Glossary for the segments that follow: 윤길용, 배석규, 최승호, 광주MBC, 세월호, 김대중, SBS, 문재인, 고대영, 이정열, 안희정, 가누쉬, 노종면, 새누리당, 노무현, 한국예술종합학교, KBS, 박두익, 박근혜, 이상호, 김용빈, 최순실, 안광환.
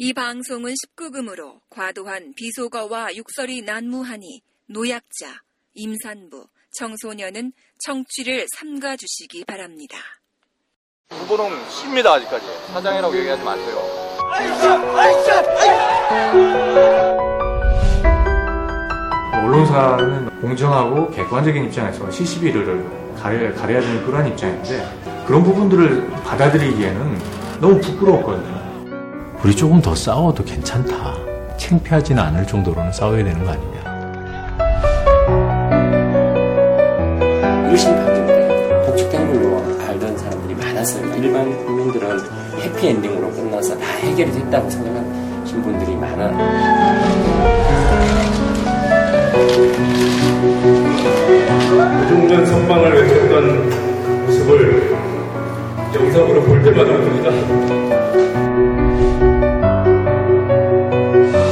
이 방송은 19금으로 과도한 비속어와 욕설이 난무하니 노약자, 임산부, 청소년은 청취를 삼가주시기 바랍니다. 구본홍 쉽니다. 아직까지 사장이라고 얘기하지 마세요. 언론사는 공정하고 객관적인 입장에서 시시비를 가려야 되는 그런 입장인데 그런 부분들을 받아들이기에는 너무 부끄러웠거든요. 우리 조금 더 싸워도 괜찮다. 창피하지는 않을 정도로는 싸워야 되는 거 아니냐. 유신 반대입니다. 독촉된 걸로 알던 사람들이 많았어요. 일반 국민들은 해피엔딩으로 끝나서 다 해결이 됐다고 생각하신 분들이 많아요. 노종면 석방을 외쳤던 모습을 영상으로 볼 때마다 봅니다.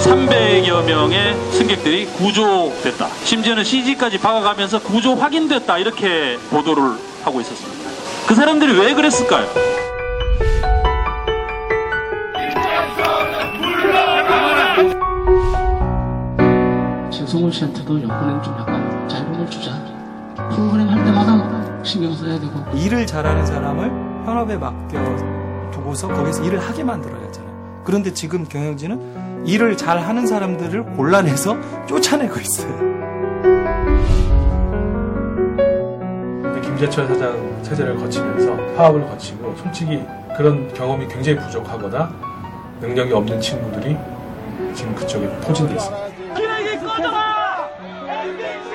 300여 명의 승객들이 구조됐다. 심지어는 CG까지 박아가면서 구조 확인됐다. 이렇게 보도를 하고 있었습니다. 그 사람들이 왜 그랬을까요? 최승호 씨한테도 여권은 좀 약간 짧은 걸 주자. 프로그램 할 때마다 신경 써야 되고. 일을 잘하는 사람을 현업에 맡겨두고서 거기서 일을 하게 만들어야 하잖아요. 그런데 지금 경영진은 일을 잘하는 사람들을 골라내서 쫓아내고 있어요. 김재철 사장 체제를 거치면서 파업을 거치고 솔직히 그런 경험이 굉장히 부족하거나 능력이 없는 친구들이 지금 그쪽에 포진돼 있습니다. 기레기 꺼져라! MBC!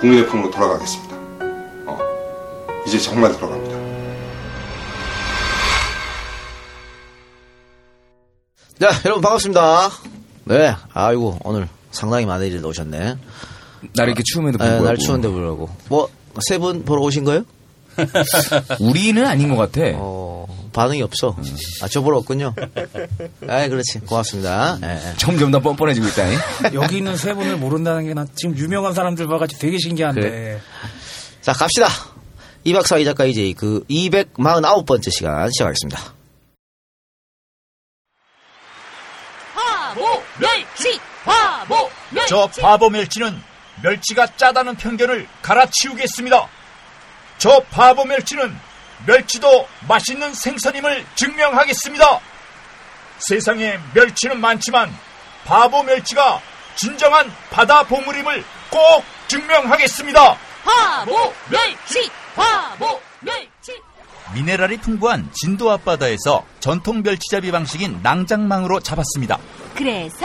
국민의 품으로 돌아가겠습니다. 이제 정말 돌아갑니다. 자, 여러분 반갑습니다. 네, 아이고 오늘 상당히 많은 일을 오셨네. 날 이렇게 추움에도 불구하고. 네, 날 추운데 불구하고. 뭐 세 분 보러 오신 거예요? 우리는 아닌 것 같아. 반응이 없어. 아, 저 보러 왔군요. 아, 그렇지. 고맙습니다. 점점 더 뻔뻔해지고 있다니. 여기 있는 세 분을 모른다는 게 난 지금 유명한 사람들 봐가지고 되게 신기한데. 그래. 자, 갑시다. 이박사 이작가 EJ 그 249번째 시간 시작하겠습니다. 바보멸치! 바보멸치! 저 바보멸치는 멸치가 짜다는 편견을 갈아치우겠습니다. 저 바보멸치는 멸치도 맛있는 생선임을 증명하겠습니다. 세상에 멸치는 많지만 바보멸치가 진정한 바다 보물임을 꼭 증명하겠습니다. 바보멸치! 바보멸치! 미네랄이 풍부한 진도 앞바다에서 전통 멸치잡이 방식인 낭장망으로 잡았습니다. 그래서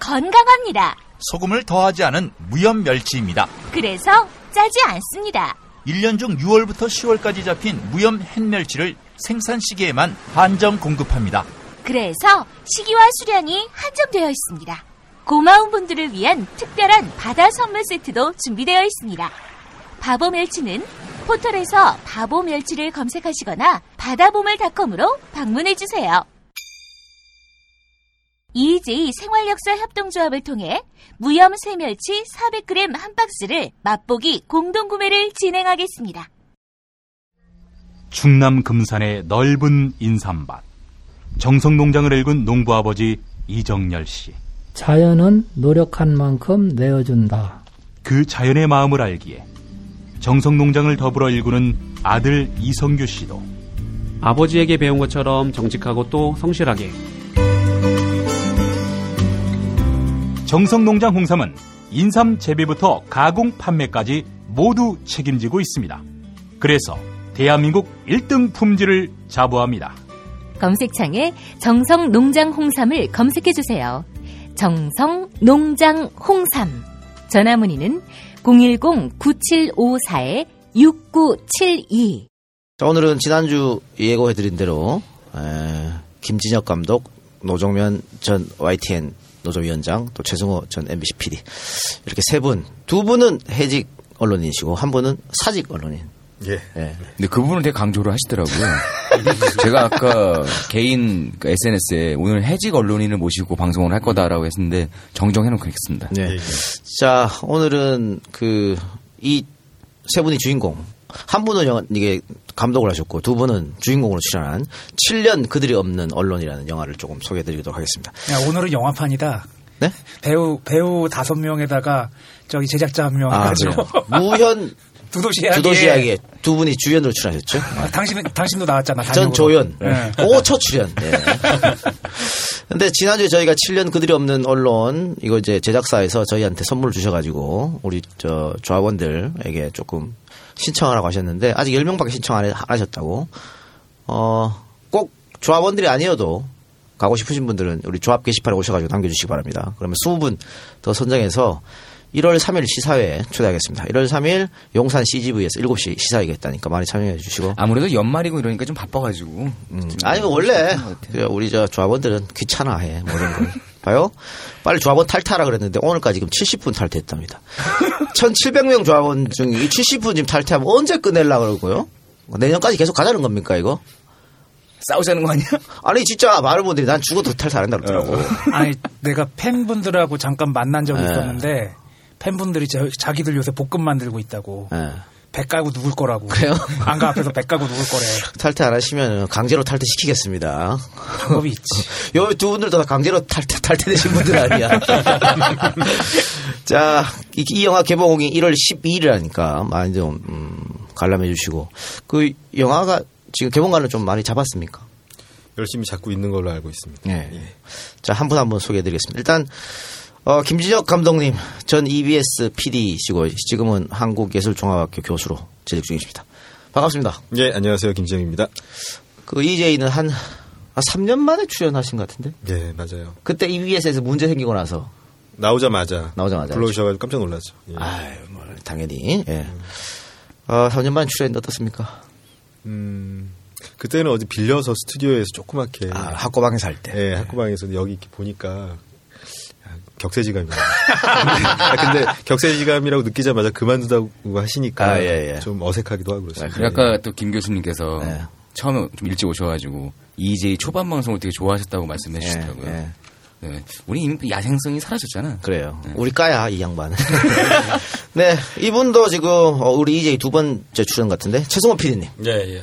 건강합니다. 소금을 더하지 않은 무염 멸치입니다. 그래서 짜지 않습니다. 1년 중 6월부터 10월까지 잡힌 무염 햇멸치를 생산 시기에만 한정 공급합니다. 그래서 시기와 수량이 한정되어 있습니다. 고마운 분들을 위한 특별한 바다 선물 세트도 준비되어 있습니다. 바보멸치는 포털에서 바보멸치를 검색하시거나 바다보물닷컴으로 방문해주세요. EJ 생활역사협동조합을 통해 무염 새멸치 400g 한 박스를 맛보기 공동구매를 진행하겠습니다. 충남 금산의 넓은 인삼밭. 정성농장을 일군 농부아버지 이정열 씨. 자연은 노력한 만큼 내어준다. 그 자연의 마음을 알기에 정성농장을 더불어 일구는 아들 이성규 씨도 아버지에게 배운 것처럼 정직하고 또 성실하게. 정성농장 홍삼은 인삼 재배부터 가공 판매까지 모두 책임지고 있습니다. 그래서 대한민국 1등 품질을 자부합니다. 검색창에 정성농장 홍삼을 검색해주세요. 정성농장 홍삼. 전화문의는 010-9754-6972. 자, 오늘은 지난주 예고해드린 대로 김진혁 감독, 노종면 전 YTN 노조위원장, 또 최승호 전 MBC PD 이렇게 세 분, 두 분은 해직 언론인이시고 한 분은 사직 언론인. 예. 예. 근데 그분은 되게 강조를 하시더라고요. 제가 아까 개인 SNS에 오늘 해직 언론인을 모시고 방송을 할 거다라고 했는데 정정해놓고 했습니다. 네. 예. 자, 오늘은 그 이 세 분이 주인공 한 분은 이게 감독을 하셨고 두 분은 주인공으로 출연한 7년 그들이 없는 언론이라는 영화를 조금 소개해드리도록 하겠습니다. 야, 오늘은 영화판이다. 네? 배우 5명에다가 저기 제작자 1명 가지고 무현 두 도시 이야기에 두 분이 주연으로 출연하셨죠? 아, 당신도 나왔잖아. 전 조연. 네. 5초 출연. 그런데 네. 지난주에 저희가 7년 그들이 없는 언론 이거 이제 제작사에서 저희한테 선물을 주셔가지고 우리 저 조합원들에게 조금 신청하라고 하셨는데 아직 10명밖에 신청 안 하셨다고. 꼭 조합원들이 아니어도 가고 싶으신 분들은 우리 조합 게시판에 오셔가지고 남겨주시기 바랍니다. 그러면 20분 더 선정해서 1월 3일 시사회에 초대하겠습니다. 1월 3일 용산 CGV에서 7시 시사회겠다니까 많이 참여해 주시고. 아무래도 연말이고 이러니까 좀 바빠가지고. 아니 원래 우리 저 조합원들은 귀찮아해 모든 걸. 봐요. 빨리 조합원 탈퇴하라 그랬는데 오늘까지 지금 70분 탈퇴했답니다. 1,700명 조합원 중에 70분 지금 탈퇴하면 언제 끝내려고 그러고요? 내년까지 계속 가자는 겁니까 이거? 싸우자는 거 아니야? 아니 진짜 많은 분들이 난 죽어도 탈퇴 안 한다고 그러더라고. 아니 내가 팬분들하고 잠깐 만난 적이 있었는데 팬분들이 자기들 요새 볶음 만들고 있다고. 네. 배 깔고 누울 거라고. 그래요? 안가 앞에서 배 깔고 누울 거래. 탈퇴 안 하시면 강제로 탈퇴시키겠습니다. 방법이 있지. 여기 두 분들 다 강제로 탈퇴되신 분들 아니야. 자, 이 영화 개봉이 1월 12일이라니까 많이 좀 관람해 주시고. 그 영화가 지금 개봉관을 좀 많이 잡았습니까? 열심히 잡고 있는 걸로 알고 있습니다. 네. 예. 자, 한 분 한 분 소개해 드리겠습니다. 일단 김진혁 감독님, 전 EBS PD시고 지금은 한국예술종합학교 교수로 재직 중이십니다. 반갑습니다. 예, 안녕하세요. 김진혁입니다. 그 EJ는 한 3년 만에 출연하신 것 같은데? 네, 맞아요. 그때 EBS에서 문제 생기고 나서 나오자마자 불러주셔가지고 깜짝 놀랐죠. 예. 아유, 뭐, 당연히. 예. 3년 만에 출연했는데 어떻습니까? 그때는 어디 빌려서 스튜디오에서 조그맣게 학고방에서 할 때. 예, 학고방에서 여기 이렇게 보니까. 격세지감입니다. 근데 격세지감이라고 느끼자마자 그만두다고 하시니까 예. 좀 어색하기도 하고 그렇습니다. 아까 또 김 교수님께서 예. 처음에 좀 일찍 오셔가지고 EJ 초반 방송을 되게 좋아하셨다고 말씀해 주시더라고요. 예. 네. 우리 이미 야생성이 사라졌잖아. 그래요. 네. 우리 까야 이 양반. 네, 이분도 지금 우리 EJ 두 번째 출연 같은데 최승호 PD님. 예.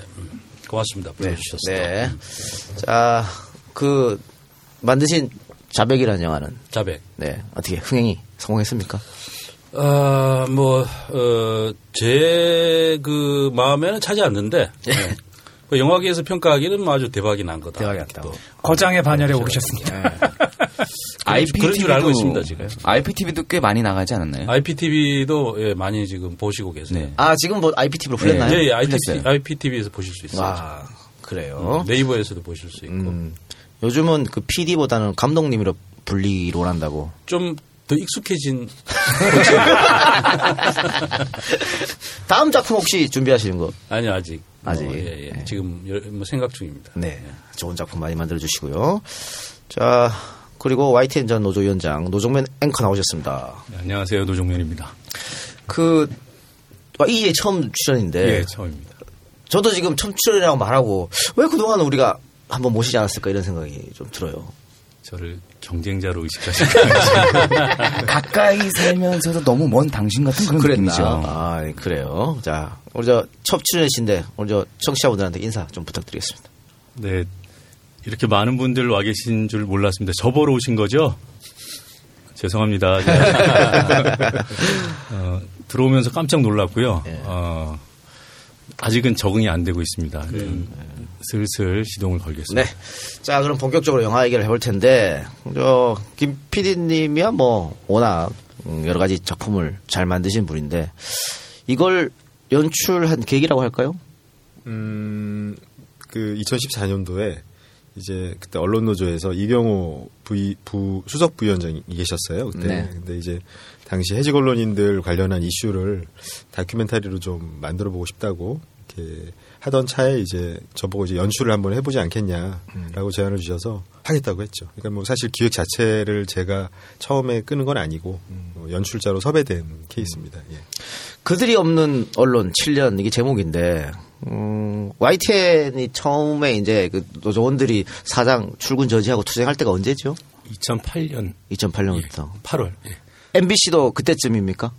고맙습니다. 불러주셨습니다. 네. 자, 그 만드신. 자백이라는 영화는 자백. 네, 어떻게 흥행이 성공했습니까? 제 그 마음에는 차지 않는데 네. 그 영화계에서 평가하기는 아주 대박이 난 거다. 대박이다. 거장의 반열에 오르셨습니다. 네. 그런 줄 알고 있습니다 지금. IPTV도 꽤 많이 나가지 않았나요? IPTV도 예, 많이 지금 보시고 계세요. 네. 아 지금 뭐 IPTV로 풀렸나요? 네, IPTV에서 보실 수 있어요. 와, 그래요. 네이버에서도 보실 수 있고. 요즘은 그 PD보다는 감독님으로 불리기로 한다고. 좀 더 익숙해진. 다음 작품 혹시 준비하시는 거? 아니요, 아직. 예. 지금 생각 중입니다. 네. 예. 좋은 작품 많이 만들어주시고요. 자, 그리고 YTN 전 노조위원장 노종면 앵커 나오셨습니다. 네, 안녕하세요. 노종면입니다. 이게 처음 출연인데. 네, 처음입니다. 저도 지금 처음 출연이라고 말하고 왜 그동안 우리가 한번 모시지 않았을까 이런 생각이 좀 들어요. 저를 경쟁자로 의식하시는 가까이 살면서도 너무 먼 당신 같은 그런 그랬나. 느낌이죠. 아, 그래요. 자, 우리 저 첫 출연이신데 우리 저 청취자분들한테 인사 좀 부탁드리겠습니다. 네, 이렇게 많은 분들 와 계신 줄 몰랐습니다. 저 보러 오신 거죠? 죄송합니다. 들어오면서 깜짝 놀랐고요. 네. 아직은 적응이 안 되고 있습니다. 슬슬 시동을 걸겠습니다. 네. 자, 그럼 본격적으로 영화 얘기를 해볼 텐데, 김 PD님이야 뭐, 워낙 여러 가지 작품을 잘 만드신 분인데, 이걸 연출한 계기라고 할까요? 그 2014년도에 이제 그때 언론노조에서 이경호 수석 부위원장이 계셨어요. 그때. 네. 근데 이제 당시 해직 언론인들 관련한 이슈를 다큐멘터리로 좀 만들어 보고 싶다고 이렇게 하던 차에 이제 저보고 이제 연출을 한번 해보지 않겠냐라고 제안을 주셔서 하겠다고 했죠. 그러니까 뭐 사실 기획 자체를 제가 처음에 끄는 건 아니고 연출자로 섭외된 케이스입니다. 예. 그들이 없는 언론 7년 이게 제목인데 YTN이 처음에 이제 그 노조원들이 사장 출근 저지하고 투쟁할 때가 언제죠? 2008년부터. 예, 8월. 예. MBC도 그때쯤입니까?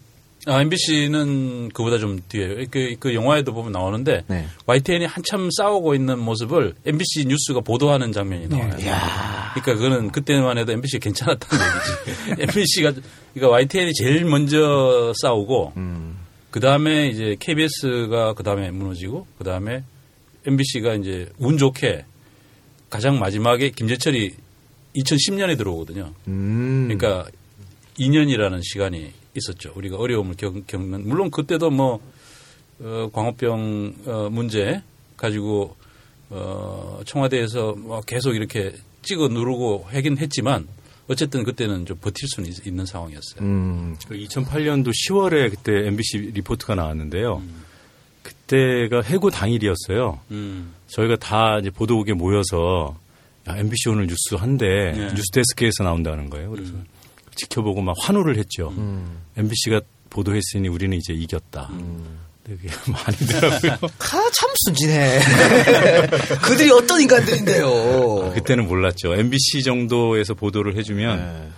아, MBC는 그보다 좀 뒤에요. 그 영화에도 보면 나오는데 네. YTN이 한참 싸우고 있는 모습을 MBC 뉴스가 보도하는 장면이 나와요. 네. 그러니까 그거는 그때만 해도 MBC가 괜찮았다는 얘기지. MBC가 그러니까 YTN이 제일 먼저 싸우고 그다음에 이제 KBS가 그다음에 무너지고 그다음에 MBC가 이제 운 좋게 가장 마지막에 김재철이 2010년에 들어오거든요. 그러니까 2년이라는 시간이 있었죠. 우리가 어려움을 겪는. 물론 그때도 뭐 광우병 문제 가지고 청와대에서 뭐 계속 이렇게 찍어 누르고 하긴 했지만 어쨌든 그때는 좀 버틸 수는 있는 상황이었어요. 2008년도 10월에 그때 MBC 리포트가 나왔는데요. 그때가 해고 당일이었어요. 저희가 다 이제 보도국에 모여서 야, MBC 오늘 뉴스 한대 네. 뉴스데스크에서 나온다는 거예요. 그래서 지켜보고 막 환호를 했죠. MBC가 보도했으니 우리는 이제 이겼다. 되게 많이더라고요. 참 순진해. 그들이 어떤 인간들인데요. 아, 그때는 몰랐죠. MBC 정도에서 보도를 해주면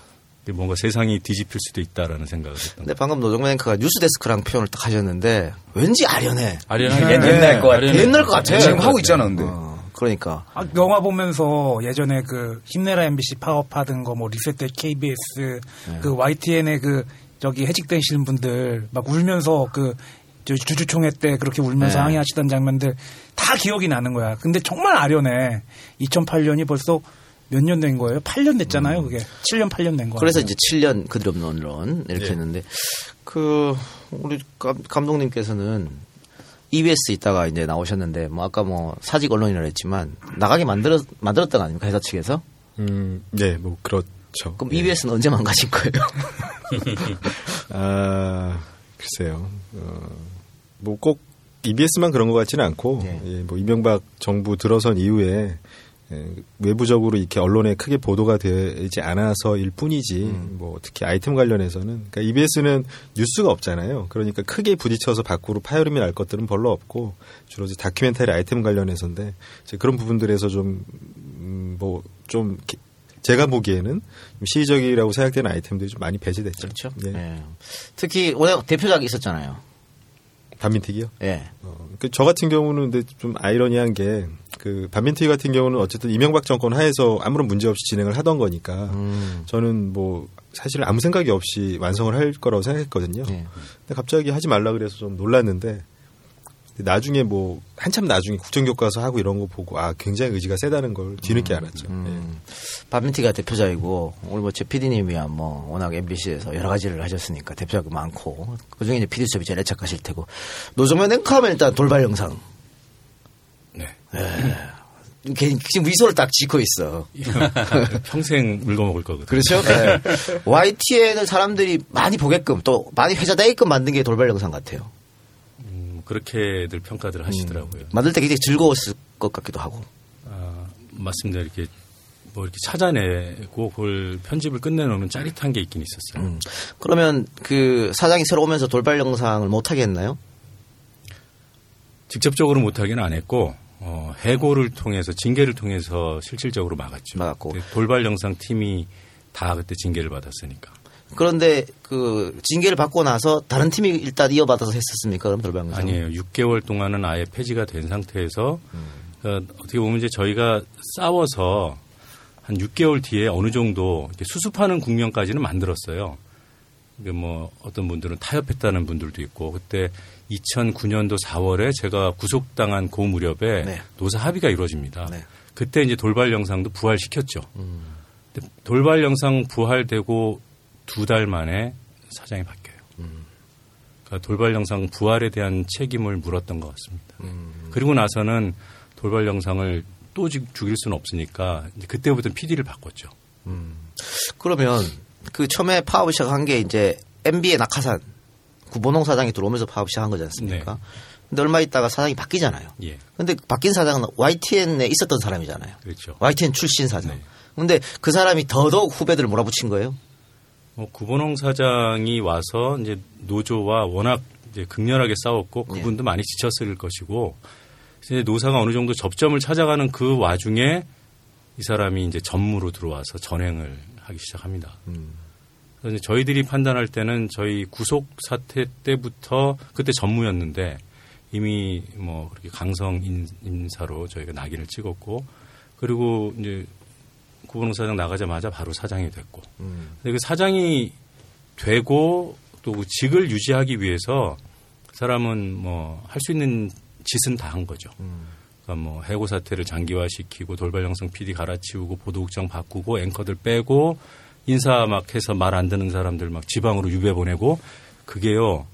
네. 뭔가 세상이 뒤집힐 수도 있다라는 생각을 했던 거예요. 근데 방금 노종면 앵커가 뉴스데스크랑 표현을 딱 하셨는데 왠지 아련해. 옛날 것 같아. 옛날 것 같아. 지금 하고 있잖아 근데. 그러니까. 아, 영화 보면서 예전에 그 힘내라 MBC 파업하던 거 뭐 리셋될 KBS 네. 그 YTN의 그 저기 해직되시는 분들 막 울면서 그 주주총회 때 그렇게 울면서 네. 항의하시던 장면들 다 기억이 나는 거야. 근데 정말 아련해. 2008년이 벌써 몇 년 된 거예요? 8년 됐잖아요. 그게 7년 8년 된 거예요. 그래서 이제 7년 그들이 없는 언론 이렇게 네. 했는데 그 우리 감독님께서는 EBS 있다가 이제 나오셨는데, 뭐, 아까 뭐, 사직 언론이라고 했지만, 나가게 만들었던 거 아닙니까? 회사 측에서? 네, 뭐, 그렇죠. 그럼 네. EBS는 언제 망가진 거예요? 아, 글쎄요. 뭐, 꼭 EBS만 그런 것 같지는 않고, 네. 예, 뭐, 이명박 정부 들어선 이후에, 예, 외부적으로 이렇게 언론에 크게 보도가 되지 않아서일 뿐이지, 뭐, 특히 아이템 관련해서는. 그러니까 EBS는 뉴스가 없잖아요. 그러니까 크게 부딪혀서 밖으로 파열음이 날 것들은 별로 없고, 주로 이제 다큐멘터리 아이템 관련해서인데, 이제 그런 부분들에서 좀, 뭐, 좀, 제가 보기에는 시의적이라고 생각되는 아이템들이 좀 많이 배제됐죠. 그렇죠. 예. 네. 특히, 올해 대표작이 있었잖아요. 반민특위요? 예. 네. 그 저 같은 경우는 근데 좀 아이러니한 게, 그 반민특위 같은 경우는 어쨌든 이명박 정권 하에서 아무런 문제 없이 진행을 하던 거니까 저는 뭐 사실 아무 생각이 없이 완성을 할 거라고 생각했거든요. 네. 근데 갑자기 하지 말라 그래서 좀 놀랐는데 나중에 뭐 한참 나중에 국정교과서 하고 이런 거 보고 아 굉장히 의지가 세다는 걸 뒤늦게 알았죠. 예. 반민특위가 대표작이고 오늘 뭐 제 PD님이야 뭐 워낙 MBC에서 여러 가지를 하셨으니까 대표작이 많고 그중에 이제 PD 수첩이 제일 애착하실 테고 노종면 앵커하면 일단 돌발영상. 네. 지금 미소를 딱 짓고 있어. 평생 늙어먹을 거거든요. 그렇죠? 네. YTN을 사람들이 많이 보게끔 또 많이 회자되게끔 만든 게 돌발영상 같아요. 그렇게들 평가들 하시더라고요. 만들 때 굉장히 즐거웠을 것 같기도 하고. 아, 맞습니다. 이렇게 뭐 이렇게 찾아내고 그걸 편집을 끝내놓으면 짜릿한 게 있긴 있었어요. 그러면 그 사장이 새로 오면서 돌발영상을 못하게 했나요? 직접적으로 못하기는 안 했고 해고를 통해서 징계를 통해서 실질적으로 막았죠. 막았고 돌발 영상 팀이 다 그때 징계를 받았으니까. 그런데 그 징계를 받고 나서 다른 팀이 일단 이어받아서 했었습니까? 그럼 돌발 영상 아니에요. 6개월 동안은 아예 폐지가 된 상태에서 그러니까 어떻게 보면 이제 저희가 싸워서 한 6개월 뒤에 어느 정도 이렇게 수습하는 국면까지는 만들었어요. 그러니까 뭐 어떤 분들은 타협했다는 분들도 있고 그때. 2009년도 4월에 제가 구속당한 그 무렵에 네. 노사 합의가 이루어집니다. 네. 그때 이제 돌발 영상도 부활시켰죠. 돌발 영상 부활되고 두 달 만에 사장이 바뀌어요. 그러니까 돌발 영상 부활에 대한 책임을 물었던 것 같습니다. 그리고 나서는 돌발 영상을 또 죽일 수는 없으니까 이제 그때부터는 PD를 바꿨죠. 그러면 그 처음에 파업을 시작한 게 이제 MB의 낙하산. 구본홍 사장이 들어오면서 파업 시작한 거지 않습니까? 네. 근데 얼마 있다가 사장이 바뀌잖아요. 예. 근데 바뀐 사장은 YTN에 있었던 사람이잖아요. 그렇죠. YTN 출신 사장. 네. 근데 그 사람이 더더욱 후배들을 몰아붙인 거예요? 구본홍 사장이 와서 이제 노조와 워낙 이제 극렬하게 싸웠고 그분도 예. 많이 지쳤을 것이고 이제 노사가 어느 정도 접점을 찾아가는 그 와중에 이 사람이 이제 전무로 들어와서 전횡을 하기 시작합니다. 저희들이 판단할 때는 저희 구속 사태 때부터 그때 전무였는데 이미 뭐 그렇게 강성 인사로 저희가 낙인을 찍었고 그리고 이제 구본홍 사장 나가자마자 바로 사장이 됐고 근데 그 사장이 되고 또 직을 유지하기 위해서 사람은 뭐 할 수 있는 짓은 다 한 거죠. 그러니까 뭐 해고 사태를 장기화시키고 돌발영상 PD 갈아치우고 보도국장 바꾸고 앵커들 빼고 인사 막 해서 말 안 듣는 사람들 막 지방으로 유배 보내고 그게요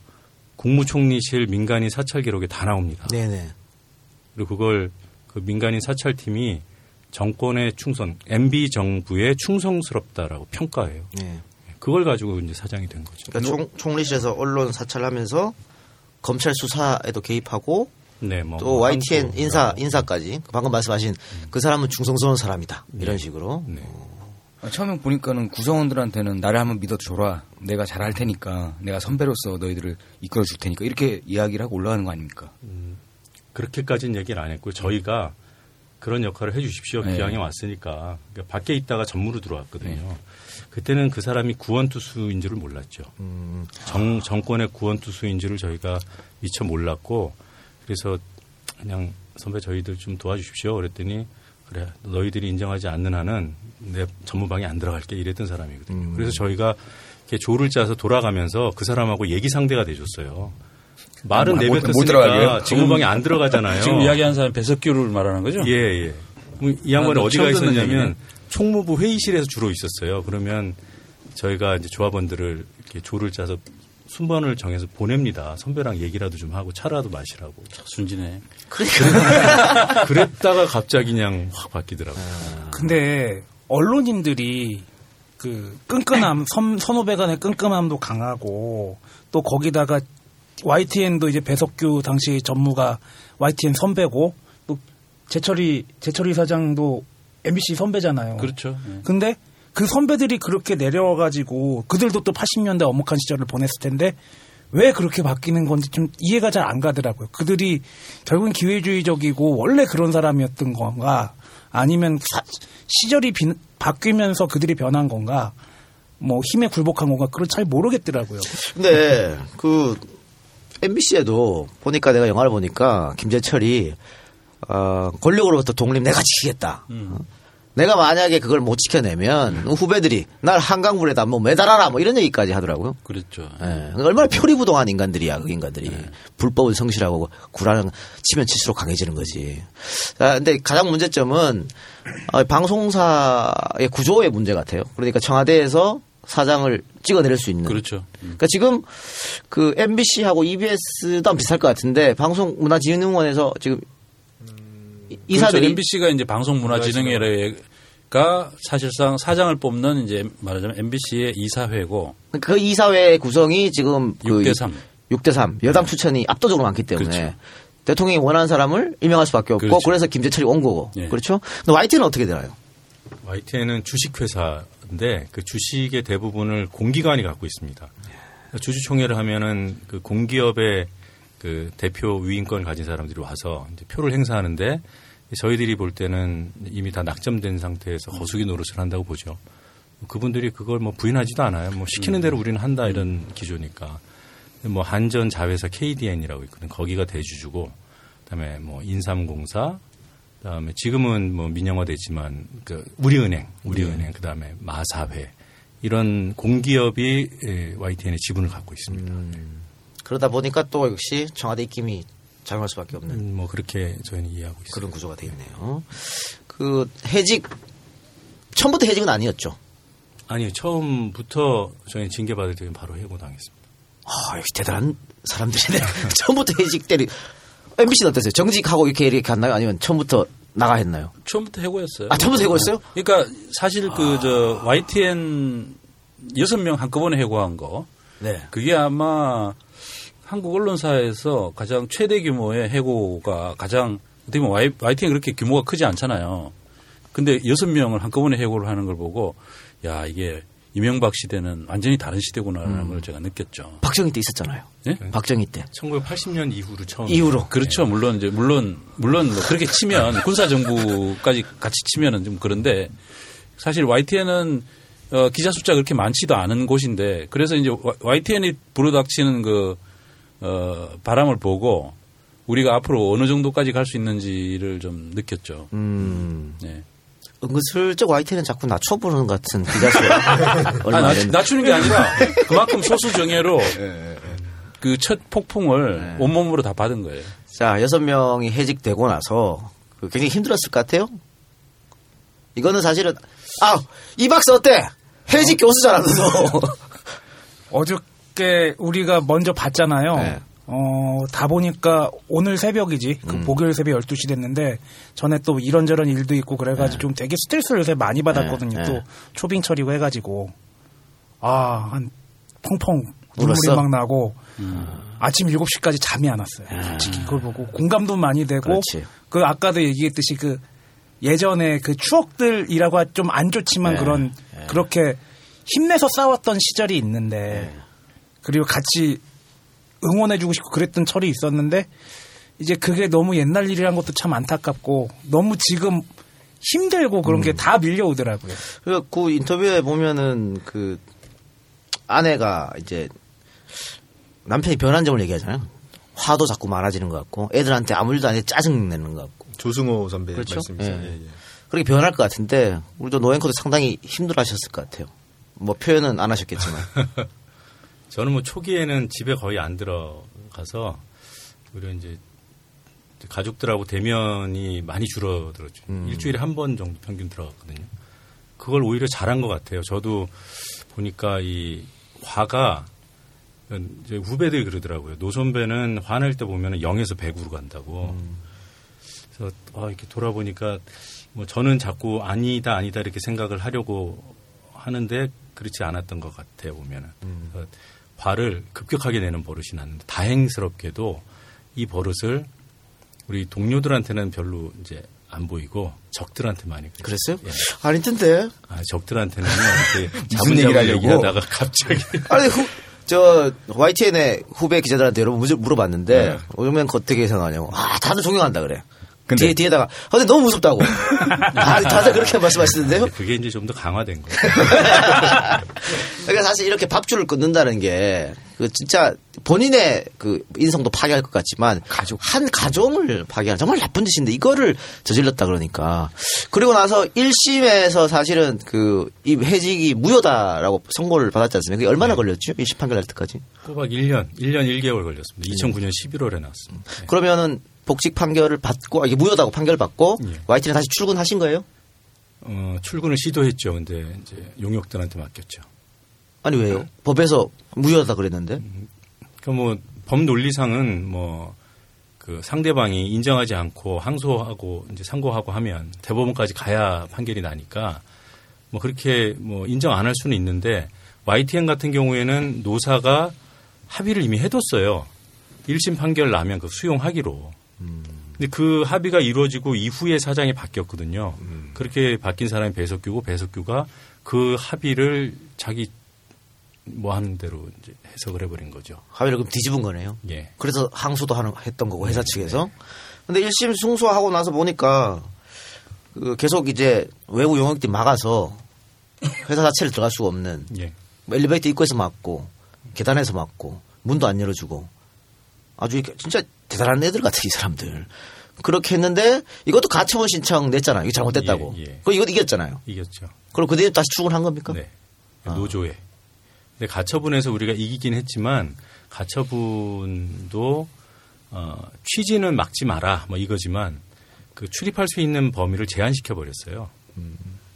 국무총리실 민간인 사찰 기록에 다 나옵니다. 네네. 그리고 그걸 그 민간인 사찰팀이 정권의 충성, MB 정부의 충성스럽다라고 평가해요. 네. 그걸 가지고 이제 사장이 된 거죠. 그러니까 총리실에서 언론 사찰하면서 검찰 수사에도 개입하고 네, 뭐 또 YTN 인사까지 방금 말씀하신 그 사람은 충성스러운 사람이다 이런 식으로. 네. 처음에 보니까는 구성원들한테는 나를 한번 믿어줘라. 내가 잘할 테니까. 내가 선배로서 너희들을 이끌어줄 테니까. 이렇게 이야기를 하고 올라가는 거 아닙니까? 그렇게까지는 얘기를 안 했고요. 저희가 그런 역할을 해 주십시오. 네. 기왕에 왔으니까. 그러니까 밖에 있다가 전무로 들어왔거든요. 네. 그때는 그 사람이 구원투수인 줄을 몰랐죠. 정권의 구원투수인 줄을 저희가 미처 몰랐고 그래서 그냥 선배 저희들 좀 도와주십시오. 그랬더니 그래 너희들이 인정하지 않는 한은 내 전무방에 안 들어갈게 이랬던 사람이거든요. 그래서 저희가 이렇게 조를 짜서 돌아가면서 그 사람하고 얘기 상대가 돼줬어요. 말은 내뱉었으니까 전무방에 안 들어가잖아요. 지금 이야기한 사람 배석규를 말하는 거죠? 예, 예. 이 양반이 어디가 있었냐면 총무부 회의실에서 주로 있었어요. 그러면 저희가 이제 조합원들을 이렇게 조를 짜서 순번을 정해서 보냅니다. 선배랑 얘기라도 좀 하고 차라도 마시라고. 순진해. 그러니까. 그랬다가 갑자기 그냥 확 바뀌더라고요. 근데 언론인들이 그 끈끈함, 선후배 간의 끈끈함도 강하고 또 거기다가 YTN도 이제 배석규 당시 전무가 YTN 선배고 또 제철이 사장도 MBC 선배잖아요. 그렇죠. 네. 근데 그 선배들이 그렇게 내려와가지고 그들도 또 80년대 엄혹한 시절을 보냈을 텐데 왜 그렇게 바뀌는 건지 좀 이해가 잘 안 가더라고요. 그들이 결국은 기회주의적이고 원래 그런 사람이었던 건가 아니면 시절이 바뀌면서 그들이 변한 건가 뭐 힘에 굴복한 건가 그걸 잘 모르겠더라고요. 근데 그 MBC에도 보니까 내가 영화를 보니까 김재철이 권력으로부터 독립 내가 지키겠다. 내가 만약에 그걸 못 지켜내면 후배들이 날 한강물에다 뭐 매달아라 뭐 이런 얘기까지 하더라고요. 그렇죠. 예. 얼마나 표리부동한 인간들이야, 그 인간들이. 예. 불법을 성실하고 구라는 치면 칠수록 강해지는 거지. 자, 근데 가장 문제점은 방송사의 구조의 문제 같아요. 그러니까 청와대에서 사장을 찍어내릴 수 있는. 그렇죠. 그러니까 지금 그 MBC하고 EBS도 비슷할 것 같은데 방송문화진흥원에서 지금 이사들이 그렇죠. MBC가 이제 방송문화진흥회가 사실상 사장을 뽑는 이제 말하자면 MBC의 이사회고 그 이사회 구성이 지금 6대 3 여당 추천이 네. 압도적으로 많기 때문에 그렇죠. 대통령이 원하는 사람을 임명할 수밖에 없고 그렇죠. 그래서 김재철이 온 거고 네. 그렇죠. 근데 YTN은 어떻게 되나요? YTN은 주식회사인데 그 주식의 대부분을 공기관이 갖고 있습니다. 주주총회를 하면은 그 공기업의 그 대표 위임권 가진 사람들이 와서 이제 표를 행사하는데 저희들이 볼 때는 이미 다 낙점된 상태에서 거수기 노릇을 한다고 보죠. 그분들이 그걸 뭐 부인하지도 않아요. 뭐 시키는 대로 우리는 한다 이런 기조니까. 뭐 한전 자회사 KDN이라고 있거든. 거기가 대주주고 그다음에 뭐 인삼공사 그다음에 지금은 뭐 민영화됐지만 그 우리은행 그다음에 마사회 이런 공기업이 YTN의 지분을 갖고 있습니다. 그러다 보니까 또 역시 청와대 입김이 작용할 수밖에 없는. 뭐 그렇게 저희는 이해하고 있습니다. 그런 구조가 되어 있네요. 그 해직 처음부터 해직은 아니었죠? 아니요, 처음부터 저희는 징계받을 때는 바로 해고당했습니다. 아, 역시 대단한 사람들이네. 처음부터 해직 때리. MBC는 어땠어요? 정직하고 이렇게 갔나요? 아니면 처음부터 나가 했나요? 처음부터 해고였어요. 아, 처음부터 해고였어요? 그러니까 사실 그저 YTN 6명 한꺼번에 해고한 거. 네. 그게 아마. 한국 언론사에서 가장 최대 규모의 해고가 가장 어떻게 보면 YTN 그렇게 규모가 크지 않잖아요. 근데 6명을 한꺼번에 해고를 하는 걸 보고 야 이게 이명박 시대는 완전히 다른 시대구나라는 걸 제가 느꼈죠. 박정희 때 있었잖아요. 네? 박정희 때. 1980년 이후로 처음. 이후로. 그렇죠. 네. 물론 이제 물론 그렇게 치면 군사 정부까지 같이 치면은 좀 그런데 사실 YTN은 기자 숫자가 그렇게 많지도 않은 곳인데 그래서 이제 YTN이 불어닥치는 그 바람을 보고 우리가 앞으로 어느 정도까지 갈 수 있는지를 좀 느꼈죠. 네. 은근슬쩍 YTN은 자꾸 낮춰보는 것 같은 기자수가. 낮추는 게 아니라 그만큼 소수 정예로 그 첫 폭풍을 네. 온몸으로 다 받은 거예요. 자, 6명이 해직되고 나서 굉장히 힘들었을 것 같아요. 이거는 사실은 이 박사 어때? 해직 교수잖아서. 어저께 우리가 먼저 봤잖아요. 네. 다 보니까 오늘 새벽이지. 그 목요일 새벽 12시 됐는데 전에 또 이런저런 일도 있고 그래가지고 네. 좀 되게 스트레스를 요새 많이 받았거든요. 네. 또 초빙 처리고 해가지고 한 펑펑 울었어? 눈물이 막 나고 아침 7시까지 잠이 안 왔어요. 솔직히 그걸 보고 공감도 많이 되고 그렇지. 그 아까도 얘기했듯이 그 예전에 그 추억들이라고 좀 안 좋지만 네. 그렇게 힘내서 싸웠던 시절이 있는데 네. 그리고 같이 응원해주고 싶고 그랬던 철이 있었는데 이제 그게 너무 옛날 일이란 것도 참 안타깝고 너무 지금 힘들고 그런 게 다 밀려오더라고요. 그 인터뷰에 보면은 그 아내가 이제 남편이 변한 점을 얘기하잖아요. 화도 자꾸 많아지는 것 같고 애들한테 아무 일도 안 해서 짜증내는 것 같고. 조승호 선배 그렇죠? 말씀이세요. 예. 예, 예. 그렇게 변할 것 같은데 우리도 노앵커도 상당히 힘들어하셨을 것 같아요. 뭐 표현은 안 하셨겠지만. 저는 뭐 초기에는 집에 거의 안 들어가서 오히려 이제 가족들하고 대면이 많이 줄어들었죠. 일주일에 한 번 정도 평균 들어갔거든요. 그걸 오히려 잘한 것 같아요. 저도 보니까 이 화가 이제 후배들이 그러더라고요. 노 선배는 화낼 때 보면 0에서 100으로 간다고. 그래서 이렇게 돌아보니까 뭐 저는 자꾸 아니다 이렇게 생각을 하려고 하는데 그렇지 않았던 것 같아요. 보면은. 화를 급격하게 내는 버릇이 났는데 다행스럽게도 이 버릇을 우리 동료들한테는 별로 이제 안 보이고 적들한테 많이 그랬어요? 예. 아닐 텐데. 적들한테는 무슨 얘기를 얘기하다가 갑자기. 아니 저 YTN의 후배 기자들한테 여러 번 물어봤는데 오면 어떻게 생각하냐고. 다들 존경한다 그래. 근데 뒤에다가 근데 너무 무섭다고. 다들 그렇게 말씀하시는데요? 그게 이제 좀 더 강화된 거예요. 그러니까 사실 이렇게 밥줄을 끊는다는 게 진짜 본인의 그 인성도 파괴할 것 같지만 한 가정을 파괴하는 정말 나쁜 짓인데 이거를 저질렀다 그러니까. 그리고 나서 1심에서 사실은 그 이 해직이 무효다라고 선고를 받았지 않습니까? 그게 얼마나 걸렸죠? 1심 판결 날 때까지? 꼬박 1년 1개월 걸렸습니다. 2009년 11월에 나왔습니다. 네. 그러면은 복직 판결을 받고 이게 무효다고 판결 받고 YTN 다시 출근하신 거예요? 출근을 시도했죠. 근데 이제 용역들한테 맡겼죠. 아니 왜요? 네. 법에서 무효다 그랬는데? 그 뭐 법 논리상은 뭐 그 상대방이 인정하지 않고 항소하고 이제 상고하고 하면 대법원까지 가야 판결이 나니까 뭐 그렇게 뭐 인정 안 할 수는 있는데 YTN 같은 경우에는 노사가 합의를 이미 해뒀어요. 1심 판결 나면 그 수용하기로. 근데 그 합의가 이루어지고 이후에 사장이 바뀌었거든요. 그렇게 바뀐 사람이 배석규고 배석규가 그 합의를 자기 뭐 하는 대로 이제 해석을 해버린 거죠. 합의를 그럼 뒤집은 거네요. 예. 그래서 항소도 했던 거고 회사 측에서. 그런데 네. 1심 승소하고 나서 보니까 그 계속 이제 외부 용역들이 막아서 회사 자체를 들어갈 수가 없는. 예. 엘리베이터 입구에서 막고 계단에서 막고 문도 안 열어주고. 아주 진짜 대단한 애들 같아 이 사람들. 그렇게 했는데 이것도 가처분 신청 냈잖아요. 이거 잘못됐다고. 그 이것도 이겼잖아요. 이겼죠. 그럼 그대로 다시 출근한 겁니까? 네. 노조에. 근데 가처분에서 우리가 이기긴 했지만 가처분도 취지는 막지 마라 뭐 이거지만 그 출입할 수 있는 범위를 제한시켜 버렸어요.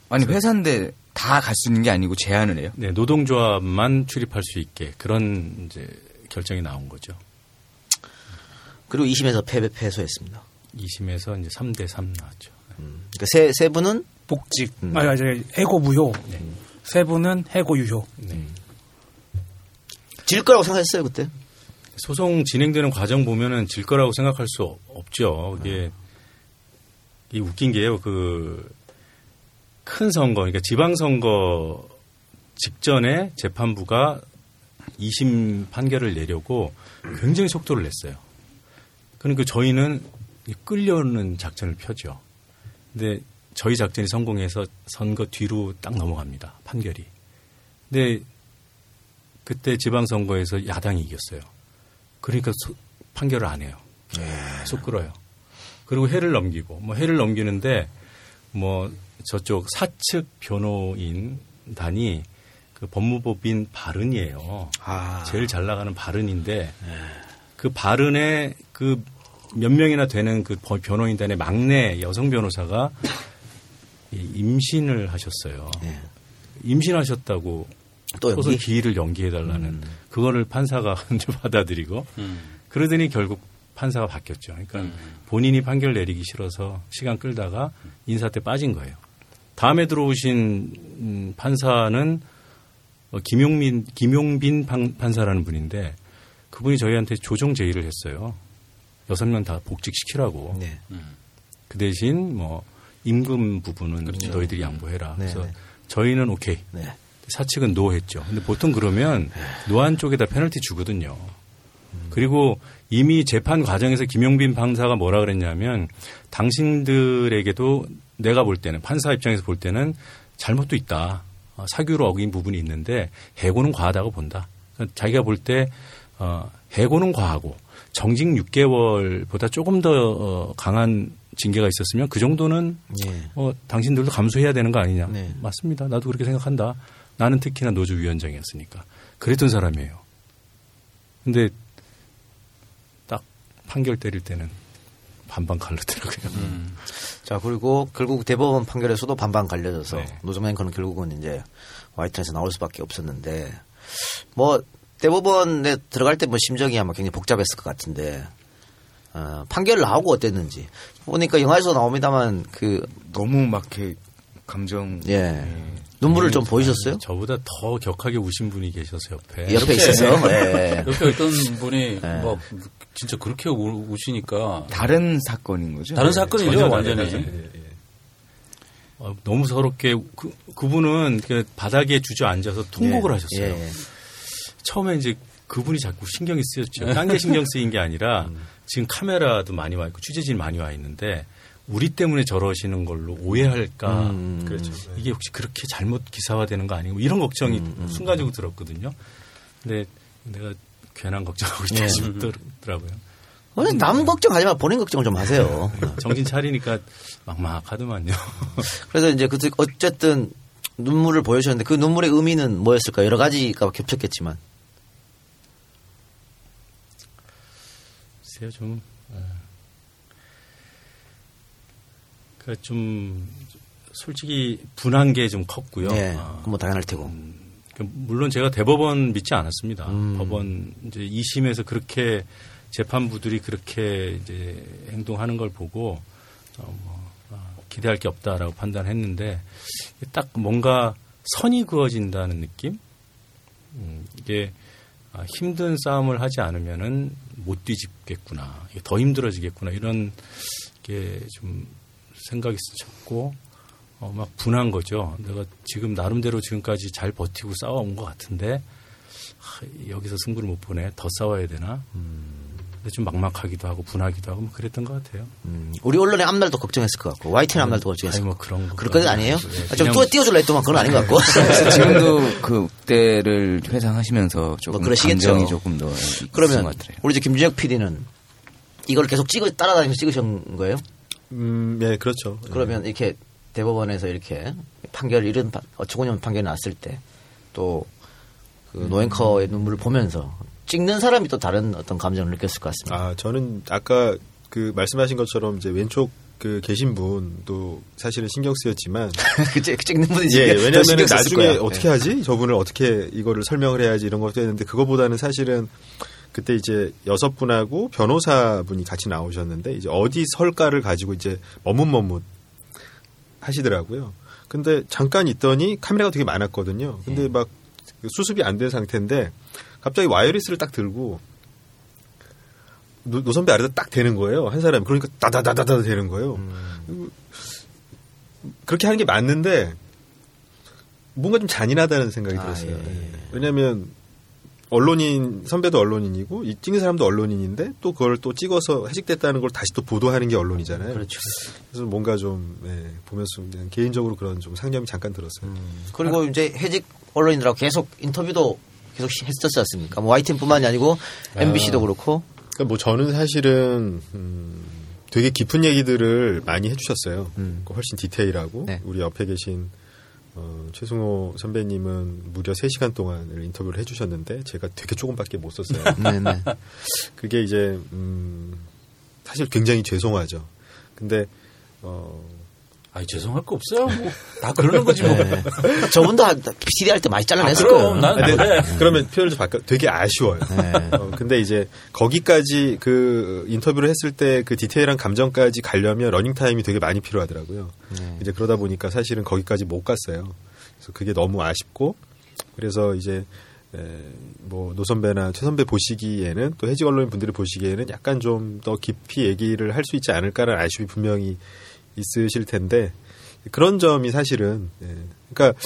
아니 회사인데 다 갈 수 있는 게 아니고 제한을 해요? 네, 노동조합만 출입할 수 있게 그런 이제 결정이 나온 거죠. 그리고 2심에서 패소했습니다. 2심에서 이제 3대3 나왔죠. 그러니까 세 분은 복직. 해고 무효. 네. 세 분은 해고 유효. 네. 질 거라고 생각했어요, 그때? 소송 진행되는 과정 보면은 질 거라고 생각할 수 없죠. 이게 웃긴 게요. 그 큰 선거, 그러니까 지방선거 직전에 재판부가 2심 판결을 내려고 굉장히 속도를 냈어요. 그러니까 저희는 끌려오는 작전을 펴죠. 근데 저희 작전이 성공해서 선거 뒤로 딱 넘어갑니다. 판결이. 근데 그때 지방선거에서 야당이 이겼어요. 그러니까 판결을 안 해요. 속 끌어요. 그리고 해를 넘기고, 뭐 해를 넘기는데 뭐 저쪽 사측 변호인단이 그 법무법인 발언이에요. 아. 제일 잘 나가는 발언인데 그 발언에 그 몇 명이나 되는 그 변호인단의 막내 여성 변호사가 임신을 하셨어요. 네. 임신하셨다고 또 소송 기일을 연기해달라는 그거를 판사가 먼저 받아들이고 그러더니 결국 판사가 바뀌었죠. 그러니까 본인이 판결 내리기 싫어서 시간 끌다가 인사 때 빠진 거예요. 다음에 들어오신 판사는 김용빈 판사라는 분인데 그분이 저희한테 조정 제의를 했어요. 6명 다 복직시키라고. 네. 그 대신 뭐 임금 부분은 그렇죠. 너희들이 양보해라. 네. 그래서 저희는 오케이. 네. 사측은 노 했죠. 근데 보통 그러면 노한 쪽에다 페널티 주거든요. 그리고 이미 재판 과정에서 김용빈 판사가 뭐라 그랬냐면 당신들에게도 내가 볼 때는 판사 입장에서 볼 때는 잘못도 있다. 사규로 어긴 부분이 있는데 해고는 과하다고 본다. 자기가 볼 때 해고는 과하고 정직 6개월보다 조금 더 강한 징계가 있었으면 그 정도는 당신들도 감수해야 되는 거 아니냐. 네. 맞습니다. 나도 그렇게 생각한다. 나는 특히나 노조위원장이었으니까. 그랬던 사람이에요. 근데 딱 판결 때릴 때는 반반 갈르더라고요. 자, 그리고 결국 대법원 판결에서도 반반 갈려져서 네. 노조면 그런 결국은 이제 YTN에서 나올 수밖에 없었는데 뭐 대법원에 들어갈 때 뭐 심정이 아마 굉장히 복잡했을 것 같은데 판결 나오고 어땠는지 보니까 영화에서 나옵니다만 그 너무 막 이렇게 감정 눈물을 좀 보이셨어요? 저보다 더 격하게 우신 분이 계셔서 옆에 있었어요. 네. 옆에 있던 분이 막 진짜 그렇게 우시니까 다른 사건인 거죠? 다른 사건이죠, 완전히. 너무 서럽게 그분은 그 바닥에 주저앉아서 통곡을 하셨어요. 처음에 이제 그분이 자꾸 신경이 쓰였죠. 딴 게 신경 쓰인 게 아니라 지금 카메라도 많이 와 있고 취재진 많이 와 있는데. 우리 때문에 저러시는 걸로 오해할까. 그렇죠. 이게 혹시 그렇게 잘못 기사화되는 거 아니고 이런 걱정이 순간적으로 들었거든요. 근데 내가 괜한 걱정하고 있다 싶더라고요. 남 걱정하지 마. 본인 걱정 좀 하세요. 정신 차리니까 막막하더만요. 그래서 이제 어쨌든 눈물을 보여주셨는데 그 눈물의 의미는 뭐였을까? 여러 가지가 겹쳤겠지만. 글쎄요. 좀. 좀 솔직히 분한 게 좀 컸고요. 네, 뭐 당연할 테고. 물론 제가 대법원 믿지 않았습니다. 법원 이제 2심에서 그렇게 재판부들이 그렇게 이제 행동하는 걸 보고 기대할 게 없다라고 판단했는데 딱 뭔가 선이 그어진다는 느낌. 이게 힘든 싸움을 하지 않으면은 못 뒤집겠구나. 더 힘들어지겠구나 이런 게 좀. 생각이 스쳤고 막 분한 거죠. 내가 지금 나름대로 지금까지 잘 버티고 싸워온 것 같은데 여기서 승부를 못 보네. 더 싸워야 되나? 근데 좀 막막하기도 하고 분하기도 하고 뭐 그랬던 것 같아요. 우리 언론의 앞날도 걱정했을 것 같고 YTN 앞날도 걱정했을 것 같고. 그런 거. 그럴 건 아니에요? 네, 좀 띄워줄라 했더만 그건 아닌 것 같고. 지금도 그때를 회상하시면서 조금 뭐 감정이 조금 더 그러면 것 같아요. 우리 이제 김진혁 PD는 이걸 계속 따라다니면서 찍으신 거예요? 네, 그렇죠. 그러면 이렇게 대법원에서 이렇게 이런 어처구니 없는 판결이 났을 때 또 그 노앵커의 눈물을 보면서 찍는 사람이 또 다른 어떤 감정을 느꼈을 것 같습니다. 아, 저는 아까 그 말씀하신 것처럼 이제 왼쪽 그 계신 분도 사실은 신경 쓰였지만 그 찍는 분이지. 예, 왜냐하면 나중에 거야. 어떻게 하지? 저분을 어떻게 이거를 설명을 해야지 이런 것도 했는데 그거보다는 사실은. 그때 이제 6분하고 변호사분이 같이 나오셨는데 이제 어디 설까를 가지고 이제 머뭇머뭇 하시더라고요. 근데 잠깐 있더니 카메라가 되게 많았거든요. 근데 막 수습이 안 된 상태인데 갑자기 와이어리스를 딱 들고 노선배 아래다 딱 대는 거예요. 한 사람이. 그러니까 따다다다다 되는 거예요. 그렇게 하는 게 맞는데 뭔가 좀 잔인하다는 생각이 들었어요. 왜냐하면 언론인, 선배도 언론인이고, 이 찍는 사람도 언론인인데, 또 그걸 또 찍어서 해직됐다는 걸 다시 또 보도하는 게 언론이잖아요. 그렇죠. 그래서 뭔가 좀, 예, 보면서 그냥 개인적으로 그런 좀 상념이 잠깐 들었어요. 그리고 이제 해직 언론인들하고 계속 인터뷰도 계속 했었지 않습니까? 뭐 YTN 뿐만이 아니고, MBC도 그렇고. 그러니까 뭐 저는 사실은, 되게 깊은 얘기들을 많이 해주셨어요. 훨씬 디테일하고, 네. 우리 옆에 계신 최승호 선배님은 무려 3시간 동안을 인터뷰를 해주셨는데 제가 되게 조금밖에 못 썼어요. 네네. 그게 이제 사실 굉장히 죄송하죠. 근데 아니 죄송할 거 없어요. 뭐, 다 그러는 거지 뭐. 네. 저분도 PD 할 때 많이 잘라냈을 거예요. 그러면 표현을 좀 바꿔. 되게 아쉬워요. 네. 근데 이제 거기까지 그 인터뷰를 했을 때 그 디테일한 감정까지 가려면 러닝 타임이 되게 많이 필요하더라고요. 네. 이제 그러다 보니까 사실은 거기까지 못 갔어요. 그래서 그게 너무 아쉽고 그래서 이제 뭐 노선배나 최선배 보시기에는 또 해직 언론인 분들이 보시기에는 약간 좀 더 깊이 얘기를 할 수 있지 않을까라는 아쉬움이 분명히. 있으실 텐데 그런 점이 사실은 예. 그러니까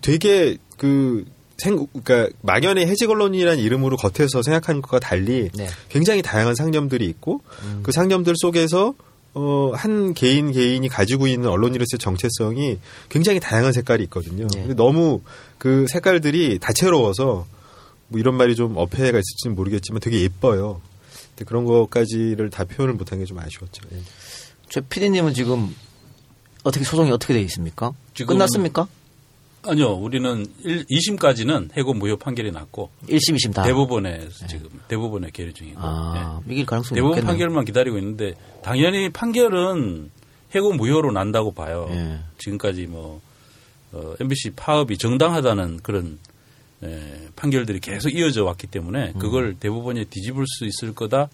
되게 그러니까 막연히 해직 언론이라는 이름으로 겉에서 생각하는 것과 달리 네. 굉장히 다양한 상념들이 있고 그 상념들 속에서 한 개인이 가지고 있는 언론인으로서의 정체성이 굉장히 다양한 색깔이 있거든요. 네. 근데 너무 그 색깔들이 다채로워서 뭐 이런 말이 좀 어폐가 있을지는 모르겠지만 되게 예뻐요. 근데 그런 것까지를 다 표현을 못한 게 좀 아쉬웠죠. 예. 최 PD님은 지금 어떻게 소송이 어떻게 되어 있습니까? 지금 끝났습니까? 아니요. 우리는 2심까지는 해고 무효 판결이 났고 1심, 2심 다 대법원에 네. 지금 대법원에 계류 중이고 아, 네. 이길 가능성이 대법원 없겠네요. 판결만 기다리고 있는데 당연히 판결은 해고 무효로 난다고 봐요. 네. 지금까지 뭐 MBC 파업이 정당하다는 그런 판결들이 계속 이어져 왔기 때문에 그걸 대법원에 뒤집을 수 있을 거다.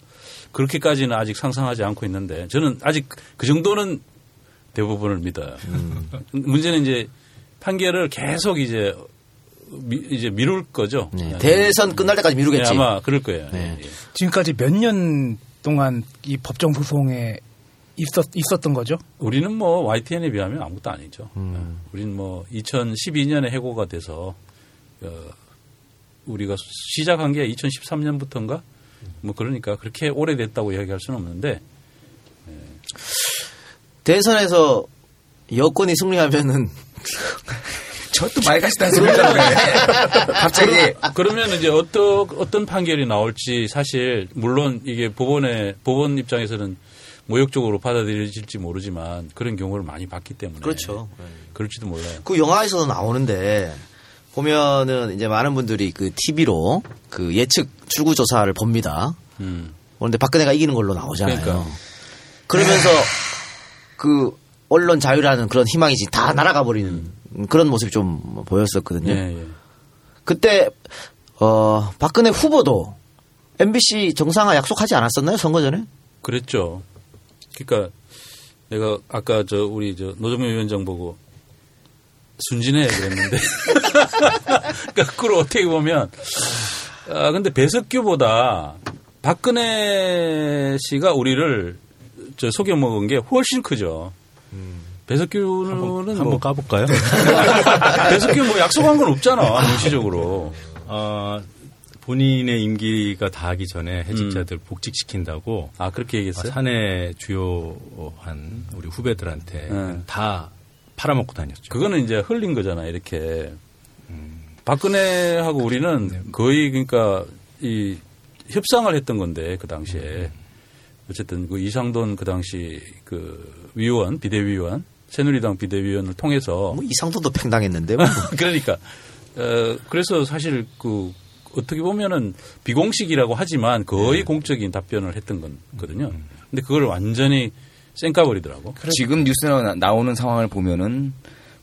그렇게까지는 아직 상상하지 않고 있는데 저는 아직 그 정도는 대부분을 믿어요. 문제는 이제 판결을 계속 이제 미룰 거죠. 네. 대선 끝날 때까지 미루겠지. 네, 아마 그럴 거예요. 네. 예. 지금까지 몇 년 동안 이 법정 소송에 있었던 거죠? 우리는 뭐 YTN에 비하면 아무것도 아니죠. 우리는 뭐 2012년에 해고가 돼서 우리가 시작한 게 2013년부터인가? 뭐 그러니까 그렇게 오래됐다고 이야기할 수는 없는데 예. 대선에서 여권이 승리하면은 저도 말같이다는 소리라고 그래. 갑자기 그러면 이제 어떤 판결이 나올지 사실 물론 이게 법원 입장에서는 모욕적으로 받아들여질지 모르지만 그런 경우를 많이 봤기 때문에 그렇죠. 그럴지도 몰라요. 그 영화에서도 나오는데. 보면은 이제 많은 분들이 그 TV로 그 예측 출구 조사를 봅니다. 그런데 박근혜가 이기는 걸로 나오잖아요. 그러니까. 그러면서 그 언론 자유라는 그런 희망이 다 날아가 버리는 그런 모습이 좀 보였었거든요. 예, 예. 그때 박근혜 후보도 MBC 정상화 약속하지 않았었나요? 선거 전에? 그랬죠. 그러니까 내가 아까 우리 노종면 위원장 보고. 순진해 그랬는데 그러니까 그걸 어떻게 보면 근데 배석규보다 박근혜 씨가 우리를 속여 먹은 게 훨씬 크죠. 배석규는 한번 까볼까요? 배석규 약속한 건 없잖아 공식적으로. 본인의 임기가 다하기 전에 해직자들 복직시킨다고. 아 그렇게 얘기했어요? 사내 주요한 우리 후배들한테 다. 팔아먹고 다녔죠. 그거는 이제 흘린 거잖아요, 이렇게. 박근혜하고 우리는 네. 거의 그러니까 이 협상을 했던 건데, 그 당시에. 어쨌든 그 이상돈 그 당시 그 비대위원, 새누리당 비대위원을 통해서. 뭐 이상돈도 팽당했는데. 뭐. 그러니까. 그래서 사실 그 어떻게 보면은 비공식이라고 하지만 거의 네. 공적인 답변을 했던 거거든요. 근데 그걸 완전히 쌩까버리더라고. 지금 뉴스에 나오는 상황을 보면은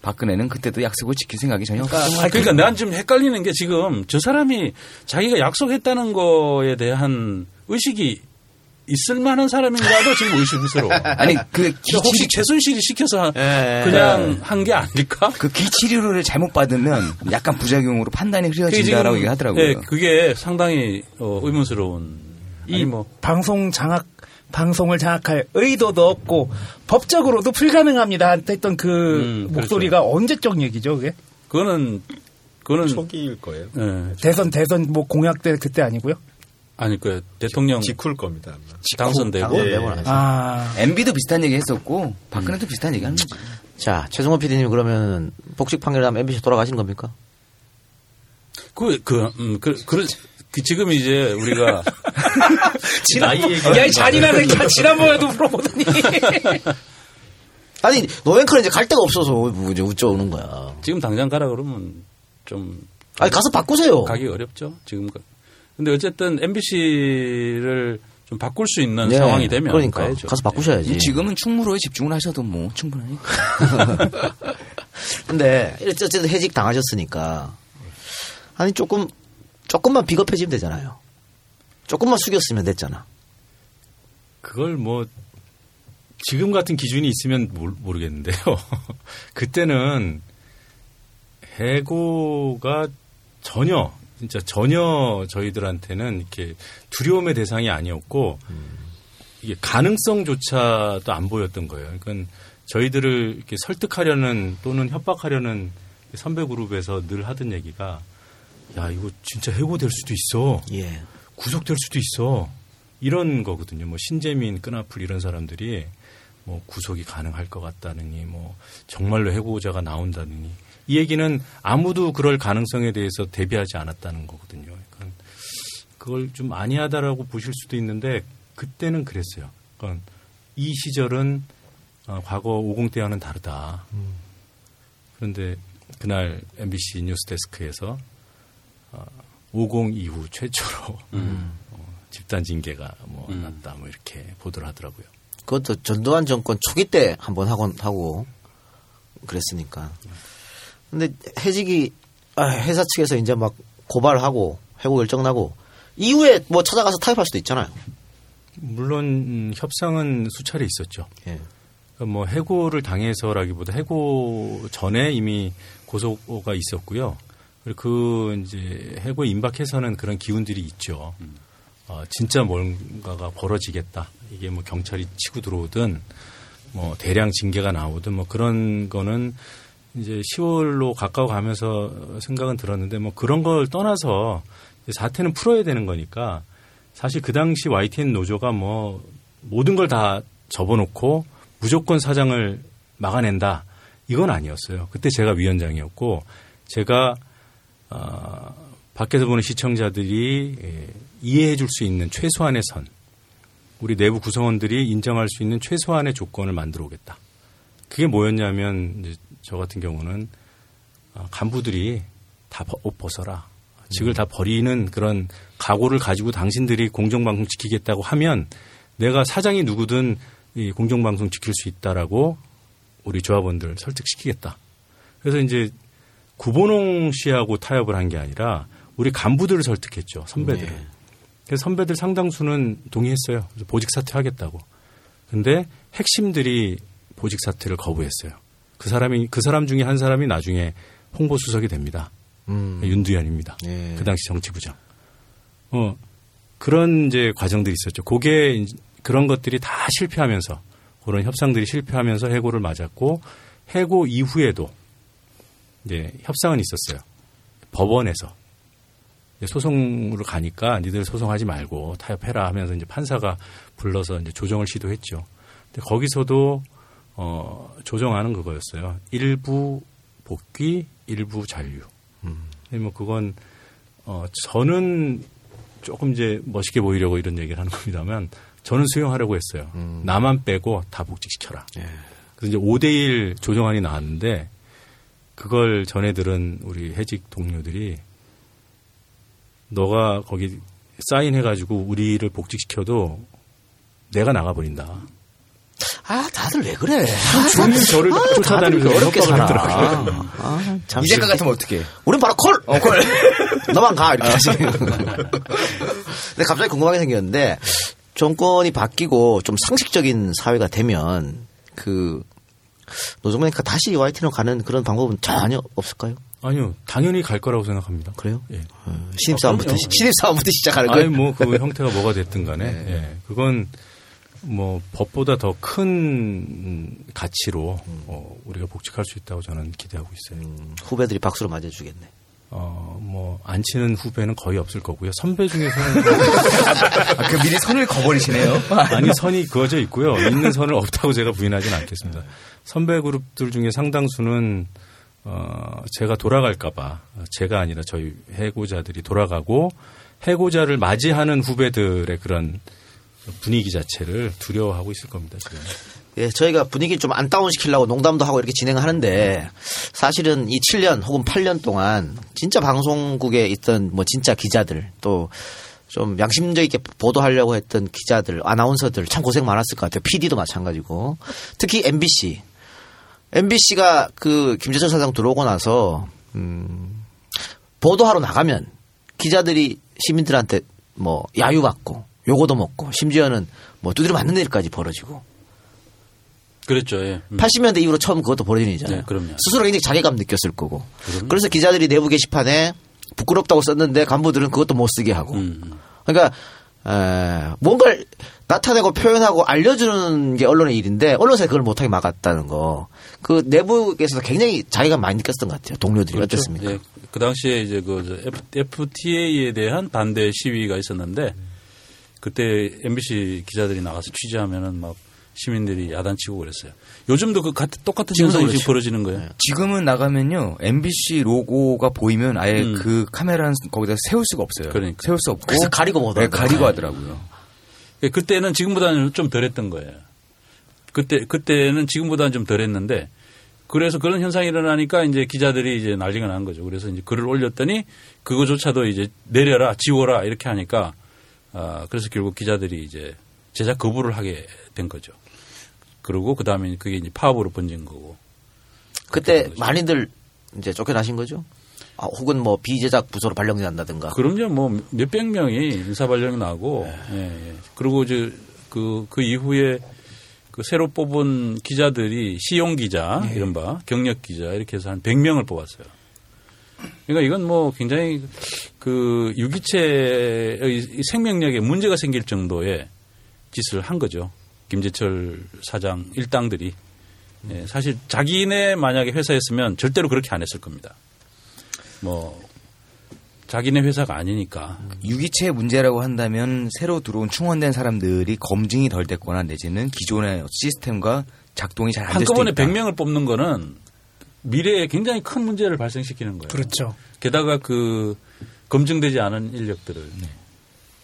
박근혜는 그때도 약속을 지킬 생각이 전혀 없었어요. 그러니까 난 지금 헷갈리는 게 지금 저 사람이 자기가 약속했다는 거에 대한 의식이 있을 만한 사람인가도 지금 의심스러워. 아니 그 혹시 최순실이 시켜서 그냥 한 게 아닐까? 그 기치료를 잘못 받으면 약간 부작용으로 판단이 흐려진다라고 얘기하더라고요. 네, 그게 상당히 의문스러운. 이 뭐 방송을 장악할 의도도 없고 법적으로도 불가능합니다 했던 그 목소리가 그렇죠. 언제적 얘기죠 그게? 그거는 그거는 초기일 거예요. 네. 대선 뭐 공약 때 그때 아니고요? 아니 그 대통령 직후일 겁니다. 당선되고 예. 아. MB도 비슷한 얘기 했었고 박근혜도 비슷한 얘기 하는 거죠. 자, 최승호 PD님 그러면 복직 판결 다음 MBC 돌아가신 겁니까? 지금 이제 우리가 나이 얘기. 야, 이 잔인한 새끼야. 지난번에도 물어보더니. 아니, 노랭크는 이제 갈 데가 없어서 이제 웃져오는 거야. 지금 당장 가라 그러면 좀. 아니, 가서 바꾸세요. 가기 어렵죠, 지금. 근데 어쨌든 MBC를 좀 바꿀 수 있는 네, 상황이 되면. 그러니까. 가야죠. 가서 바꾸셔야지. 지금은 충무로에 집중을 하셔도 뭐, 충분하니. 근데, 어쨌든 해직 당하셨으니까. 아니, 조금만 비겁해지면 되잖아요. 조금만 숙였으면 됐잖아. 그걸 뭐, 지금 같은 기준이 있으면 모르겠는데요. 그때는 해고가 전혀 저희들한테는 이렇게 두려움의 대상이 아니었고, 이게 가능성조차도 안 보였던 거예요. 그러니까 저희들을 이렇게 설득하려는 또는 협박하려는 선배 그룹에서 늘 하던 얘기가, 야, 이거 진짜 해고될 수도 있어. 예. 구속될 수도 있어. 이런 거거든요. 뭐 신재민, 끈아풀 이런 사람들이 뭐 구속이 가능할 것 같다느니 뭐 정말로 해고자가 나온다느니 이 얘기는 아무도 그럴 가능성에 대해서 대비하지 않았다는 거거든요. 그러니까 그걸 좀 아니하다라고 보실 수도 있는데 그때는 그랬어요. 그러니까 이 시절은 과거 50대와는 다르다. 그런데 그날 MBC 뉴스데스크에서 50 이후 최초로 집단 징계가 뭐 났다 뭐 이렇게 보도를 하더라고요. 그것도 전두환 정권 초기 때 한번 하고 그랬으니까. 근데 해직이 회사 측에서 이제 막 고발하고 해고 결정나고 이후에 뭐 찾아가서 타협할 수도 있잖아요. 물론 협상은 수차례 있었죠. 예. 그러니까 뭐 해고를 당해서라기보다 해고 전에 이미 고소가 있었고요. 그리고 그 이제 해고 임박해서는 그런 기운들이 있죠. 진짜 뭔가가 벌어지겠다. 이게 뭐 경찰이 치고 들어오든 뭐 대량 징계가 나오든 뭐 그런 거는 이제 10월로 가까워가면서 생각은 들었는데 뭐 그런 걸 떠나서 사태는 풀어야 되는 거니까 사실 그 당시 YTN 노조가 뭐 모든 걸 다 접어놓고 무조건 사장을 막아낸다. 이건 아니었어요. 그때 제가 위원장이었고 제가 밖에서 보는 시청자들이 이해해 줄 수 있는 최소한의 선, 우리 내부 구성원들이 인정할 수 있는 최소한의 조건을 만들어 오겠다. 그게 뭐였냐면 이제 저 같은 경우는 간부들이 다 옷 벗어라. 직을 다 버리는 그런 각오를 가지고 당신들이 공정방송 지키겠다고 하면 내가 사장이 누구든 이 공정방송 지킬 수 있다라고 우리 조합원들을 설득시키겠다. 그래서 이제 구본홍 씨하고 타협을 한 게 아니라 우리 간부들을 설득했죠. 선배들을. 네. 그래서 선배들 상당수는 동의했어요. 보직 사퇴하겠다고. 그런데 핵심들이 보직 사퇴를 거부했어요. 그 사람 중에 한 사람이 나중에 홍보수석이 됩니다. 윤두현입니다. 네. 그 당시 정치부장. 그런 이제 과정들이 있었죠. 그게 그런 것들이 다 실패하면서 그런 협상들이 실패하면서 해고를 맞았고 해고 이후에도 네, 협상은 있었어요. 법원에서. 소송으로 가니까 니들 소송하지 말고 타협해라 하면서 이제 판사가 불러서 이제 조정을 시도했죠. 근데 거기서도, 조정하는 그거였어요. 일부 복귀, 일부 잔류. 뭐 그건, 저는 조금 이제 멋있게 보이려고 이런 얘기를 하는 겁니다만 저는 수용하려고 했어요. 나만 빼고 다 복직시켜라. 예. 그래서 이제 5대1 조정안이 나왔는데 그걸 전해 들은 우리 해직 동료들이 너가 거기 사인해가지고 우리를 복직시켜도 내가 나가버린다. 아, 다들 왜 그래? 주님 저를 쫓아다니면서 어렵게 살더라고요. 이 생각 같으면 어떡해? 우린 바로 콜! 콜! 너만 가! 이렇게 하시는 근데 갑자기 궁금한 게 생겼는데 정권이 바뀌고 좀 상식적인 사회가 되면 노종면이니까 다시 YTN으로 가는 그런 방법은 전혀 없을까요? 아니요. 당연히 갈 거라고 생각합니다. 그래요? 예. 신입사원부터 시작하는 거예요? 아니, 뭐, 그 형태가 뭐가 됐든 간에. 네. 예. 그건 뭐, 법보다 더 큰 가치로 우리가 복직할 수 있다고 저는 기대하고 있어요. 후배들이 박수로 맞아주겠네. 안 치는 후배는 거의 없을 거고요. 선배 중에서는. 그 미리 선을 거버리시네요. 아니, 선이 그어져 있고요. 있는 선을 없다고 제가 부인하진 않겠습니다. 선배 그룹들 중에 상당수는, 제가 돌아갈까봐, 제가 아니라 저희 해고자들이 돌아가고, 해고자를 맞이하는 후배들의 그런 분위기 자체를 두려워하고 있을 겁니다, 지금. 예, 저희가 분위기 좀 안 다운시키려고 농담도 하고 이렇게 진행하는데 사실은 이 7년 혹은 8년 동안 진짜 방송국에 있던 뭐 진짜 기자들 또 좀 양심적 있게 보도하려고 했던 기자들, 아나운서들 참 고생 많았을 것 같아요. PD도 마찬가지고. 특히 MBC. MBC가 그 김재철 사장 들어오고 나서 보도하러 나가면 기자들이 시민들한테 뭐 야유받고 요거도 먹고 심지어는 뭐 두드려 맞는 일까지 벌어지고. 그렇죠. 예. 80년대 이후로 처음 그것도 벌어진 일이잖아요. 네, 그럼요. 스스로 굉장히 자괴감 느꼈을 거고. 그럼요. 그래서 기자들이 내부 게시판에 부끄럽다고 썼는데 간부들은 그것도 못 쓰게 하고. 그러니까 뭔가를 나타내고 표현하고 알려주는 게 언론의 일인데 언론사에 그걸 못하게 막았다는 거. 그 내부에서 굉장히 자괴감 많이 느꼈던 것 같아요. 동료들이. 그렇죠. 어땠습니까? 예. 그 당시에 이제 그 FTA에 대한 반대 시위가 있었는데 그때 MBC 기자들이 나가서 취재하면은 막 시민들이 야단치고 그랬어요. 요즘도 그 똑같은 현상이 지금 벌어지는 거예요. 지금은 나가면요. MBC 로고가 보이면 아예 그 카메라는 거기다 세울 수가 없어요. 그러니까. 세울 수 없고. 그래서 가리고 보더라고요. 네, 가리고 하더라고요. 네. 그때는 지금보다는 좀 덜했던 거예요. 그때는 지금보다는 좀 덜했는데 그래서 그런 현상이 일어나니까 이제 기자들이 이제 난리가 난 거죠. 그래서 이제 글을 올렸더니 그거조차도 이제 내려라, 지워라 이렇게 하니까 그래서 결국 기자들이 이제 제작 거부를 하게 된 거죠. 그리고 그 다음에 그게 이제 파업으로 번진 거고. 그때 많이들 이제 쫓겨나신 거죠? 아, 혹은 뭐 비제작 부서로 발령이 난다든가. 그럼요. 뭐 몇백 명이 인사 발령이 나고. 예, 예. 그리고 이제 그 이후에 그 새로 뽑은 기자들이 시용 기자, 예. 이른바 경력 기자 이렇게 해서 한 100명을 뽑았어요. 그러니까 이건 뭐 굉장히 그 유기체의 생명력에 문제가 생길 정도의 짓을 한 거죠. 김재철 사장 일당들이. 예, 사실 자기네 만약에 회사였으면 절대로 그렇게 안 했을 겁니다. 뭐 자기네 회사가 아니니까. 유기체 문제라고 한다면 새로 들어온 충원된 사람들이 검증이 덜 됐거나 내지는 기존의 시스템과 작동이 잘 안 될 수도 있다. 한꺼번에 100명을 뽑는 거는 미래에 굉장히 큰 문제를 발생시키는 거예요. 그렇죠. 게다가 그 검증되지 않은 인력들을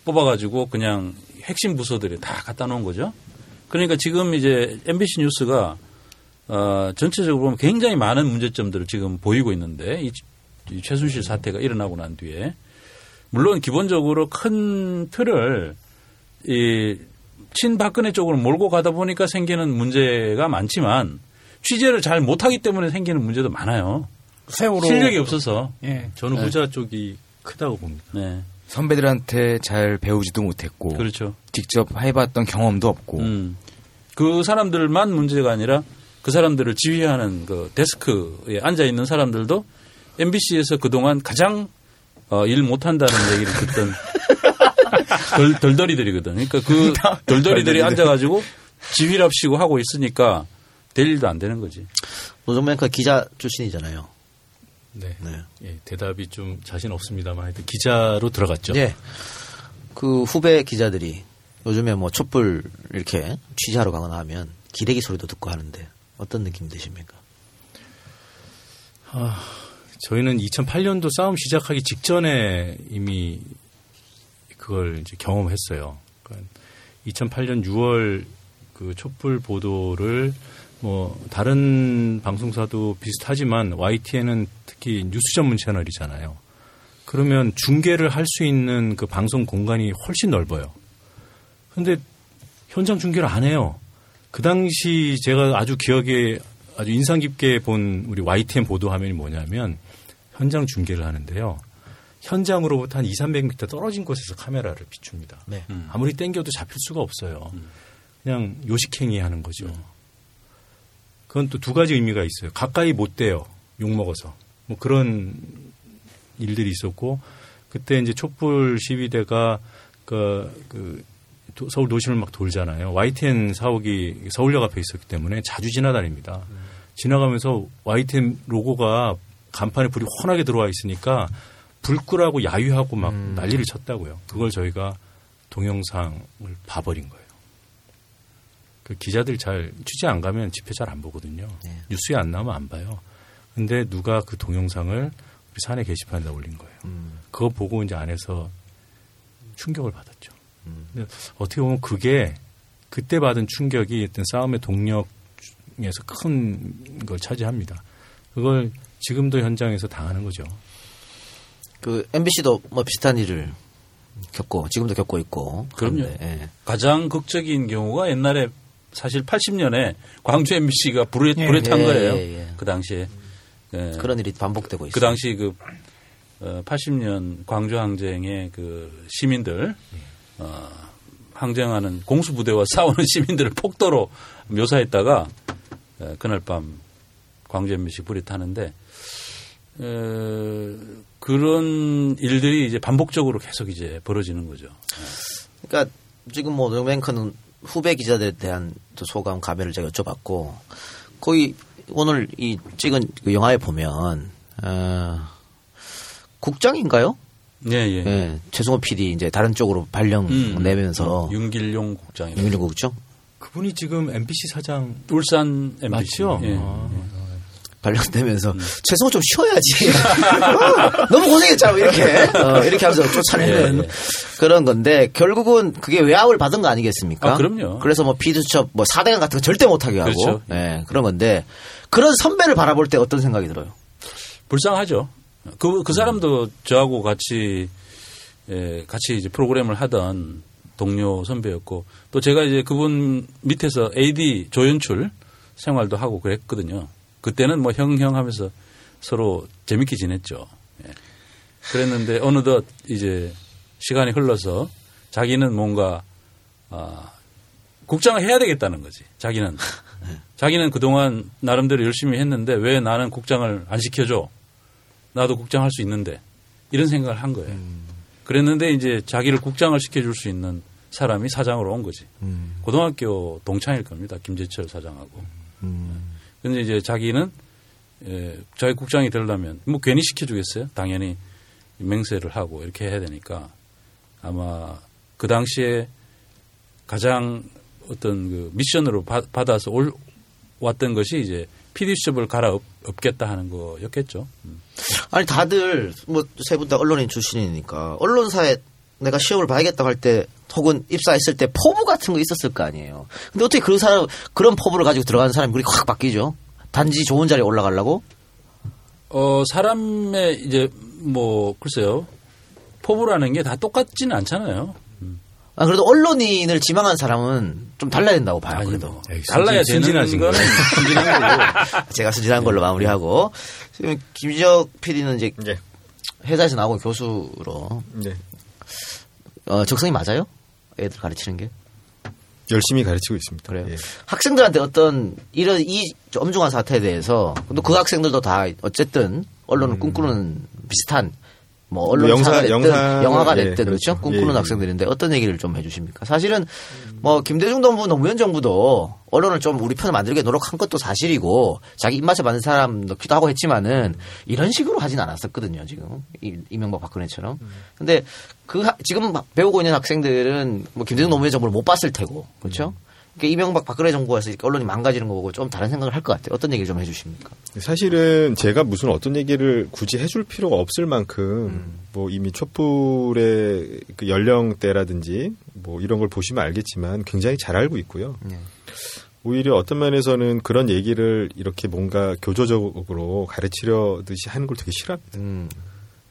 뽑아가지고 그냥 핵심 부서들이 다 갖다 놓은 거죠. 그러니까 지금 이제 MBC 뉴스가 전체적으로 보면 굉장히 많은 문제점들을 지금 보이고 있는데 이 최순실 사태가 일어나고 난 뒤에 물론 기본적으로 큰 틀을 이 친박근혜 쪽으로 몰고 가다 보니까 생기는 문제가 많지만 취재를 잘 못하기 때문에 생기는 문제도 많아요. 세월호. 실력이 없어서. 예. 저는 후자 쪽이 크다고 봅니다. 네. 선배들한테 잘 배우지도 못했고. 그렇죠. 직접 해봤던 경험도 없고. 그 사람들만 문제가 아니라 그 사람들을 지휘하는 그 데스크에 앉아있는 사람들도 MBC에서 그동안 가장 일 못한다는 얘기를 듣던 덜덜이들이거든. 그러니까 그 덜덜이들이 앉아가지고 지휘랍시고 하고 있으니까 될 일도 안 되는 거지. 노종면 그 기자 출신이잖아요. 네. 예, 대답이 좀 자신 없습니다만 하여튼 기자로 들어갔죠. 네. 그 후배 기자들이 요즘에 뭐 촛불 이렇게 취재하러 가거나 하면 기레기 소리도 듣고 하는데 어떤 느낌 드십니까? 저희는 2008년도 싸움 시작하기 직전에 이미 그걸 이제 경험했어요. 그러니까 2008년 6월 그 촛불 보도를 뭐 다른 방송사도 비슷하지만 YTN은 특히 뉴스 전문 채널이잖아요. 그러면 중계를 할 수 있는 그 방송 공간이 훨씬 넓어요. 그런데 현장 중계를 안 해요. 그 당시 제가 아주 기억에 아주 인상 깊게 본 우리 YTN 보도 화면이 뭐냐면 현장 중계를 하는데요. 현장으로부터 한 200-300m 떨어진 곳에서 카메라를 비춥니다. 네. 아무리 땡겨도 잡힐 수가 없어요. 그냥 요식행위 하는 거죠. 그건 또 두 가지 의미가 있어요. 가까이 못 돼요. 욕먹어서. 뭐 그런 일들이 있었고 그때 이제 촛불 시위대가 그 서울 도심을 막 돌잖아요. YTN 사옥이 서울역 앞에 있었기 때문에 자주 지나다닙니다. 지나가면서 YTN 로고가 간판에 불이 환하게 들어와 있으니까 불 끄라고 야유하고 막 난리를 쳤다고요. 그걸 저희가 동영상을 봐버린 거예요. 그 기자들 잘 취재 안 가면 집회 잘 안 보거든요. 네. 뉴스에 안 나오면 안 봐요. 근데 누가 그 동영상을 우리 사내 게시판에다 올린 거예요. 그거 보고 이제 안에서 충격을 받았죠. 근데 어떻게 보면 그게 그때 받은 충격이 일단 싸움의 동력에서 큰 걸 차지합니다. 그걸 지금도 현장에서 당하는 거죠. 그 MBC도 뭐 비슷한 일을 겪고 지금도 겪고 있고. 그럼요. 예. 가장 극적인 경우가 옛날에 사실 80년에 광주 MBC가 불에 탄 거예요. 예. 그 당시에. 예. 그런 일이 반복되고 있어요. 그 당시 그 80년 광주 항쟁의 그 시민들 항쟁하는 공수부대와 싸우는 시민들을 폭도로 묘사했다가 그날 밤 광주 MBC 불이 타는데 그런 일들이 이제 반복적으로 계속 이제 벌어지는 거죠. 그러니까 지금 뭐 노종맨커는 후배 기자들에 대한 소감 감회를 제가 여쭤봤고 거의 오늘 이 찍은 그 영화에 보면 국장인가요? 네. 예, 최승호 PD 이제 다른 쪽으로 발령 내면서 윤길용 국장이요. 윤길용 국장? 그분이 지금 MBC 사장 울산 MBC 맞죠? 예. 발령되면서 최승호 좀 쉬어야지. 너무 고생했잖아 이렇게 이렇게 하면서 쫓아내는 그런 건데 결국은 그게 외압을 받은 거 아니겠습니까? 아, 그럼요. 그래서 뭐 비수첩 뭐 사대강 같은 거 절대 못하게 하고 그렇죠. 예, 그런 건데 그런 선배를 바라볼 때 어떤 생각이 들어요? 불쌍하죠. 그 사람도 저하고 같이 같이 이제 프로그램을 하던 동료 선배였고 또 제가 이제 그분 밑에서 AD 조연출 생활도 하고 그랬거든요. 그때는 뭐 형형하면서 서로 재밌게 지냈죠. 예. 그랬는데 어느덧 이제 시간이 흘러서 자기는 뭔가 국장을 해야 되겠다는 거지. 자기는 그동안 나름대로 열심히 했는데 왜 나는 국장을 안 시켜줘? 나도 국장할 수 있는데 이런 생각을 한 거예요. 그랬는데 이제 자기를 국장을 시켜줄 수 있는 사람이 사장으로 온 거지. 고등학교 동창일 겁니다. 김재철 사장하고. 근데 이제 자기는 자기 국장이 되려면 뭐 괜히 시켜주겠어요? 당연히 맹세를 하고 이렇게 해야 되니까 아마 그 당시에 가장 어떤 그 미션으로 받아서 왔던 것이 이제 PD수첩을 갈아엎겠다 하는 거였겠죠. 아니 다들 뭐 세 분 다 언론인 출신이니까 언론사에 내가 시험을 봐야겠다고 할 때 혹은 입사했을 때 포부 같은 거 있었을 거 아니에요. 근데 어떻게 그런 포부를 가지고 들어가는 사람이 그렇게 확 바뀌죠? 단지 좋은 자리에 올라가려고? 사람의 이제 뭐 글쎄요. 포부라는 게 다 똑같지는 않잖아요. 아, 그래도 언론인을 지망한 사람은 좀 달라야 된다고 봐요. 아니, 그래도. 에이, 달라야 순진하신 거예요. 제가 순진한 걸로 마무리하고. 지금 김진혁 PD는 이제 회사에서 나오고 교수로. 네. 적성이 맞아요? 애들 가르치는 게? 열심히 가르치고 있습니다. 그래요. 예. 학생들한테 어떤 이런 이 엄중한 사태에 대해서 또 그 학생들도 다 어쨌든 언론을 꿈꾸는 비슷한 뭐 언론 영화가 냈든 그렇죠? 꿈꾸는 학생들인데 어떤 얘기를 좀 해주십니까? 사실은 뭐 김대중 정부, 노무현 정부도 언론을 좀 우리 편을 만들게 노력한 것도 사실이고 자기 입맛에 맞는 사람 넣기도 하고 했지만은 이런 식으로 하진 않았었거든요. 지금 이명박 박근혜처럼. 근데 지금 배우고 있는 학생들은 뭐 김대중 노무현 정부를 못 봤을 테고 그렇죠? 그러니까 이명박 박근혜 정부에서 언론이 망가지는 거 보고 좀 다른 생각을 할 것 같아요. 어떤 얘기를 좀 해주십니까? 사실은 제가 무슨 어떤 얘기를 굳이 해줄 필요가 없을 만큼 뭐 이미 촛불의 그 연령대라든지 뭐 이런 걸 보시면 알겠지만 굉장히 잘 알고 있고요. 네. 오히려 어떤 면에서는 그런 얘기를 이렇게 뭔가 교조적으로 가르치려듯이 하는 걸 되게 싫어합니다.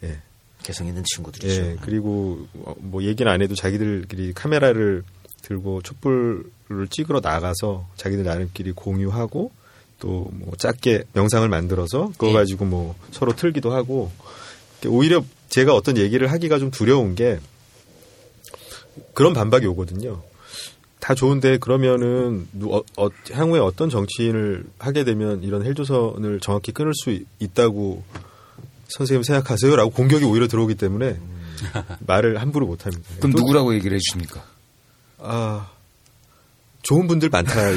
예. 개성 있는 친구들이죠. 예. 그리고 뭐 얘기는 안 해도 자기들끼리 카메라를 들고 촛불을 찍으러 나가서 자기들 나름끼리 공유하고 또 뭐 작게 영상을 만들어서 그거 가지고 뭐 서로 틀기도 하고 오히려 제가 어떤 얘기를 하기가 좀 두려운 게 그런 반박이 오거든요. 다 좋은데 그러면은 향후에 어떤 정치인을 하게 되면 이런 헬조선을 정확히 끊을 수 있다고 선생님 생각하세요? 라고 공격이 오히려 들어오기 때문에 말을 함부로 못합니다. 그럼 누구라고 얘기를 해주십니까? 좋은 분들 많다. 네.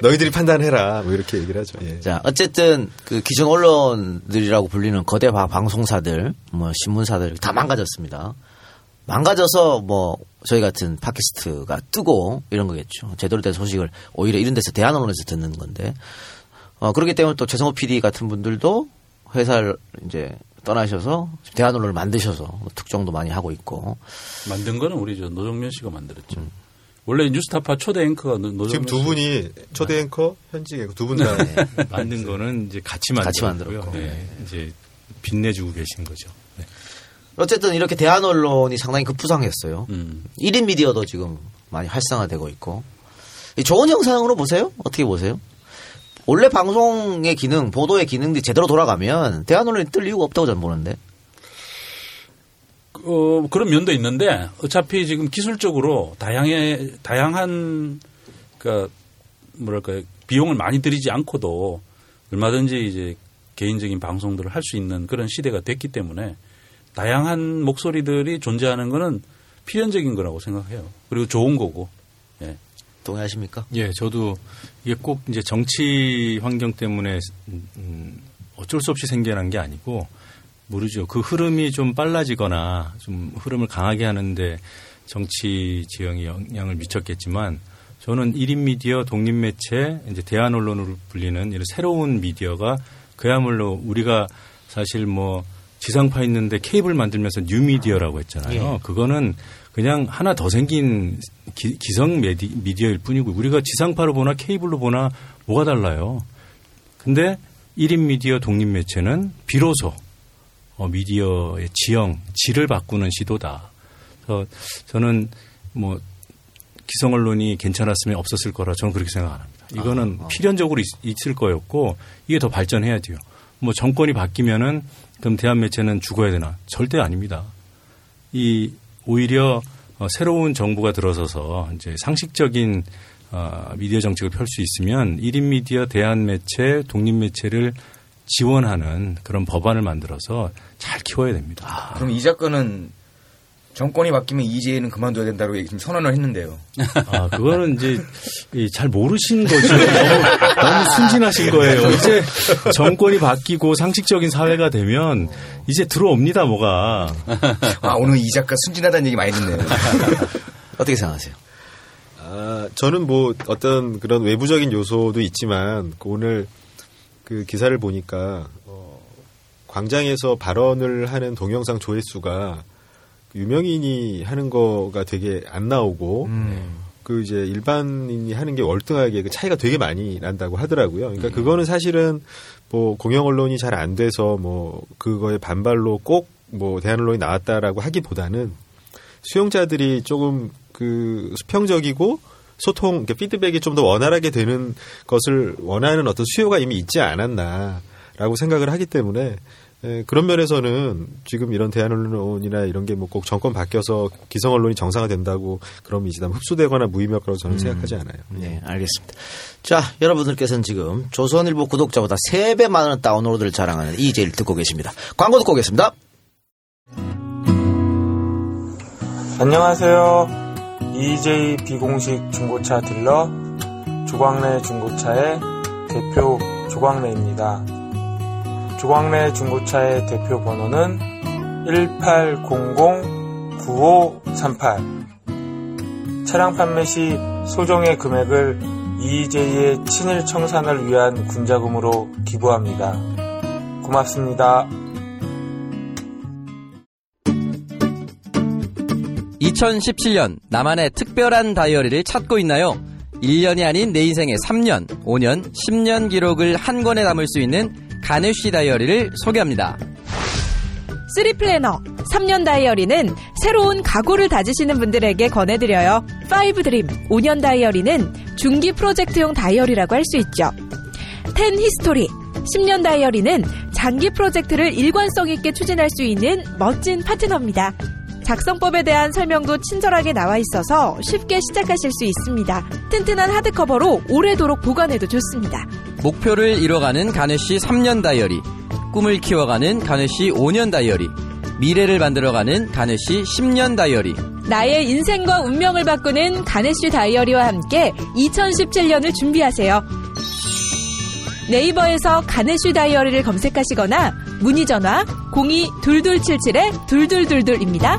너희들이 판단해라. 뭐 이렇게 얘기를 하죠. 예. 자, 어쨌든 그 기존 언론들이라고 불리는 거대 방송사들, 뭐 신문사들 다 망가졌습니다. 망가져서 뭐 저희 같은 팟캐스트가 뜨고 이런 거겠죠. 제대로 된 소식을 오히려 이런 데서 대한 언론에서 듣는 건데. 그렇기 때문에 또 최승호 PD 같은 분들도 회사를 이제 떠나셔서 대한 언론을 만드셔서 특종도 많이 하고 있고. 만든 거는 우리 저 노종면 씨가 만들었죠. 원래 뉴스타파 초대 앵커가 노종면 지금 두 분이 초대 앵커, 현직 앵커 두 분 다 만든 거는 이제 같이 만들었고요. 네. 이제 빛내주고 계신 거죠. 네. 어쨌든 이렇게 대한 언론이 상당히 급부상했어요. 1인 미디어도 지금 많이 활성화되고 있고. 좋은 영상으로 보세요. 어떻게 보세요? 원래 방송의 기능, 보도의 기능들이 제대로 돌아가면 대한 언론이 뜰 이유가 없다고 저는 보는데. 그런 면도 있는데 어차피 지금 기술적으로 다양한 그러니까 뭐랄까 비용을 많이 들이지 않고도 얼마든지 이제 개인적인 방송들을 할 수 있는 그런 시대가 됐기 때문에 다양한 목소리들이 존재하는 거는 필연적인 거라고 생각해요. 그리고 좋은 거고. 예. 동의하십니까? 예, 저도 이게 꼭 이제 정치 환경 때문에 어쩔 수 없이 생겨난 게 아니고 모르죠. 그 흐름이 좀 빨라지거나 좀 흐름을 강하게 하는데 정치 지형이 영향을 미쳤겠지만 저는 1인 미디어, 독립 매체, 이제 대한 언론으로 불리는 이런 새로운 미디어가 그야말로 우리가 사실 뭐 지상파 있는데 케이블 만들면서 뉴미디어라고 했잖아요. 예. 그거는 그냥 하나 더 생긴 기성 미디어일 뿐이고 우리가 지상파로 보나 케이블로 보나 뭐가 달라요. 근데 1인 미디어 독립 매체는 비로소 미디어의 지형, 질을 바꾸는 시도다. 그래서 저는 뭐 기성 언론이 괜찮았으면 없었을 거라 저는 그렇게 생각 안 합니다. 이거는 필연적으로 있을 거였고 이게 더 발전해야 돼요. 뭐 정권이 바뀌면은 그럼 대한 매체는 죽어야 되나? 절대 아닙니다. 이 오히려 새로운 정부가 들어서서 이제 상식적인 미디어 정책을 펼 수 있으면 1인 미디어, 대한 매체, 독립 매체를 지원하는 그런 법안을 만들어서 잘 키워야 됩니다. 그럼 이 작가는 정권이 바뀌면 EJ는 그만둬야 된다고 지금 선언을 했는데요. 그거는 이제 잘 모르신 거죠. 너무 순진하신 거예요. 이제 정권이 바뀌고 상식적인 사회가 되면 이제 들어옵니다, 뭐가. 오늘 이 작가 순진하다는 얘기 많이 듣네요. 어떻게 생각하세요? 저는 뭐 어떤 그런 외부적인 요소도 있지만 오늘 그 기사를 보니까 광장에서 발언을 하는 동영상 조회수가 유명인이 하는 거가 되게 안 나오고 그 이제 일반인이 하는 게 월등하게 그 차이가 되게 많이 난다고 하더라고요. 그러니까 그거는 사실은 뭐 공영 언론이 잘 안 돼서 뭐 그거에 반발로 꼭 뭐 대한 언론이 나왔다라고 하기보다는 수용자들이 조금 그 수평적이고 소통 피드백이 좀 더 원활하게 되는 것을 원하는 어떤 수요가 이미 있지 않았나라고 생각을 하기 때문에. 예, 그런 면에서는 지금 이런 대한 언론이나 이런 게 뭐 꼭 정권 바뀌어서 기성 언론이 정상화된다고 그럼 이제 흡수되거나 무의미할 거라고 저는 생각하지 않아요. 네, 알겠습니다. 자, 여러분들께서는 지금 조선일보 구독자보다 3배 많은 다운로드를 자랑하는 EJ를 듣고 계십니다. 광고 듣고 오겠습니다. 안녕하세요. EJ 비공식 중고차 딜러 조광래 중고차의 대표 조광래입니다. 조광래 중고차의 대표 번호는 18009538. 차량 판매 시 소정의 금액을 EJ의 친일 청산을 위한 군자금으로 기부합니다. 고맙습니다. 2017년 나만의 특별한 다이어리를 찾고 있나요? 1년이 아닌 내 인생의 3년, 5년, 10년 기록을 한 권에 담을 수 있는 가누쉬 다이어리를 소개합니다. 3플래너 3년 다이어리는 새로운 각오를 다지시는 분들에게 권해드려요. 5드림 5년 다이어리는 중기 프로젝트용 다이어리라고 할 수 있죠. 10 히스토리 10년 다이어리는 장기 프로젝트를 일관성 있게 추진할 수 있는 멋진 파트너입니다. 작성법에 대한 설명도 친절하게 나와 있어서 쉽게 시작하실 수 있습니다. 튼튼한 하드커버로 오래도록 보관해도 좋습니다. 목표를 이뤄가는 가누쉬 3년 다이어리, 꿈을 키워가는 가누쉬 5년 다이어리, 미래를 만들어가는 가누쉬 10년 다이어리. 나의 인생과 운명을 바꾸는 가네쉬 다이어리와 함께 2017년을 준비하세요. 네이버에서 가네쉬 다이어리를 검색하시거나 문의 전화 02-2277-2222입니다.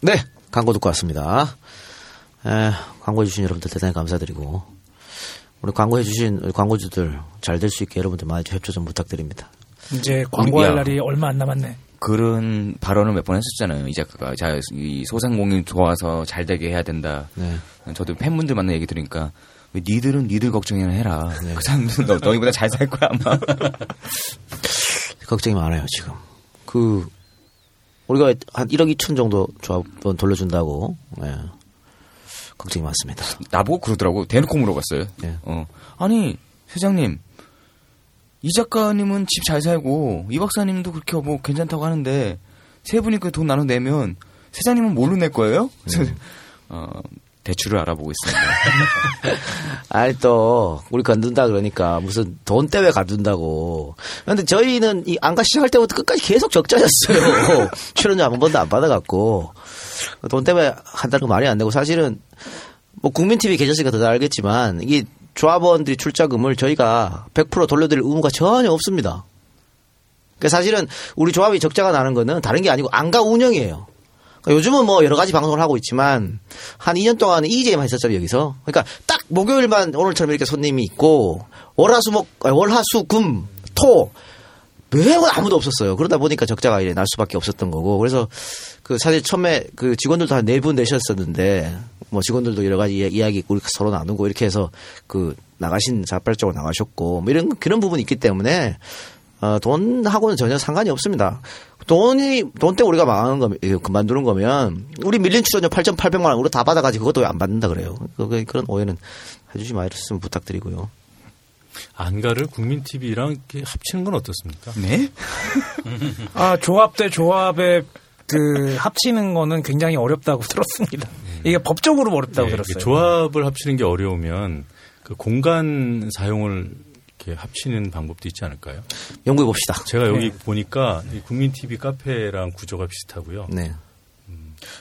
네, 광고 듣고 왔습니다. 광고해주신 여러분들 대단히 감사드리고, 우리 광고해주신 광고주들 잘 될 수 있게 여러분들 많이 협조 좀 부탁드립니다. 이제 광고할 날이 얼마 안 남았네. 그런 발언을 몇 번 했었잖아요. 이제 이 소상공인 좋아서 잘 되게 해야 된다. 네. 저도 팬분들 만나 얘기 들으니까 왜 니들은 니들 걱정이나 해라. 네. 그 사람들은 너희보다 잘 살 거야 아마. 걱정이 많아요 지금. 우리가 한 1억 2천 정도 조합원 돌려준다고. 네. 걱정이 많습니다. 나보고 그러더라고. 대놓고 물어봤어요. 네. 아니 회장님, 이 작가님은 집 잘 살고 이 박사님도 그렇게 뭐 괜찮다고 하는데 세 분이 그 돈 나눠 내면 세장님은 뭘로 낼 거예요? 대출을 알아보고 있습니다. 아니 또 우리 건든다 그러니까 무슨 돈 때문에 가둔다고. 그런데 저희는 이 안가 시작할 때부터 끝까지 계속 적자였어요. 출연료 한 번도 안 받아갖고 돈 때문에 한다는 거 말이 안 되고, 사실은 뭐 국민TV 계셨으니까 더 알겠지만 이게 조합원들이 출자금을 저희가 100% 돌려드릴 의무가 전혀 없습니다. 그러니까 사실은 우리 조합이 적자가 나는 거는 다른 게 아니고 안가 운영이에요. 그러니까 요즘은 뭐 여러 가지 방송을 하고 있지만 한 2년 동안 EJ만 했었죠 여기서. 그러니까 딱 목요일만 오늘처럼 이렇게 손님이 있고 월화수금 토 매번 아무도 없었어요. 그러다 보니까 적자가 이래 날 수밖에 없었던 거고. 그래서 그 사실 처음에 그 직원들도 한 4분 되셨었는데 뭐 직원들도 여러 가지 이야기 우리 서로 나누고 이렇게 해서 그 나가신 자발적으로 나가셨고 뭐 이런 그런 부분이 있기 때문에 돈하고는 전혀 상관이 없습니다. 돈 때문에 우리가 망하는 거면 그만두는 거면 우리 밀린 출연료 8,800만 원 우리 다 받아가지고 그것도 왜 안 받는다 그래요. 그런 오해는 해주지 말았으면 부탁드리고요. 안가를 국민TV랑 합치는 건 어떻습니까? 네? 아, 조합 대 조합에 그 합치는 거는 굉장히 어렵다고 들었습니다. 이게 법적으로 어렵다고 들었어요. 조합을 합치는 게 어려우면 그 공간 사용을 이렇게 합치는 방법도 있지 않을까요? 연구해 봅시다. 제가 여기 보니까 국민TV 카페랑 구조가 비슷하고요. 네.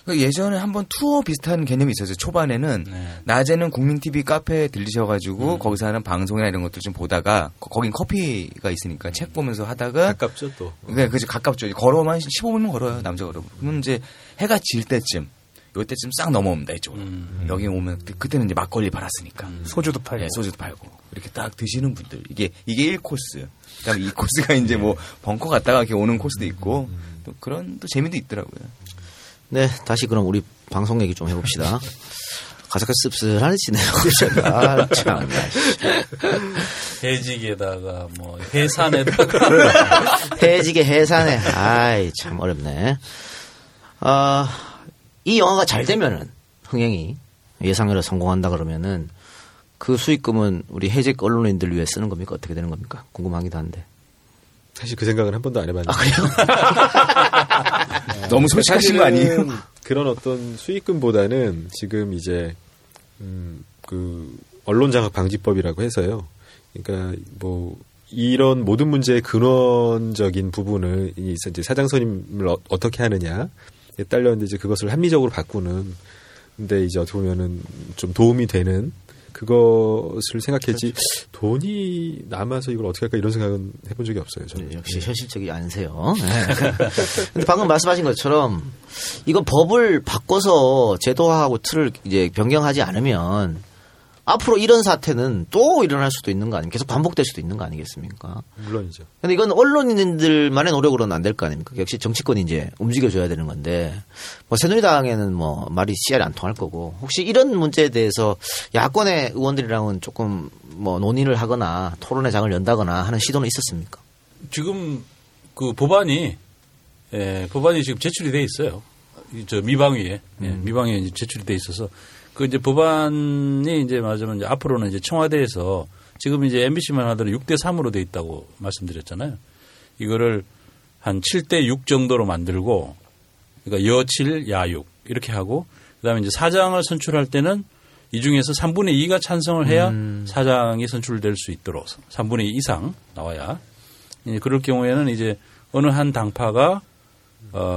예전에 한번 투어 비슷한 개념이 있었어요. 초반에는 낮에는 국민TV 카페에 들리셔가지고 거기서 하는 방송이나 이런 것들 좀 보다가 거긴 커피가 있으니까 책 보면서 하다가 가깝죠 또. 네, 그죠 가깝죠. 걸어만 15분은 걸어요 남자 걸어. 그럼 이제 해가 질 때쯤, 요때쯤 싹 넘어옵니다 이쪽으로. 여기 오면 그때는 이제 막걸리 팔았으니까 소주도 팔고, 네, 소주도 팔고 이렇게 딱 드시는 분들 이게 1코스. 그다음 2코스가 이제 뭐 벙커 갔다가 이렇게 오는 코스도 있고 또 그런 또 재미도 있더라고요. 네, 다시 그럼 우리 방송 얘기 좀 해봅시다. 가사가 씁쓸하시네요. 아, 참. 해지개에다가 뭐 해산에다가 해지개 해산에. 아이 참 어렵네. 이 영화가 잘 되면은 흥행이 예상외로 성공한다 그러면은 그 수익금은 우리 해직 언론인들 위해 쓰는 겁니까? 어떻게 되는 겁니까? 궁금하기도 한데. 사실 그 생각은 한 번도 안 해봤는데. 아, 그래요? 너무 솔직하신 거 아니에요? 그런 어떤 수익금보다는 지금 이제 그 언론장악 방지법이라고 해서요. 그러니까 뭐 이런 모든 문제의 근원적인 부분을 이제 사장 선임을 어떻게 하느냐에 딸렸는데 이제 그것을 합리적으로 바꾸는. 근데 이제 어떻게 보면은 좀 도움이 되는. 그것을 생각했지 돈이 남아서 이걸 어떻게 할까 이런 생각은 해본 적이 없어요. 저는. 역시 현실적이 아니세요. 근데 방금 말씀하신 것처럼 이건 법을 바꿔서 제도화하고 틀을 이제 변경하지 않으면 앞으로 이런 사태는 또 일어날 수도 있는 거 아니에요? 계속 반복될 수도 있는 거 아니겠습니까? 물론이죠. 근데 이건 언론인들만의 노력으로는 안 될 거 아닙니까? 역시 정치권이 이제 움직여줘야 되는 건데, 뭐 새누리당에는 뭐 말이 씨알이 안 통할 거고, 혹시 이런 문제에 대해서 야권의 의원들이랑은 조금 뭐 논의를 하거나 토론의 장을 연다거나 하는 시도는 있었습니까? 지금 그 법안이 지금 제출이 돼 있어요. 저 미방위에. 미방위에 이제 제출이 돼 있어서. 그 이제 법안이 이제 맞으면 이제 앞으로는 이제 청와대에서 지금 이제 MBC만 하더라도 6대3으로 돼 있다고 말씀드렸잖아요. 이거를 한 7대6 정도로 만들고, 그러니까 여칠 야육 이렇게 하고, 그다음에 이제 사장을 선출할 때는 이 중에서 3분의 2가 찬성을 해야 사장이 선출될 수 있도록 3분의 2 이상 나와야. 그럴 경우에는 이제 어느 한 당파가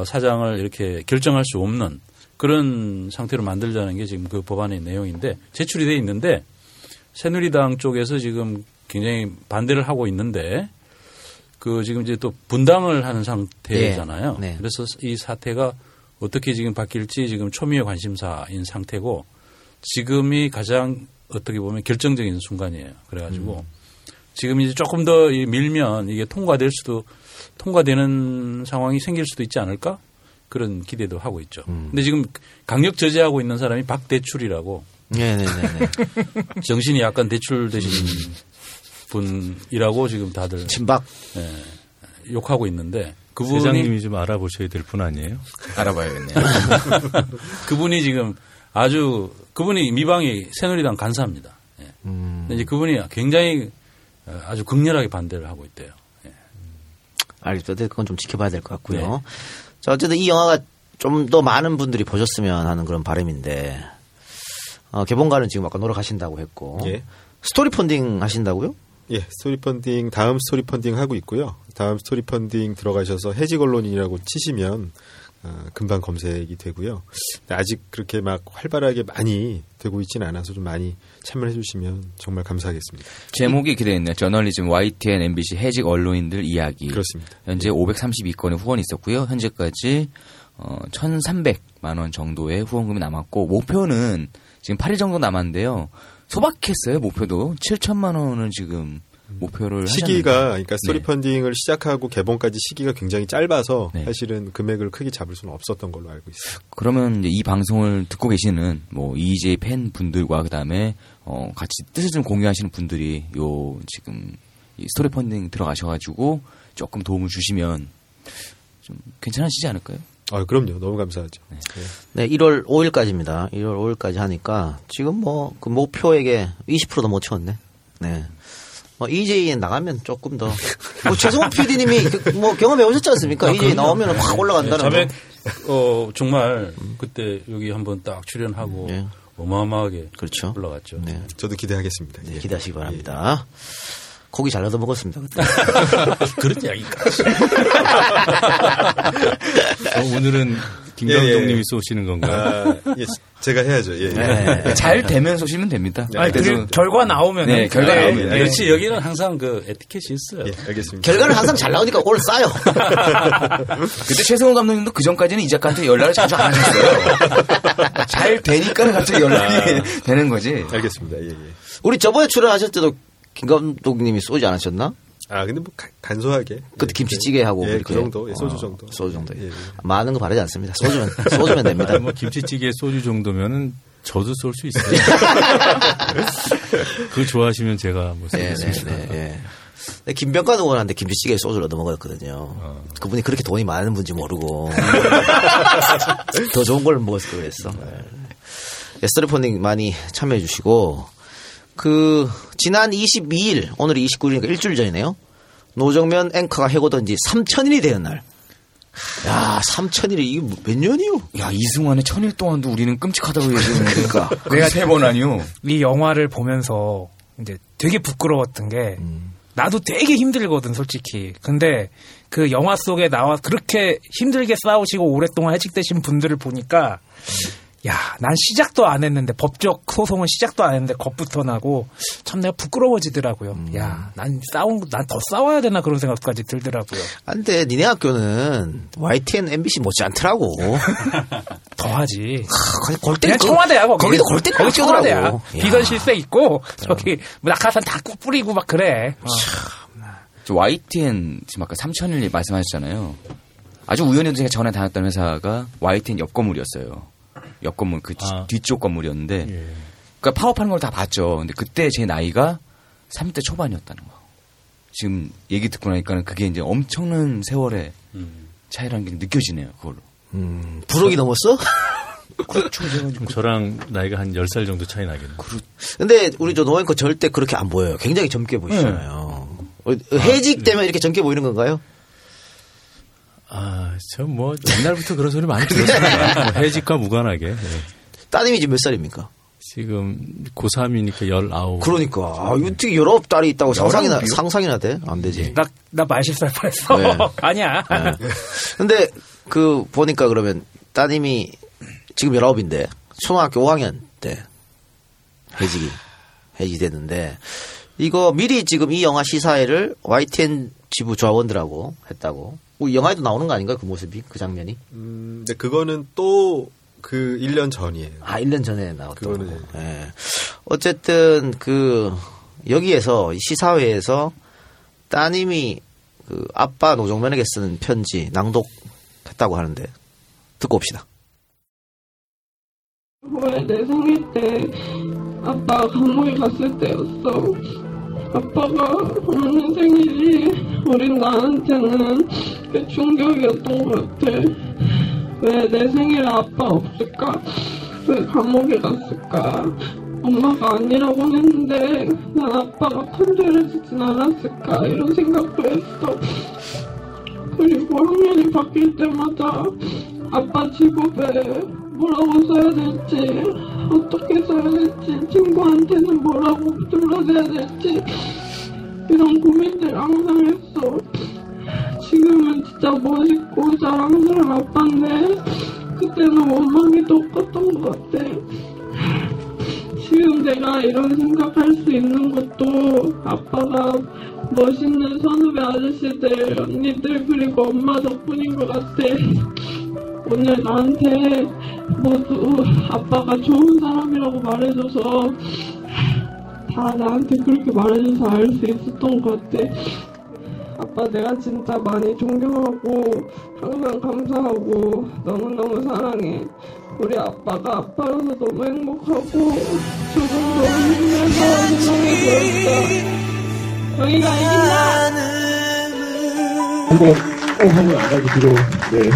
사장을 이렇게 결정할 수 없는 그런 상태로 만들자는 게 지금 그 법안의 내용인데 제출이 돼 있는데 새누리당 쪽에서 지금 굉장히 반대를 하고 있는데 그 지금 이제 또 분당을 하는 상태잖아요. 네. 네. 그래서 이 사태가 어떻게 지금 바뀔지 지금 초미의 관심사인 상태고 지금이 가장 어떻게 보면 결정적인 순간이에요. 그래가지고 지금 이제 조금 더 밀면 이게 통과될 수도 통과되는 상황이 생길 수도 있지 않을까 그런 기대도 하고 있죠. 근데 지금 강력 저지하고 있는 사람이 박대출이라고. 네네네. 정신이 약간 대출되신 분이라고 지금 다들 친박 예, 욕하고 있는데 그분이 회장님이 좀 알아보셔야 될 분 아니에요? 알아봐야겠네요. 그분이 지금 아주 그분이 미방이 새누리당 간사입니다. 예. 이제 그분이 굉장히 아주 극렬하게 반대를 하고 있대요. 예. 알겠습니다. 그건 좀 지켜봐야 될 것 같고요. 네. 자, 어쨌든 이 영화가 좀 더 많은 분들이 보셨으면 하는 그런 바람인데 개봉가는 지금 아까 노력하신다고 했고 예. 스토리 펀딩 하신다고요? 예, 스토리 펀딩 다음 스토리 펀딩 하고 있고요. 다음 스토리 펀딩 들어가셔서 해직 언론인이라고 치시면 금방 검색이 되고요. 아직 그렇게 막 활발하게 많이 되고 있지는 않아서 좀 많이 참여해 주시면 정말 감사하겠습니다. 제목이 기대했네요. 저널리즘 YTN MBC 해직 언론인들 이야기. 그렇습니다. 현재 예. 532건의 후원이 있었고요. 현재까지 1,300만 원 정도의 후원금이 남았고 목표는 지금 8일 정도 남았는데요. 소박했어요. 목표도 7천만 원은 지금 목표를 시기가 하셨는데. 그러니까 스토리 네. 펀딩을 시작하고 개봉까지 시기가 굉장히 짧아서 네. 사실은 금액을 크게 잡을 수는 없었던 걸로 알고 있어요. 그러면 이 방송을 듣고 계시는 뭐 EJ 팬분들과 그다음에 같이 뜻을 좀 공유하시는 분들이 요 지금 이 스토리 펀딩 들어가셔가지고 조금 도움을 주시면 좀 괜찮아지지 않을까요? 아, 그럼요. 너무 감사하죠. 네. 네, 1월 5일까지입니다. 1월 5일까지 하니까 지금 뭐 그 목표액에 20%도 못 채웠네. 네. EJ에 나가면 조금 더. 뭐 최승호 PD님이 뭐 경험해 오셨지 않습니까? 아, EJ 나오면 확 올라간다는. 네, 자백, 정말 그때 여기 한번 딱 출연하고 네. 어마어마하게 그렇죠. 올라갔죠. 네. 저도 기대하겠습니다. 네, 기대하시기 바랍니다. 예. 고기 잘 얻어 먹었습니다. 그때. 그런 이야기까지. 오늘은 김감독님이 쏘시는 건가요? 아, 예, 제가 해야죠. 예, 예. 네, 네. 잘 되면 쏘시면 됩니다. 네, 아니, 그래서 결과 나오면. 네, 결과 나오면. 네. 역시 여기는 항상 그 에티켓이 있어요. 예, 알겠습니다. 결과는 항상 잘 나오니까 올 싸요. 그때 최승호 감독님도 그 전까지는 이 작가한테 연락을 자주 안 하셨어요. 잘 되니까 갑자기 연락이 되는 거지. 알겠습니다. 예, 예. 우리 저번에 출연하실 때도 김 감독님이 쏘지 않으셨나? 아, 근데 뭐 간소하게. 그때 예, 김치찌개하고. 예, 그 정도. 예, 소주 정도. 소주 정도. 예, 예. 많은 거 바라지 않습니다. 소주면 됩니다. 뭐 김치찌개 소주 정도면은 저도 쏠 수 있어요. 그거 좋아하시면 제가 뭐 쏘겠습니다. 네, 네, 네. 김병관 의원한테 김치찌개 소주를 얻어 먹었거든요. 그분이 그렇게 돈이 많은 분인지 모르고. 더 좋은 걸 먹었을 거 그랬어. 네, 스토리폰딩 많이 참여해 주시고. 그 지난 22일 오늘이 29일이니까 일주일 전이네요. 노종면 앵커가 해고된 지 3,000일이 되는 날. 야, 3,000일이 이게 몇 년이요? 야, 이승환의 1,000일 동안도 우리는 끔찍하다고 얘기했는데. 그러니까. 내가 세 번 아니요. 이 영화를 보면서 이제 되게 부끄러웠던 게 나도 되게 힘들거든, 솔직히. 근데 그 영화 속에 나와 그렇게 힘들게 싸우시고 오랫동안 해직되신 분들을 보니까 야, 난 시작도 안 했는데 법적 소송은 시작도 안 했는데 겁부터 나고 참 내가 부끄러워지더라고요. 야, 난 더 싸워야 되나 그런 생각까지 들더라고요. 안 돼, 니네 학교는 YTN, MBC 못지 않더라고. 더 하지. 그냥 청와대하고 거기도 골때리고 청와대야. 비선실세 있고 저기 낙하산 다 뿌리고 막 그래. 참, YTN 지금 아까 3,000일 말씀하셨잖아요. 아주 우연히도 제가 전에 다녔던 회사가 YTN 옆 건물이었어요. 옆 건물, 그 뒤쪽 건물이었는데, 예. 그니까 파업하는 걸 다 봤죠. 근데 그때 제 나이가 30대 초반이었다는 거. 지금 얘기 듣고 나니까는 그게 이제 엄청난 세월의 차이라는 게 느껴지네요, 그걸로. 부록이 넘었어? 그렇죠. 저랑 나이가 한 10살 정도 차이 나겠네요. 근데 우리 저 노앵커 절대 그렇게 안 보여요. 굉장히 젊게 보이시잖아요. 해직되면 이렇게 젊게 보이는 건가요? 아, 저 뭐 옛날부터 그런 소리 많이 들었어요. 뭐 해직과 무관하게. 네. 따님이 지금 몇 살입니까? 지금 고3이니까 19. 그러니까 아, 어떻게 19 딸이 있다고 상상이나 돼? 안 되지. 나 말실살 뻔했어. 네. 아니야. 네. 근데 그 보니까 그러면 따님이 지금 19인데 초등학교 5학년 때 해직이 됐는데 이거 미리 지금 이 영화 시사회를 YTN 지부 조합원들하고 했다고. 뭐 영화에도 나오는 거 아닌가 그 모습이 그 장면이? 근데 그거는 또 그 1년 전이에요. 아, 1년 전에 나왔던 거고. 예. 어쨌든 그 여기에서 시사회에서 따님이 그 아빠 노종면에게 쓰는 편지 낭독했다고 하는데 듣고 옵시다. 이번에 내 생일 때 아빠가 강목에 갔을 때였어. 아빠가 없는 생일이 우린 나한테는 그 충격이었던 것 같아. 왜 내 생일에 아빠 없을까? 왜 감옥에 갔을까? 엄마가 아니라고 했는데 난 아빠가 편지를 쓰진 않았을까? 이런 생각도 했어. 그리고 학년이 바뀔 때마다 아빠 직업에 뭐라고 써야 될지, 어떻게 써야 될지, 친구한테는 뭐라고 둘러대야 될지 이런 고민들 항상 했어. 지금은 진짜 멋있고 자랑스러운 아빠인데 그때는 원망이 더 컸던 것 같아. 지금 내가 이런 생각할 수 있는 것도 아빠가 멋있는 선후배 아저씨들, 언니들 그리고 엄마 덕분인 것 같아. 오늘 나한테 모두 아빠가 좋은 사람이라고 말해줘서 다 나한테 그렇게 말해줘서 알 수 있었던 것 같아. 아빠 내가 진짜 많이 존경하고 항상 감사하고 너무너무 사랑해. 우리 아빠가 아빠라서 너무 행복하고 조금 더 힘내서 세상에 보였어. 여기가 이긴다. 한번 꼭 한번 알아주시고 네.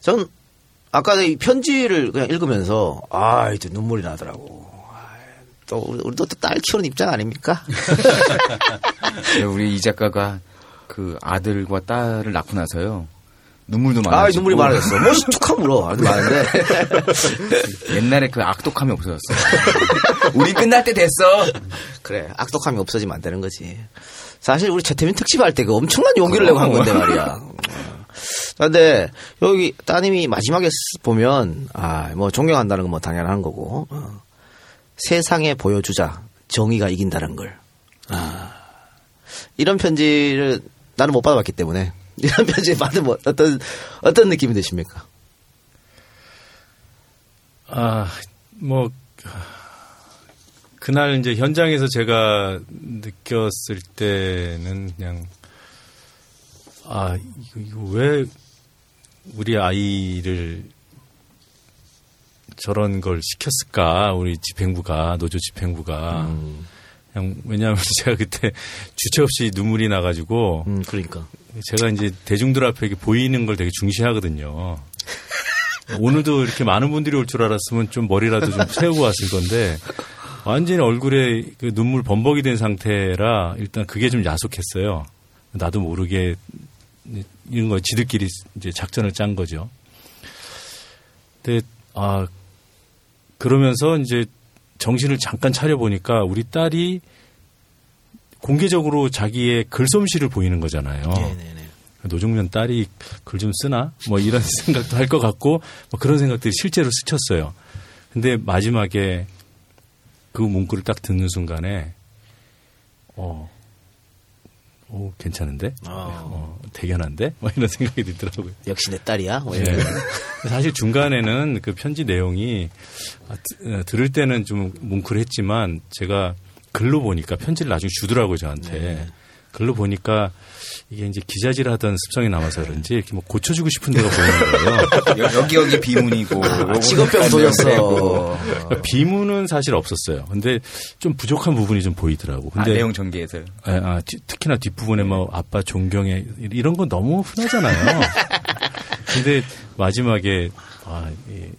전 아까 이 편지를 그냥 읽으면서 아 이제 눈물이 나더라고. 또 우리도 또 딸 키우는 입장 아닙니까? 우리 이 작가가 그 아들과 딸을 낳고 나서요 눈물도 많아졌고. 아 눈물이 많아졌어. 뭐 툭하고 울어. 아주 많은데 옛날에 그 악독함이 없어졌어. 우리 끝날 때 됐어. 그래 악독함이 없어지면 안 되는 거지. 사실 우리 최태민 특집할 때 그 엄청난 용기를 내고 한 건데 말이야. 근데 여기 따님이 마지막에 보면 아 뭐 존경한다는 건 뭐 당연한 거고 세상에 보여주자 정의가 이긴다는 걸 이런 편지를 나는 못 받아봤기 때문에 이런 편지 받으면 어떤 느낌이 드십니까? 아 뭐 그날 이제 현장에서 제가 느꼈을 때는 그냥 아 이거 왜 우리 아이를 저런 걸 시켰을까? 우리 집행부가 노조 집행부가 그냥 왜냐하면 제가 그때 주체 없이 눈물이 나가지고 그러니까 제가 이제 대중들 앞에 보이는 걸 되게 중시하거든요. 오늘도 이렇게 많은 분들이 올 줄 알았으면 좀 머리라도 좀 세우고 왔을 건데 완전히 얼굴에 그 눈물 범벅이 된 상태라 일단 그게 좀 야속했어요. 나도 모르게 이런 거 지들끼리 이제 작전을 짠 거죠. 근데 아 그러면서 이제 정신을 잠깐 차려 보니까 우리 딸이 공개적으로 자기의 글솜씨를 보이는 거잖아요. 네네네. 노종면 딸이 글 좀 쓰나? 뭐 이런 생각도 할 것 같고 뭐 그런 생각들이 실제로 스쳤어요. 근데 마지막에 그 문구를 딱 듣는 순간에 오, 괜찮은데? 대견한데? 막 이런 생각이 들더라고요. 역시 내 딸이야? 네. 사실 중간에는 그 편지 내용이 들을 때는 좀 뭉클했지만 제가 글로 보니까 편지를 나중에 주더라고요, 저한테. 네. 글로 보니까 이게 이제 기자질 하던 습성이 남아서 그런지 이렇게 뭐 고쳐주고 싶은 데가 보이는 거예요. 여기 비문이고. 직업병 도였어. 그러니까 비문은 사실 없었어요. 근데 좀 부족한 부분이 좀 보이더라고. 근데 내용 전개에서요? 특히나 뒷부분에 뭐 아빠 존경해 이런 건 너무 흔하잖아요. 근데 마지막에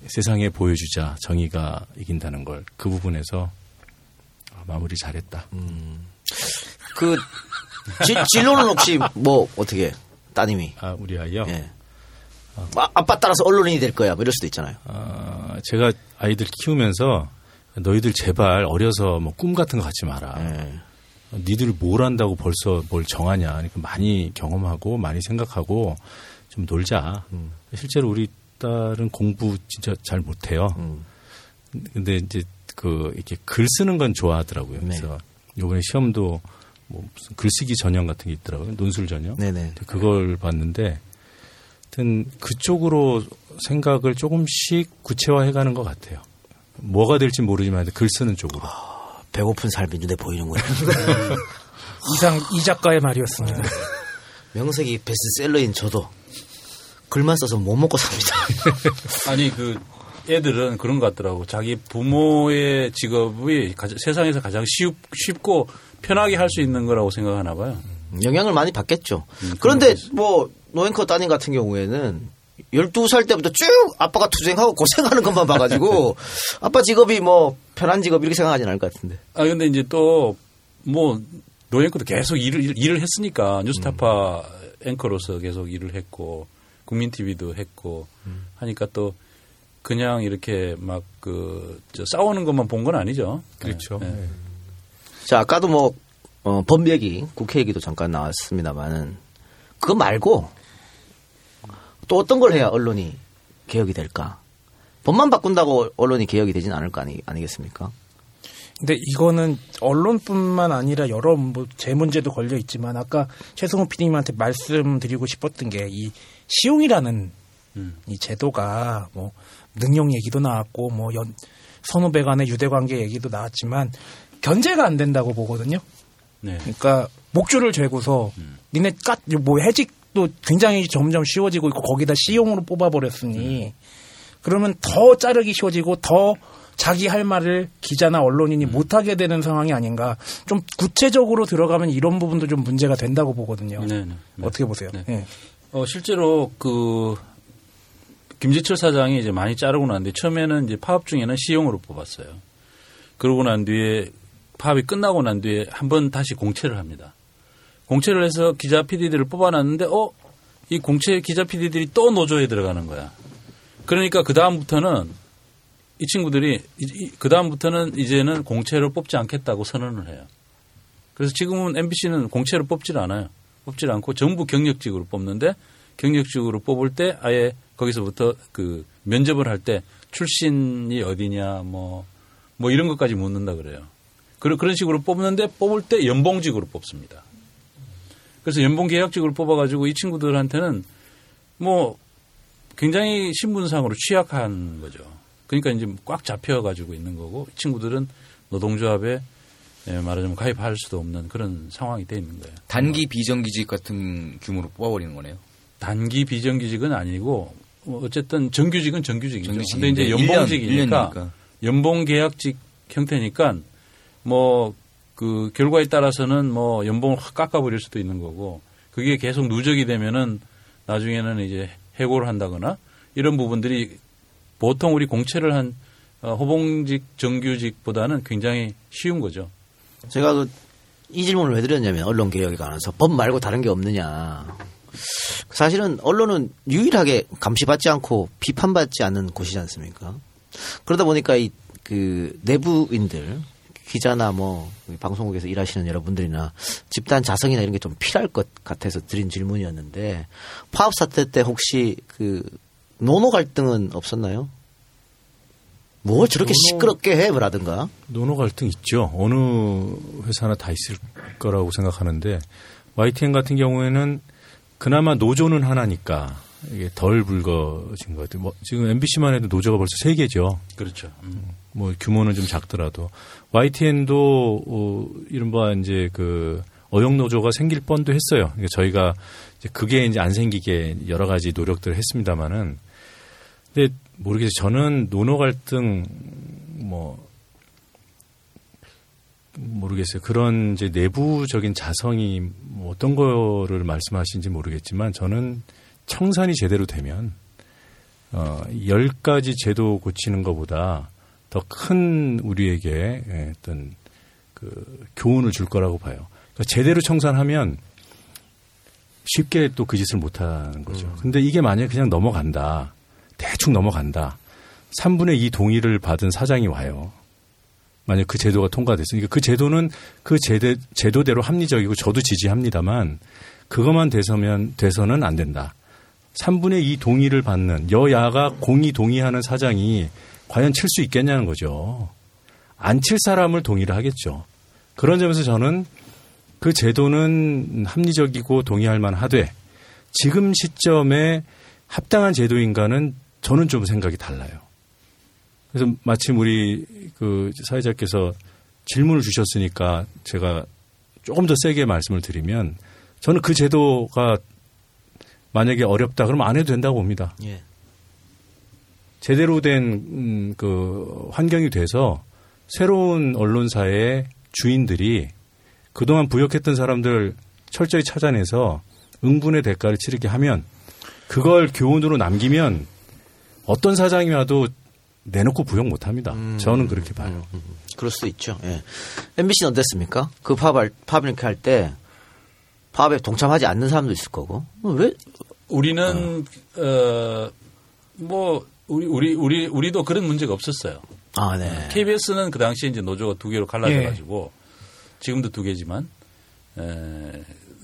세상에 보여주자 정의가 이긴다는 걸 그 부분에서 마무리 잘했다. 그 진로는 혹시 뭐 어떻게 따님이? 우리 아이요? 예. 아빠 따라서 언론인이 될 거야 뭐 이럴 수도 있잖아요. 제가 아이들 키우면서 너희들 제발 어려서 뭐 꿈 같은 거 갖지 마라. 니들 뭘 안다고 벌써 뭘 정하냐. 그러니까 많이 경험하고 많이 생각하고 좀 놀자. 실제로 우리 딸은 공부 진짜 잘 못해요. 근데 이제 그 이렇게 글 쓰는 건 좋아하더라고요. 네. 그래서 이번에 시험도 뭐 무슨 글쓰기 전형 같은 게 있더라고요. 논술 전형. 네네. 그걸 봤는데, 하여튼 그쪽으로 생각을 조금씩 구체화해가는 것 같아요. 뭐가 될지 모르지만 글 쓰는 쪽으로. 아, 배고픈 삶이 눈에 보이는구나. 이 작가의 말이었습니다. 명색이 베스트셀러인 저도 글만 써서 못 먹고 삽니다. 아니 그 애들은 그런 것 같더라고. 자기 부모의 직업이 세상에서 가장 쉽고 편하게 할 수 있는 거라고 생각하나 봐요. 영향을 많이 받겠죠. 그런데 뭐 노앵커 따님 같은 경우에는 12살 때부터 쭉 아빠가 투쟁하고 고생하는 것만 봐가지고 아빠 직업이 뭐 편한 직업 이렇게 생각하진 않을 것 같은데. 아 근데 이제 또 뭐 노앵커도 계속 일을 했으니까 뉴스타파 앵커로서 계속 일을 했고 국민TV도 했고 하니까 또 그냥 이렇게 막 그 싸우는 것만 본 건 아니죠. 그렇죠. 네. 네. 자 아까도 뭐 법 얘기, 국회 얘기도 잠깐 나왔습니다만은 그거 말고 또 어떤 걸 해야 언론이 개혁이 될까? 법만 바꾼다고 언론이 개혁이 되진 않을 거 아니겠습니까? 근데 이거는 언론뿐만 아니라 여러 뭐 제 문제도 걸려 있지만 아까 최승호 PD님한테 말씀드리고 싶었던 게 이 시용이라는 이 제도가 뭐 능용 얘기도 나왔고 뭐 선후배 간의 유대관계 얘기도 나왔지만 견제가 안 된다고 보거든요. 네. 그러니까 목줄을 죄고서 니네 뭐 해직도 굉장히 점점 쉬워지고 있고 거기다 시용으로 뽑아버렸으니 그러면 더 자르기 쉬워지고 더 자기 할 말을 기자나 언론인이 못하게 되는 상황이 아닌가. 좀 구체적으로 들어가면 이런 부분도 좀 문제가 된다고 보거든요. 네, 네. 어떻게 보세요? 네. 네. 실제로 그 김재철 사장이 이제 많이 자르고 난 뒤에 처음에는 이제 파업 중에는 시용으로 뽑았어요. 그러고 난 뒤에 파업이 끝나고 난 뒤에 한 번 다시 공채를 합니다. 공채를 해서 기자 PD들을 뽑아놨는데 이 공채 기자 PD들이 또 노조에 들어가는 거야. 그러니까 그다음부터는 이 친구들이 그다음부터는 이제는 공채를 뽑지 않겠다고 선언을 해요. 그래서 지금은 MBC는 공채를 뽑질 않아요. 뽑질 않고 전부 경력직으로 뽑는데 경력직으로 뽑을 때 아예 거기서부터 그 면접을 할 때 출신이 어디냐 뭐 이런 것까지 묻는다 그래요. 그런 식으로 뽑는데 뽑을 때 연봉직으로 뽑습니다. 그래서 연봉 계약직으로 뽑아가지고 이 친구들한테는 뭐 굉장히 신분상으로 취약한 거죠. 그러니까 이제 꽉 잡혀가지고 있는 거고 이 친구들은 노동조합에 말하자면 가입할 수도 없는 그런 상황이 돼 있는 거예요. 단기 비정규직 같은 규모로 뽑아버리는 거네요. 단기 비정규직은 아니고 어쨌든 정규직은 정규직이죠. 근데 이제 연봉직이니까 1년이니까. 연봉 계약직 형태니까 뭐 그 결과에 따라서는 뭐 연봉을 확 깎아버릴 수도 있는 거고 그게 계속 누적이 되면은 나중에는 이제 해고를 한다거나 이런 부분들이 보통 우리 공채를 한 호봉직 정규직보다는 굉장히 쉬운 거죠. 제가 이 질문을 왜 드렸냐면 언론 개혁에 관해서 법 말고 다른 게 없느냐. 사실은 언론은 유일하게 감시받지 않고 비판받지 않는 곳이지 않습니까? 그러다 보니까 이 그 내부인들 기자나 뭐 방송국에서 일하시는 여러분들이나 집단 자성이나 이런 게 좀 필요할 것 같아서 드린 질문이었는데 파업 사태 때 혹시 그 노노 갈등은 없었나요? 뭐 저렇게 시끄럽게 해 뭐라든가. 노노 갈등 있죠. 어느 회사나 다 있을 거라고 생각하는데 YTN 같은 경우에는 그나마 노조는 하나니까 이게 덜 불거진 것 같아요. 뭐 지금 MBC만 해도 노조가 벌써 3개죠. 그렇죠. 뭐 규모는 좀 작더라도 YTN도 이른바 이제 그 어용 노조가 생길 뻔도 했어요. 그러니까 저희가 이제 그게 이제 안 생기게 여러 가지 노력들을 했습니다만은, 근데 모르겠어요. 저는 노노 갈등 뭐 모르겠어요. 그런 이제 내부적인 자성이 뭐 어떤 거를 말씀하시는지 모르겠지만 저는 청산이 제대로 되면 10가지 제도 고치는 것보다 더 큰 우리에게 어떤 그 교훈을 줄 거라고 봐요. 그러니까 제대로 청산하면 쉽게 또 그 짓을 못하는 거죠. 근데 이게 만약에 그냥 넘어간다. 대충 넘어간다. 3분의 2 동의를 받은 사장이 와요. 만약 그 제도가 통과됐으니까 그 제도는 그 제도대로 합리적이고 저도 지지합니다만 그것만 돼서는 안 된다. 3분의 2 동의를 받는 여야가 공의 동의하는 사장이 과연 칠 수 있겠냐는 거죠. 안 칠 사람을 동의를 하겠죠. 그런 점에서 저는 그 제도는 합리적이고 동의할 만하되 지금 시점에 합당한 제도인가는 저는 좀 생각이 달라요. 그래서 마침 우리 그 사회자께서 질문을 주셨으니까 제가 조금 더 세게 말씀을 드리면 저는 그 제도가 만약에 어렵다 그러면 안 해도 된다고 봅니다. 예. 제대로 된 그 환경이 돼서 새로운 언론사의 주인들이 그동안 부역했던 사람들 철저히 찾아내서 응분의 대가를 치르게 하면 그걸 교훈으로 남기면 어떤 사장이 와도 내놓고 부역 못합니다. 저는 그렇게 봐요. 그럴 수 있죠. 예. MBC는 어땠습니까? 그 팝 이렇게 할 때 팝에 동참하지 않는 사람도 있을 거고. 왜? 우리는 우리도 그런 문제가 없었어요. 아, 네. KBS는 그 당시에 이제 노조가 두 개로 갈라져 가지고 지금도 두 개지만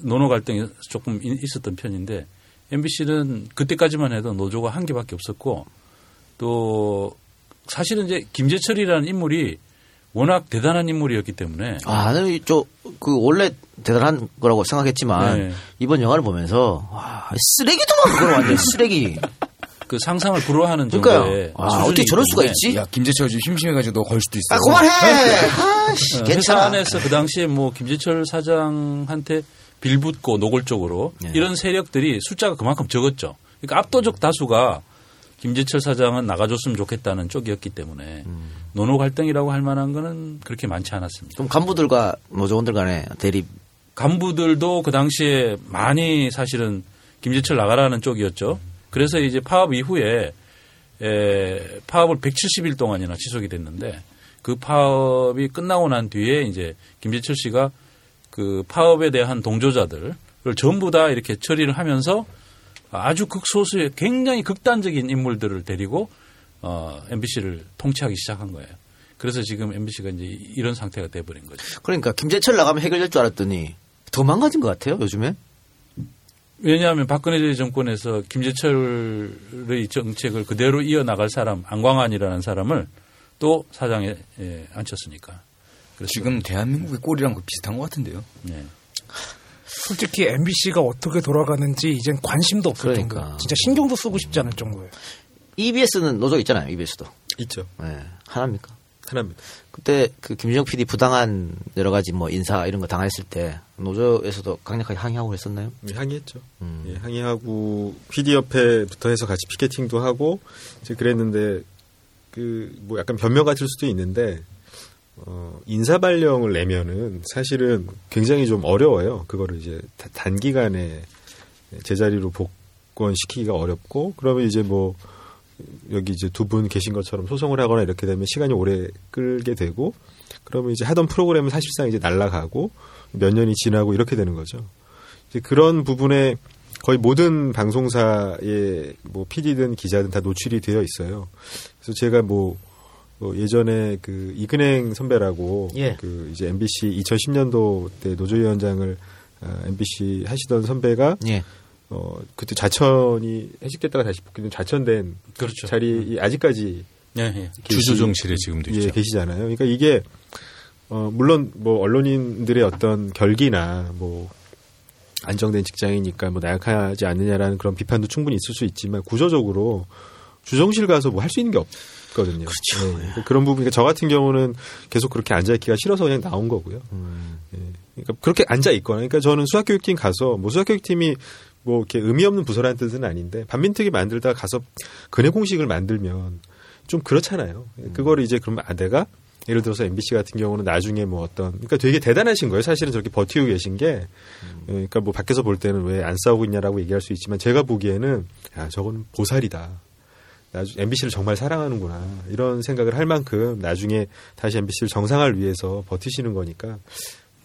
노노 갈등이 조금 있었던 편인데 MBC는 그때까지만 해도 노조가 한 개밖에 없었고 또 사실은 이제 김재철이라는 인물이 워낙 대단한 인물이었기 때문에 원래 대단한 거라고 생각했지만 이번 영화를 보면서 와, 쓰레기도 그걸 완전 쓰레기. 그 상상을 불허하는 정도의 어떻게 저럴 수가 있지? 야, 김재철 지금 심심해가지고 너 걸 수도 있어. 아, 그만해. 회사 안에서 그 당시에 뭐 김재철 사장한테 빌붙고 노골적으로 이런 세력들이 숫자가 그만큼 적었죠. 그러니까 압도적 다수가 김재철 사장은 나가줬으면 좋겠다는 쪽이었기 때문에 노노 갈등이라고 할 만한 거는 그렇게 많지 않았습니다. 그럼 간부들과 노조원들 간의 대립? 간부들도 그 당시에 많이 사실은 김재철 나가라는 쪽이었죠. 그래서 이제 파업 이후에 파업을 170일 동안이나 지속이 됐는데 그 파업이 끝나고 난 뒤에 이제 김재철 씨가 그 파업에 대한 동조자들을 전부 다 이렇게 처리를 하면서 아주 극소수의 굉장히 극단적인 인물들을 데리고 MBC를 통치하기 시작한 거예요. 그래서 지금 MBC가 이제 이런 상태가 돼버린 거죠. 그러니까 김재철 나가면 해결될 줄 알았더니 더 망가진 것 같아요, 요즘에. 왜냐하면 박근혜 정권에서 김재철의 정책을 그대로 이어나갈 사람 안광환이라는 사람을 또 사장에 앉혔으니까. 지금 대한민국의 꼴이랑 비슷한 것 같은데요. 네. 솔직히 MBC가 어떻게 돌아가는지 이젠 관심도 없을 정도. 그러니까. 진짜 신경도 쓰고 싶지 않을 정도예요. EBS는 노조 있잖아요. EBS도. 있죠. 네. 하나입니까? 하나입니다. 그때 그 김진혁 PD 부당한 여러 가지 뭐 인사 이런 거 당했을 때 노조에서도 강력하게 항의하고 했었나요? 네, 항의했죠. 예, 항의하고 PD 협회부터 해서 같이 피켓팅도 하고 이제 그랬는데 그 뭐 약간 변명 같을 수도 있는데 인사 발령을 내면은 사실은 굉장히 좀 어려워요. 그거를 이제 단기간에 제자리로 복권시키기가 어렵고 그러면 이제 뭐 여기 이제 두 분 계신 것처럼 소송을 하거나 이렇게 되면 시간이 오래 끌게 되고 그러면 이제 하던 프로그램은 사실상 이제 날아가고 몇 년이 지나고 이렇게 되는 거죠. 이제 그런 부분에 거의 모든 방송사의 뭐 PD든 기자든 다 노출이 되어 있어요. 그래서 제가 뭐 예전에 그 이근행 선배라고 그 이제 MBC 2010년도 때 노조위원장을 MBC 하시던 선배가 그때 자천이 해직됐다가 다시 복귀된 자천된 그렇죠. 자리 아직까지 주조정실에 지금도 있죠. 계시잖아요. 그러니까 이게 물론 뭐 언론인들의 어떤 결기나 뭐 안정된 직장이니까 뭐 나약하지 않느냐라는 그런 비판도 충분히 있을 수 있지만 구조적으로 주정실 가서 뭐 할 수 있는 게 없거든요. 그렇죠. 네. 예. 그런 부분. 그러니까 저 같은 경우는 계속 그렇게 앉아 있기가 싫어서 그냥 나온 거고요. 예. 그러니까 그렇게 앉아 있거나 그러니까 저는 수학교육팀 가서 뭐 수학교육팀이 뭐 이렇게 의미 없는 부서라는 뜻은 아닌데 반민특위 만들다가 가서 근해 공식을 만들면 좀 그렇잖아요. 그거를 이제 그러면 내가 예를 들어서 MBC 같은 경우는 나중에 뭐 어떤 그러니까 되게 대단하신 거예요. 사실은 저렇게 버티고 계신 게 그러니까 뭐 밖에서 볼 때는 왜 안 싸우고 있냐라고 얘기할 수 있지만 제가 보기에는 야 저건 보살이다. MBC를 정말 사랑하는구나 이런 생각을 할 만큼 나중에 다시 MBC를 정상화를 위해서 버티시는 거니까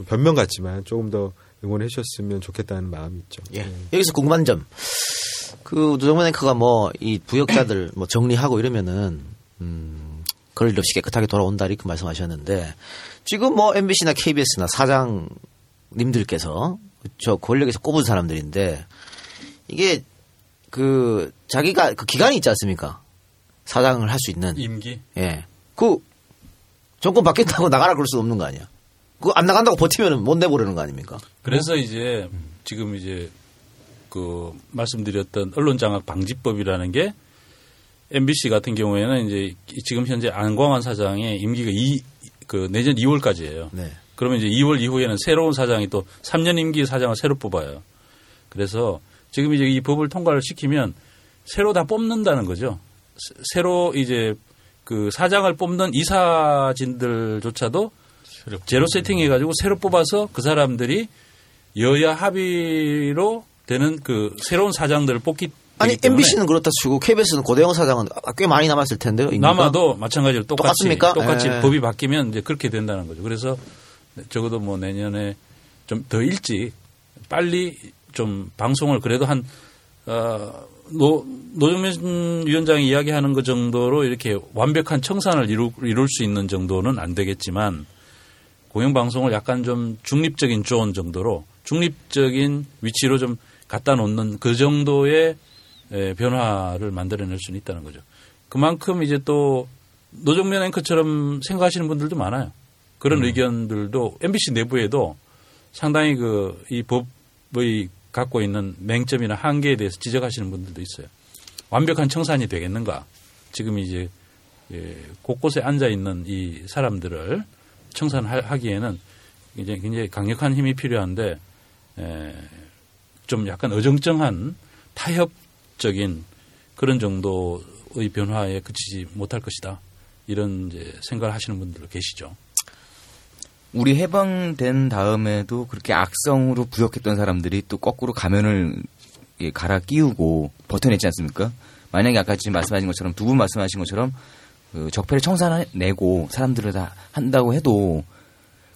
변명 같지만 조금 더 응원해 주셨으면 좋겠다는 마음이 있죠. 예. 여기서 궁금한 점. 그 노정면 앵커가 뭐 이 부역자들 뭐 정리하고 이러면은 그럴 일 없이 깨끗하게 돌아온다 이렇게 말씀하셨는데 지금 뭐 MBC나 KBS나 사장님들께서 저 권력에서 꼽은 사람들인데 이게 그 자기가 그 기간이 있지 않습니까? 사장을 할 수 있는 임기. 예. 그 정권 바뀌었다고 나가라 그럴 수 없는 거 아니야? 그 안 나간다고 버티면은 못 내보려는 거 아닙니까? 그래서 이제 지금 이제 그 말씀드렸던 언론장악 방지법이라는 게 MBC 같은 경우에는 이제 지금 현재 안광환 사장의 임기가 내년 2월까지예요. 네. 그러면 이제 2월 이후에는 새로운 사장이 또 3년 임기 사장을 새로 뽑아요. 그래서 지금 이제 이 법을 통과를 시키면 새로 다 뽑는다는 거죠. 새로 이제 그 사장을 뽑는 이사진들조차도 제로 세팅해가지고 새로 뽑아서 그 사람들이 여야 합의로 되는 그 새로운 사장들을 뽑기 아니 MBC는 그렇다 치고 KBS는 고대영 사장은 꽤 많이 남았을 텐데요. 인구가? 남아도 마찬가지로 똑같이 예. 법이 바뀌면 이제 그렇게 된다는 거죠. 그래서 적어도 뭐 내년에 좀 더 일찍 빨리 좀 방송을 그래도 한 노종면 위원장이 이야기하는 것 정도로 이렇게 완벽한 청산을 이룰 수 있는 정도는 안 되겠지만 공영방송을 약간 좀 중립적인 조언 정도로 중립적인 위치로 좀 갖다 놓는 그 정도의 변화를 만들어낼 수는 있다는 거죠. 그만큼 이제 또 노종면 앵커처럼 생각하시는 분들도 많아요. 그런 의견들도 MBC 내부에도 상당히 그 이 법의 갖고 있는 맹점이나 한계에 대해서 지적하시는 분들도 있어요. 완벽한 청산이 되겠는가? 지금 이제 곳곳에 앉아 있는 이 사람들을 청산하기에는 굉장히 강력한 힘이 필요한데 좀 약간 어정쩡한 타협적인 그런 정도의 변화에 그치지 못할 것이다. 이런 이제 생각을 하시는 분들도 계시죠. 우리 해방된 다음에도 그렇게 악성으로 부역했던 사람들이 또 거꾸로 가면을 갈아 끼우고 버텨냈지 않습니까? 만약에 아까 지금 말씀하신 것처럼 두 분 말씀하신 것처럼 그 적폐를 청산해내고 사람들을 다 한다고 해도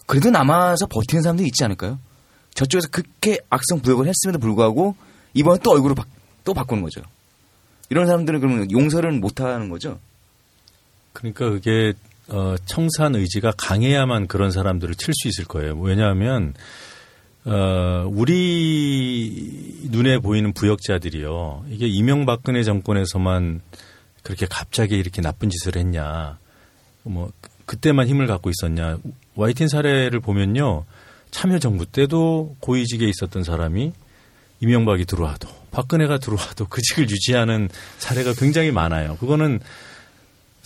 그래도 남아서 버티는 사람들이 있지 않을까요? 저쪽에서 그렇게 악성 부역을 했음에도 불구하고 이번에 또 얼굴을 또 바꾸는 거죠. 이런 사람들은 그러면 용서를 못하는 거죠. 그러니까 그게 청산 의지가 강해야만 그런 사람들을 칠 수 있을 거예요. 왜냐하면 우리 눈에 보이는 부역자들이요. 이게 이명박근혜 정권에서만 그렇게 갑자기 이렇게 나쁜 짓을 했냐. 뭐 그때만 힘을 갖고 있었냐. YTN 사례를 보면요. 참여정부 때도 고위직에 있었던 사람이 이명박이 들어와도 박근혜가 들어와도 그 직을 유지하는 사례가 굉장히 많아요. 그거는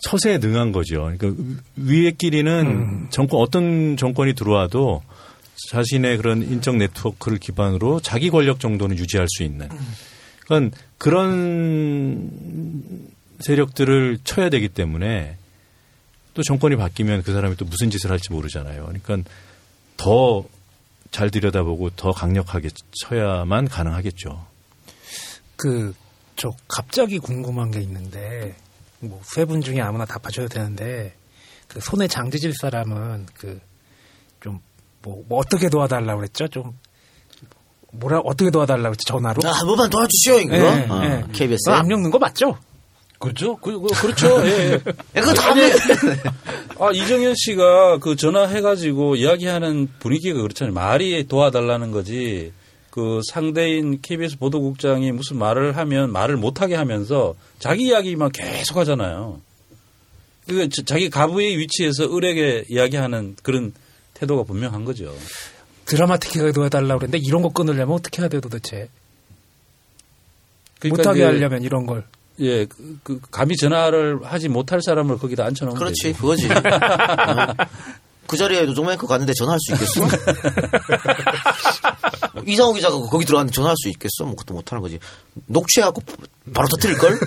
처세에 능한 거죠. 그러니까 위에끼리는 정권 어떤 정권이 들어와도 자신의 그런 인적 네트워크를 기반으로 자기 권력 정도는 유지할 수 있는. 그러니까 그런 세력들을 쳐야 되기 때문에 또 정권이 바뀌면 그 사람이 또 무슨 짓을 할지 모르잖아요. 그러니까 더 잘 들여다보고 더 강력하게 쳐야만 가능하겠죠. 저 갑자기 궁금한 게 있는데 뭐 세 분 중에 아무나 답하셔도 되는데 그 손에 장지질 사람은 그 좀 뭐 어떻게 도와달라고 그랬죠? 좀 뭐라 어떻게 도와달라고 그랬죠? 전화로? 뭐만 도와주시오 이거. 네, 네. KBS 압력는 거 맞죠? 그렇죠. 그렇죠. 예. 이정현 씨가 그 전화해가지고 이야기하는 분위기가 그렇잖아요. 말이 도와달라는 거지. 그 상대인 KBS 보도국장이 무슨 말을 하면 말을 못하게 하면서 자기 이야기만 계속 하잖아요. 그 자기 가부의 위치에서 을에게 이야기하는 그런 태도가 분명한 거죠. 드라마틱하게 도와달라고 그랬는데 이런 거 끊으려면 어떻게 해야 돼요 도대체? 그러니까 못하게 하려면 이런 걸. 예, 감히 전화를 하지 못할 사람을 거기다 앉혀놓은 거죠. 그렇지, 되지. 그거지. 그 자리에 노종면 앵커 갔는데 전화할 수 있겠어? 이상호 기자가 거기 들어갔는데 전화할 수 있겠어? 뭐 그것도 못하는 거지. 녹취해갖고 바로 터뜨릴걸?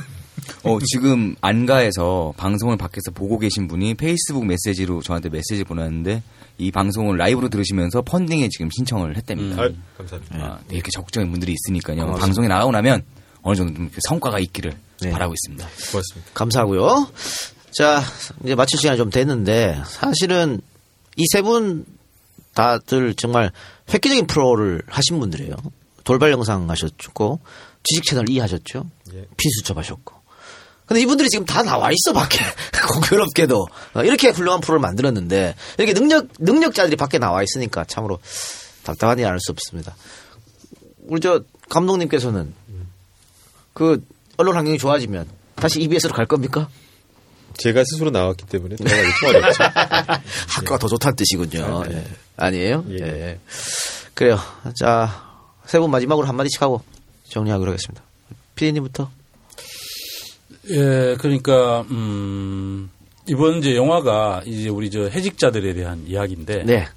지금 안가에서 방송을 밖에서 보고 계신 분이 페이스북 메시지로 저한테 메시지 보냈는데 이 방송을 라이브로 들으시면서 펀딩에 지금 신청을 했답니다. 감사합니다. 이렇게 적극적인 분들이 있으니까요. 방송에 나가고 나면 어느 정도 좀 성과가 있기를 바라고 있습니다. 고맙습니다. 감사하고요. 자, 이제 마칠 시간이 좀 됐는데 사실은 이 세 분 다들 정말 획기적인 프로를 하신 분들이에요. 돌발영상 하셨고 지식채널 E 하셨죠. 예. 피수첩 하셨고 근데 이분들이 지금 다 나와 있어, 밖에. 공교롭게도. 이렇게 훌륭한 프로를 만들었는데, 이렇게 능력자들이 밖에 나와 있으니까 참으로 답답하니 안 할 수 없습니다. 우리 저 감독님께서는 그 언론 환경이 좋아지면 다시 EBS로 갈 겁니까? 제가 스스로 나왔기 때문에 내가 요청하겠죠. 학교가 더 좋다는 뜻이군요. 네. 네. 아니에요? 예. 네. 그래요. 자, 세 분 마지막으로 한마디씩 하고 정리하기로 하겠습니다. PD님부터. 예, 그러니까 이번 이제 영화가 이제 우리 저 해직자들에 대한 이야기인데, 네.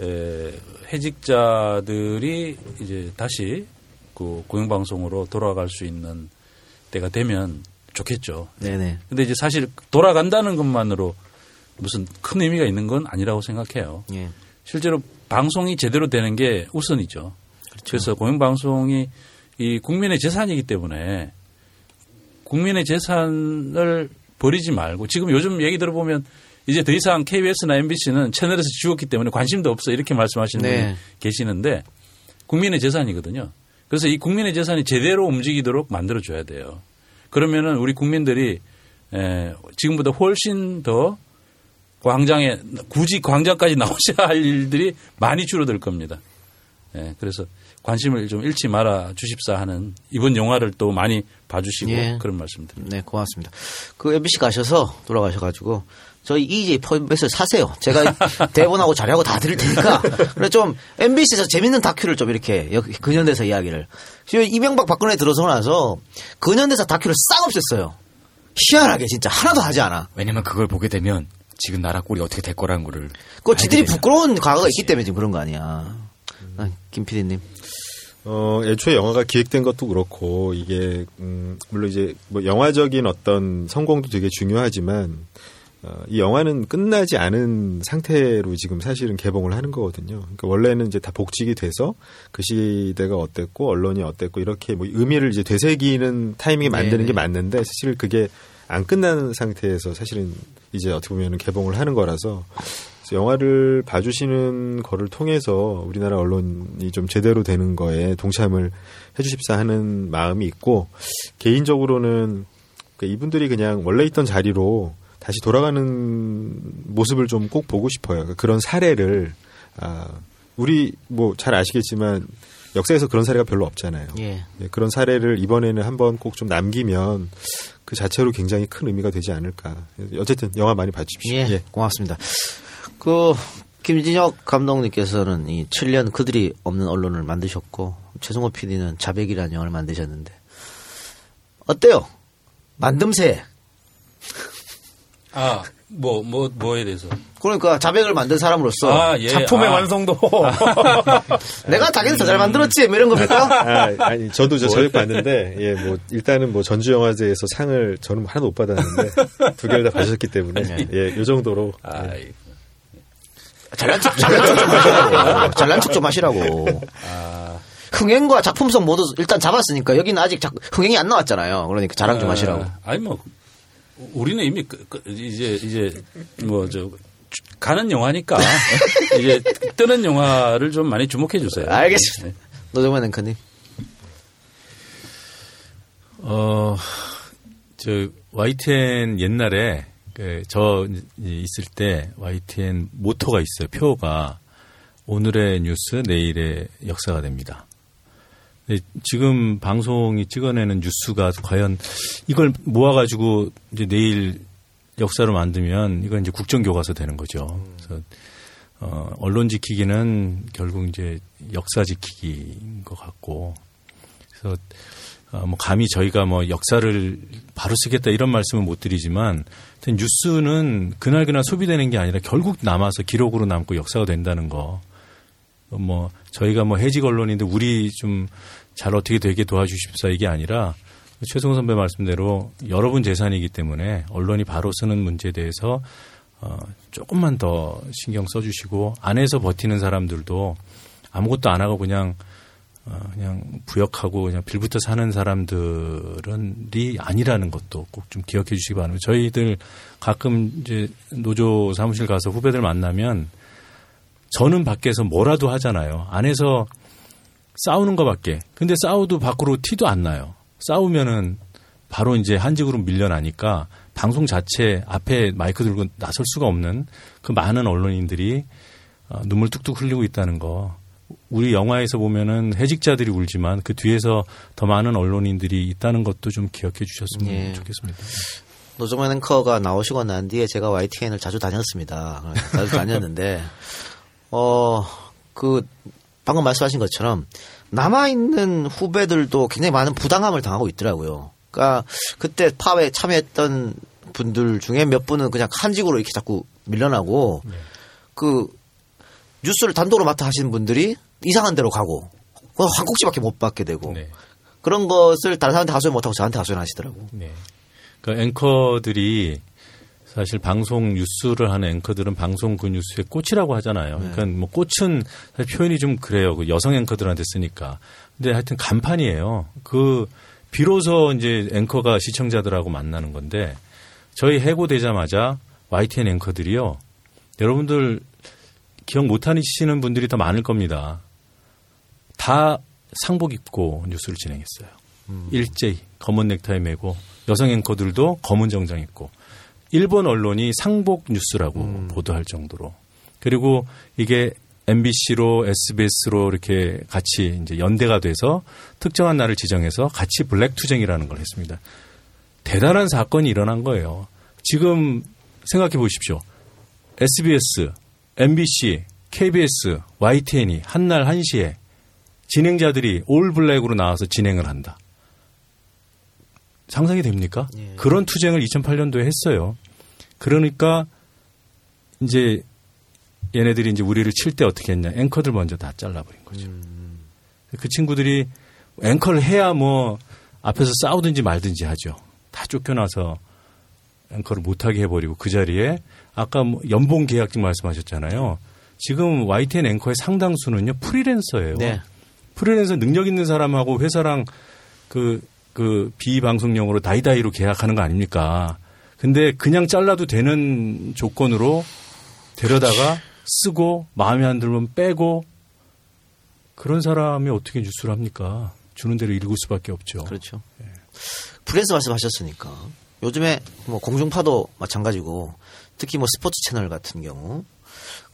예, 해직자들이 이제 다시 그 공영방송으로 돌아갈 수 있는 때가 되면 좋겠죠. 네네. 근데 이제 사실 돌아간다는 것만으로 무슨 큰 의미가 있는 건 아니라고 생각해요. 예. 실제로 방송이 제대로 되는 게 우선이죠. 그렇죠. 그래서 공영방송이 이 국민의 재산이기 때문에. 국민의 재산을 버리지 말고 지금 요즘 얘기 들어보면 이제 더 이상 KBS나 MBC는 채널에서 지웠기 때문에 관심도 없어 이렇게 말씀하시는 네. 분이 계시는데 국민의 재산이거든요. 그래서 이 국민의 재산이 제대로 움직이도록 만들어줘야 돼요. 그러면은 우리 국민들이 지금보다 훨씬 더 광장에 굳이 광장까지 나오셔야 할 일들이 많이 줄어들 겁니다. 그래서 관심을 좀 잃지 말아 주십사 하는 이번 영화를 또 많이 봐주시고 예. 그런 말씀드립니다. 네, 고맙습니다. 그 MBC 가셔서 돌아가셔가지고 저희 EJ 포맷을 사세요. 제가 대본하고 자료하고 다 드릴 테니까. 그래 좀 MBC에서 재밌는 다큐를 좀 이렇게 근현대사 이야기를. 이명박 박근혜 들어서 나서 근현대사 다큐를 싹 없앴어요. 희한하게 진짜 하나도 하지 않아. 왜냐면 그걸 보게 되면 지금 나라 꼴이 어떻게 될 거라는 거를. 그거 지들이 부끄러운 과거가 그렇지. 있기 때문에 지금 그런 거 아니야. 김 PD님. 애초에 영화가 기획된 것도 그렇고 이게 물론 이제 뭐 영화적인 어떤 성공도 되게 중요하지만 이 영화는 끝나지 않은 상태로 지금 사실은 개봉을 하는 거거든요. 그러니까 원래는 이제 다 복직이 돼서 그 시대가 어땠고 언론이 어땠고 이렇게 뭐 의미를 이제 되새기는 타이밍에 만드는 네네. 게 맞는데 사실 그게 안 끝난 상태에서 사실은 이제 어떻게 보면 개봉을 하는 거라서. 영화를 봐주시는 거를 통해서 우리나라 언론이 좀 제대로 되는 거에 동참을 해주십사 하는 마음이 있고 개인적으로는 이분들이 그냥 원래 있던 자리로 다시 돌아가는 모습을 좀 꼭 보고 싶어요. 그런 사례를 우리 뭐 잘 아시겠지만 역사에서 그런 사례가 별로 없잖아요. 예. 그런 사례를 이번에는 한번 꼭 좀 남기면 그 자체로 굉장히 큰 의미가 되지 않을까. 어쨌든 영화 많이 봐주십시오. 예, 예. 고맙습니다. 그 김진혁 감독님께서는 이 7년 그들이 없는 언론을 만드셨고 최승호 PD는 자백이라는 영화를 만드셨는데 어때요? 만듦새. 아, 뭐에 대해서? 그러니까 자백을 만든 사람으로서 예. 작품의 완성도. 내가 당연히 더 잘 만들었지 뭐 이런 겁니까? 아니 저도 저 자백 봤는데 예, 뭐 일단은 뭐 전주영화제에서 상을 저는 하나도 못 받았는데 두 개를 다 받으셨기 때문에 예, 요 정도로. 예. 잘난 척 좀 하시라고. 흥행과 작품성 모두 일단 잡았으니까 여기는 아직 흥행이 안 나왔잖아요. 그러니까 자랑 좀 하시라고. 아니 뭐 우리는 이미 이제 뭐 저 가는 영화니까 이제 뜨는 영화를 좀 많이 주목해 주세요. 알겠습니다. 노종면 앵커님. 저 YTN 옛날에. 저 있을 때 YTN 모토가 있어요. 표어가 오늘의 뉴스, 내일의 역사가 됩니다. 지금 방송이 찍어내는 뉴스가 과연 이걸 모아가지고 이제 내일 역사로 만들면 이건 이제 국정교과서 되는 거죠. 그래서 언론 지키기는 결국 이제 역사 지키기인 것 같고, 그래서 뭐 감히 저희가 뭐 역사를 바로 쓰겠다 이런 말씀은 못 드리지만 뉴스는 그날그날 소비되는 게 아니라 결국 남아서 기록으로 남고 역사가 된다는 거. 뭐 저희가 뭐 해직 언론인데 우리 좀 잘 어떻게 되게 도와주십사 이게 아니라 최승호 선배 말씀대로 여러분 재산이기 때문에 언론이 바로 쓰는 문제에 대해서 조금만 더 신경 써주시고 안에서 버티는 사람들도 아무것도 안 하고 그냥 부역하고 그냥 빌붙어 사는 사람들이 아니라는 것도 꼭 좀 기억해 주시기 바랍니다. 저희들 가끔 이제 노조 사무실 가서 후배들 만나면 저는 밖에서 뭐라도 하잖아요. 안에서 싸우는 것밖에. 근데 싸워도 밖으로 티도 안 나요. 싸우면은 바로 이제 한직으로 밀려나니까 방송 자체 앞에 마이크 들고 나설 수가 없는 그 많은 언론인들이 눈물 뚝뚝 흘리고 있다는 거. 우리 영화에서 보면은 해직자들이 울지만 그 뒤에서 더 많은 언론인들이 있다는 것도 좀 기억해 주셨으면 예. 좋겠습니다. 노종면 앵커가 나오시고 난 뒤에 제가 YTN을 자주 다녔습니다. 자주 다녔는데 그 방금 말씀하신 것처럼 남아있는 후배들도 굉장히 많은 부당함을 당하고 있더라고요. 그러니까 그때 파업에 참여했던 분들 중에 몇 분은 그냥 한직으로 이렇게 자꾸 밀려나고 네. 그 뉴스를 단독으로 맡아 하시는 분들이 이상한 데로 가고 한 꼭지밖에 못 받게 되고 네. 그런 것을 다른 사람한테 하소연 못하고 저한테 하소연 하시더라고요. 네. 그러니까 앵커들이 사실 방송 뉴스를 하는 앵커들은 방송 그 뉴스의 꽃이라고 하잖아요. 그러니까 뭐 꽃은 사실 표현이 좀 그래요. 그 여성 앵커들한테 쓰니까. 근데 하여튼 간판이에요. 그 비로소 이제 앵커가 시청자들하고 만나는 건데 저희 해고되자마자 YTN 앵커들이요. 여러분들 기억 못하시는 분들이 더 많을 겁니다. 다 상복 입고 뉴스를 진행했어요. 일제히 검은 넥타이 매고 여성 앵커들도 검은 정장 입고 일본 언론이 상복 뉴스라고 보도할 정도로. 그리고 이게 MBC로 SBS로 이렇게 같이 이제 연대가 돼서 특정한 날을 지정해서 같이 블랙 투쟁이라는 걸 했습니다. 대단한 사건이 일어난 거예요. 지금 생각해 보십시오. SBS, MBC, KBS, YTN이 한날 1시에 진행자들이 올 블랙으로 나와서 진행을 한다. 상상이 됩니까? 예. 그런 투쟁을 2008년도에 했어요. 그러니까 이제 얘네들이 이제 우리를 칠 때 어떻게 했냐? 앵커들 먼저 다 잘라버린 거죠. 그 친구들이 앵커를 해야 뭐 앞에서 싸우든지 말든지 하죠. 다 쫓겨나서 앵커를 못하게 해버리고 그 자리에 아까 뭐 연봉 계약직 말씀하셨잖아요. 지금 YTN 앵커의 상당수는요 프리랜서예요. 네. 프리랜서 능력 있는 사람하고 회사랑 그 비방송용으로 다이다이로 계약하는 거 아닙니까? 근데 그냥 잘라도 되는 조건으로 데려다가 쓰고 마음에 안 들면 빼고 그런 사람이 어떻게 뉴스를 합니까? 주는 대로 읽을 수밖에 없죠. 그렇죠. 예. 프리랜서 말씀하셨으니까 요즘에 뭐 공중파도 마찬가지고 특히 뭐 스포츠 채널 같은 경우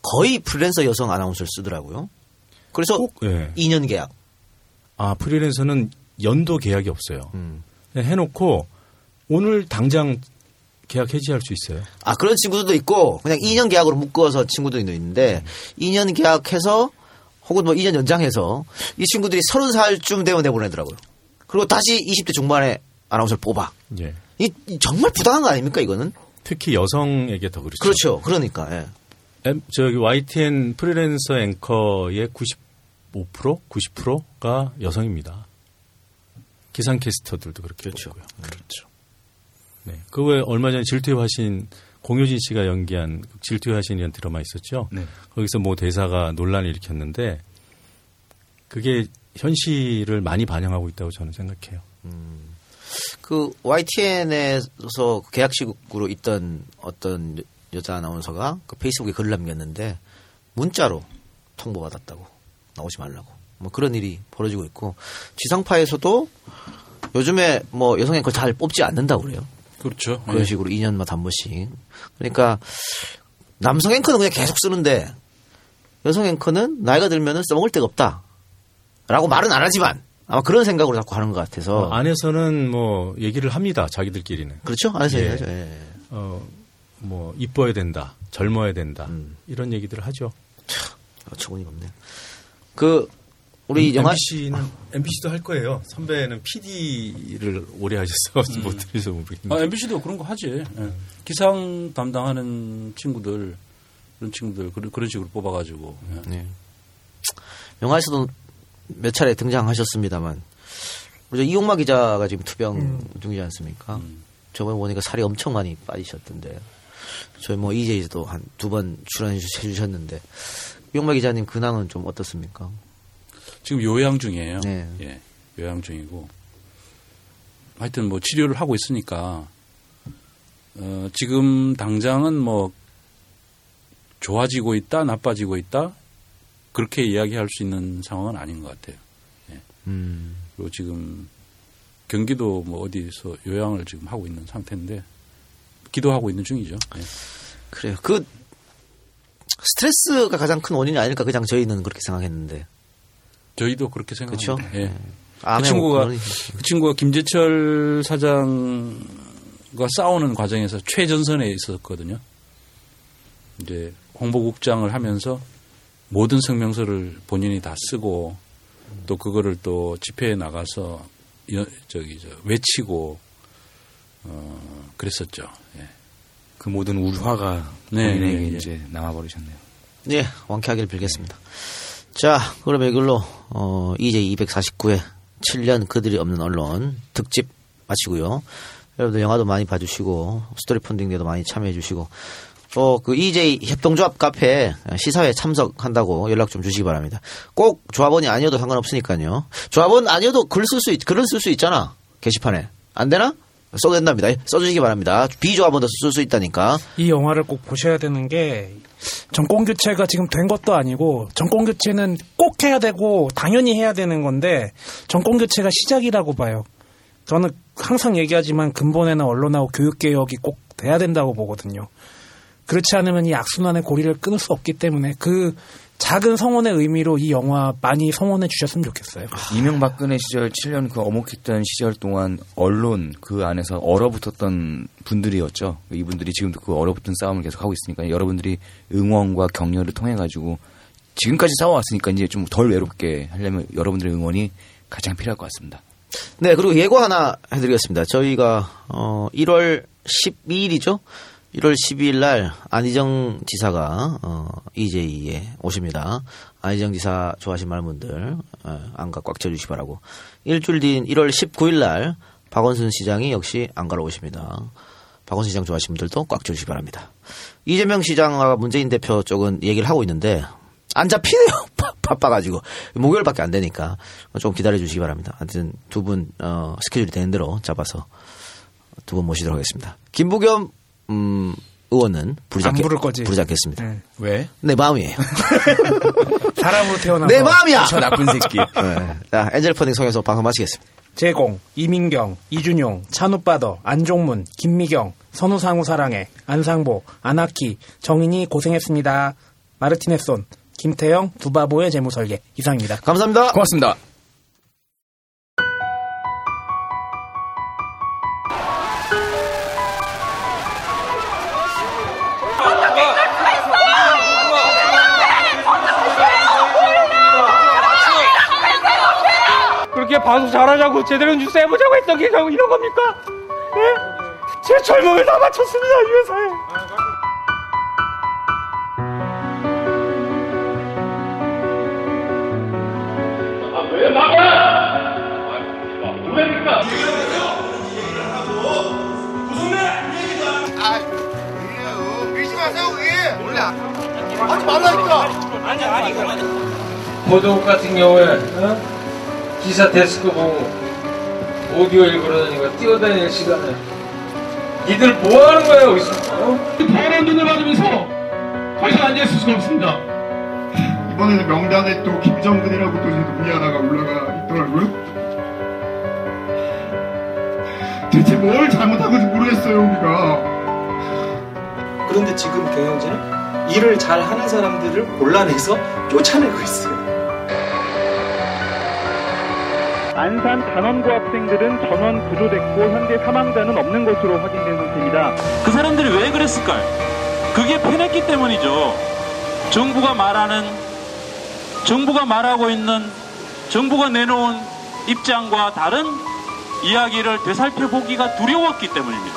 거의 프리랜서 여성 아나운서를 쓰더라고요. 그래서 꼭, 예. 2년 계약. 아 프리랜서는 연도 계약이 없어요. 해놓고 오늘 당장 계약 해지할 수 있어요. 아 그런 친구들도 있고 그냥 2년 계약으로 묶어서 친구들도 있는데 2년 계약해서 혹은 뭐 2년 연장해서 이 친구들이 30살쯤 되면 내보내더라고요. 그리고 다시 20대 중반에 아나운서를 뽑아. 예. 이 정말 부당한 거 아닙니까 이거는? 특히 여성에게 더 그렇죠. 그렇죠. 그러니까. 예. 저기 YTN 프리랜서 앵커의 95%, 90%가 여성입니다. 기상캐스터들도 그렇게 그렇죠. 보고요. 그렇죠. 네, 그 외에 얼마 전에 질투의 화신 공효진 씨가 연기한 질투의 화신이라는 드라마 있었죠. 네. 거기서 뭐 대사가 논란을 일으켰는데 그게 현실을 많이 반영하고 있다고 저는 생각해요. 그 YTN에서 계약직으로 있던 어떤 여자 아나운서가 그 페이스북에 글을 남겼는데 문자로 통보받았다고 나오지 말라고. 뭐 그런 일이 벌어지고 있고 지상파에서도 요즘에 뭐 여성 앵커 잘 뽑지 않는다고 그래요. 그렇죠. 그런 식으로 2년마다 한 번씩. 그러니까 남성 앵커는 그냥 계속 쓰는데 여성 앵커는 나이가 들면은 써먹을 데가 없다라고 말은 안 하지만 아마 그런 생각으로 자꾸 하는 것 같아서 안에서는 뭐 얘기를 합니다. 자기들끼리는. 그렇죠. 안에서 예. 얘기하죠. 예. 뭐 이뻐야 된다. 젊어야 된다. 이런 얘기들을 하죠. 참 어처구니가 없네. 그 우리 MBC도 할 거예요. 선배는 PD를 오래 하셔서 못 들어서 모르겠는데. 아, MBC도 그런 거 하지. 네. 기상 담당하는 친구들, 그런 친구들 그런 식으로 뽑아가지고. 네. 영화에서도 몇 차례 등장하셨습니다만, 우리 이용마 기자가 지금 투병 중이지 않습니까? 저번에 보니까 살이 엄청 많이 빠지셨던데, 저희 뭐 EJ도 한 2번 출연해 주셨는데, 이용마 기자님 근황은 좀 어떻습니까? 지금 요양 중이에요. 네. 예, 요양 중이고 하여튼 뭐 치료를 하고 있으니까 지금 당장은 뭐 좋아지고 있다, 나빠지고 있다 그렇게 이야기할 수 있는 상황은 아닌 것 같아요. 예. 그리고 지금 경기도 뭐 어디서 요양을 지금 하고 있는 상태인데 기도하고 있는 중이죠. 네. 그래요. 그 스트레스가 가장 큰 원인이 아닐까 그냥 저희는 그렇게 생각했는데. 저희도 그렇게 생각합니다. 그렇죠. 예. 그 친구가 김재철 사장과 싸우는 과정에서 최전선에 있었거든요. 이제 홍보국장을 하면서 모든 성명서를 본인이 다 쓰고 또 그거를 또 집회에 나가서 외치고 그랬었죠. 예. 그 모든 우화가 본인에게 이제 남아버리셨네요. 네, 완쾌하기를 빌겠습니다. 자, 그럼 이걸로 EJ 249회 7년 그들이 없는 언론 특집 마치고요. 여러분들 영화도 많이 봐주시고 스토리 펀딩에도 많이 참여해주시고 그 EJ 협동조합 카페 시사회 참석한다고 연락 좀 주시기 바랍니다. 꼭 조합원이 아니어도 상관없으니까요. 조합원 아니어도 글을 쓸 수 있잖아. 게시판에. 안 되나? 써도 된답니다. 써주시기 바랍니다. 비조합원도 쓸 수 있다니까. 이 영화를 꼭 보셔야 되는 게 정권교체가 지금 된 것도 아니고 정권교체는 꼭 해야 되고 당연히 해야 되는 건데 정권교체가 시작이라고 봐요. 저는 항상 얘기하지만 근본에는 언론하고 교육개혁이 꼭 돼야 된다고 보거든요. 그렇지 않으면 이 악순환의 고리를 끊을 수 없기 때문에 그 작은 성원의 의미로 이 영화 많이 성원해 주셨으면 좋겠어요. 이명박근혜 시절 7년 그 어목했던 시절 동안 언론 그 안에서 얼어붙었던 분들이었죠. 이분들이 지금도 그 얼어붙은 싸움을 계속하고 있으니까 여러분들이 응원과 격려를 통해가지고 지금까지 싸워왔으니까 이제 좀 덜 외롭게 하려면 여러분들의 응원이 가장 필요할 것 같습니다. 네, 그리고 예고 하나 해드리겠습니다. 저희가 1월 12일이죠. 1월 12일 날 안희정 지사가 EJ에 오십니다. 안희정 지사 좋아하신 많은 분들 안가 꽉 채워주시기 바라고. 일주일 뒤인 1월 19일 날 박원순 시장이 역시 안가로 오십니다. 박원순 시장 좋아하시는 분들도 꽉 채워주시기 바랍니다. 이재명 시장과 문재인 대표 쪽은 얘기를 하고 있는데 안 잡히네요. 바빠가지고. 목요일밖에 안 되니까 좀 기다려주시기 바랍니다. 하여튼 두 분 스케줄이 되는 대로 잡아서 두 분 모시도록 하겠습니다. 김부겸 의원은 부르지 않겠습니다. 네. 왜? 내 마음이에요. 사람으로 태어나서 내 마음이야. 저 나쁜 새끼. 네. 자, 엔젤 펀딩 성에서 방송 마치겠습니다. 제공 이민경, 이준용, 찬우빠더, 안종문, 김미경, 선우상우 사랑해, 안상보, 안학기, 정인이 고생했습니다. 마르티네손, 김태영, 두바보의 재무설계 이상입니다. 감사합니다. 고맙습니다. 방송 잘하자고 제대로 뉴스 해보자고 했던 게 결국 이런 겁니까? 네? 제 젊음을 다 바쳤습니다 이 회사에. 왜 막아? 누구입니까? 얘기를 하고 무슨 얘기다? 밀지 마세요 거기. 원래 하지 말라니까. 아니 보도국 같은 경우에. 어? 기사 데스크 보고 오디오 읽으러다니까 뛰어다니는 시간에 니들 뭐하는 거야 여기서? 파란 눈을 받으면서 더 이상 앉아있을 수가 없습니다. 이번에는 명단에 또 김정근이라고 또 눈이 하나가 올라가 있더라고요. 대체 뭘 잘못한 건지 모르겠어요 우리가. 그런데 지금 경영진은 일을 잘하는 사람들을 골라내서 쫓아내고 있어요. 안산 단원고 학생들은 전원 구조됐고 현재 사망자는 없는 것으로 확인된 상태입니다. 그 사람들이 왜 그랬을까요? 그게 패냈기 때문이죠. 정부가 내놓은 입장과 다른 이야기를 되살펴보기가 두려웠기 때문입니다.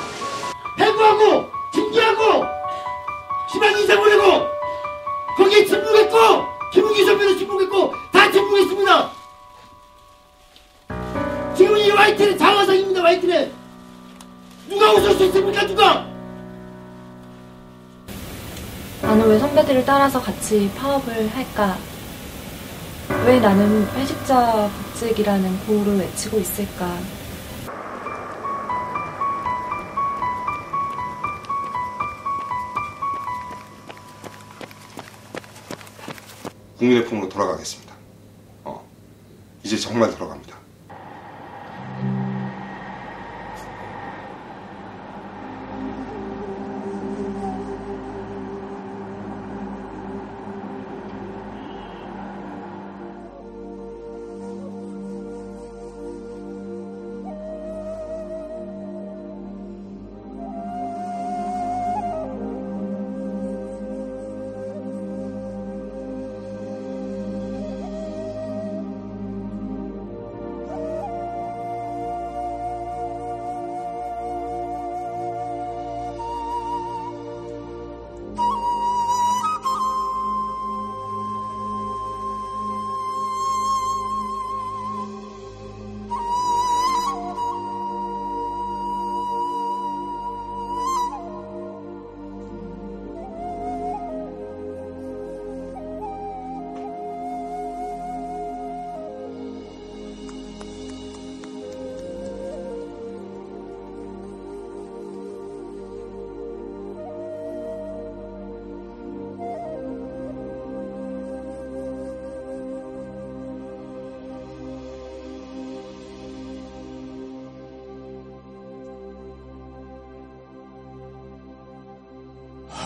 해고하고 징계하고 심한 인사 보내고 거기에 침묵했고 김우기 선배도 침묵했고 다 침묵했습니다. 지금 이 YTN 자화상입니다. YTN 누가 웃을 수 있습니까? 누가? 나는 왜 선배들을 따라서 같이 파업을 할까? 왜 나는 회식자 복직이라는 구호를 외치고 있을까? 국민의 품으로 돌아가겠습니다. 이제 정말 돌아갑니다.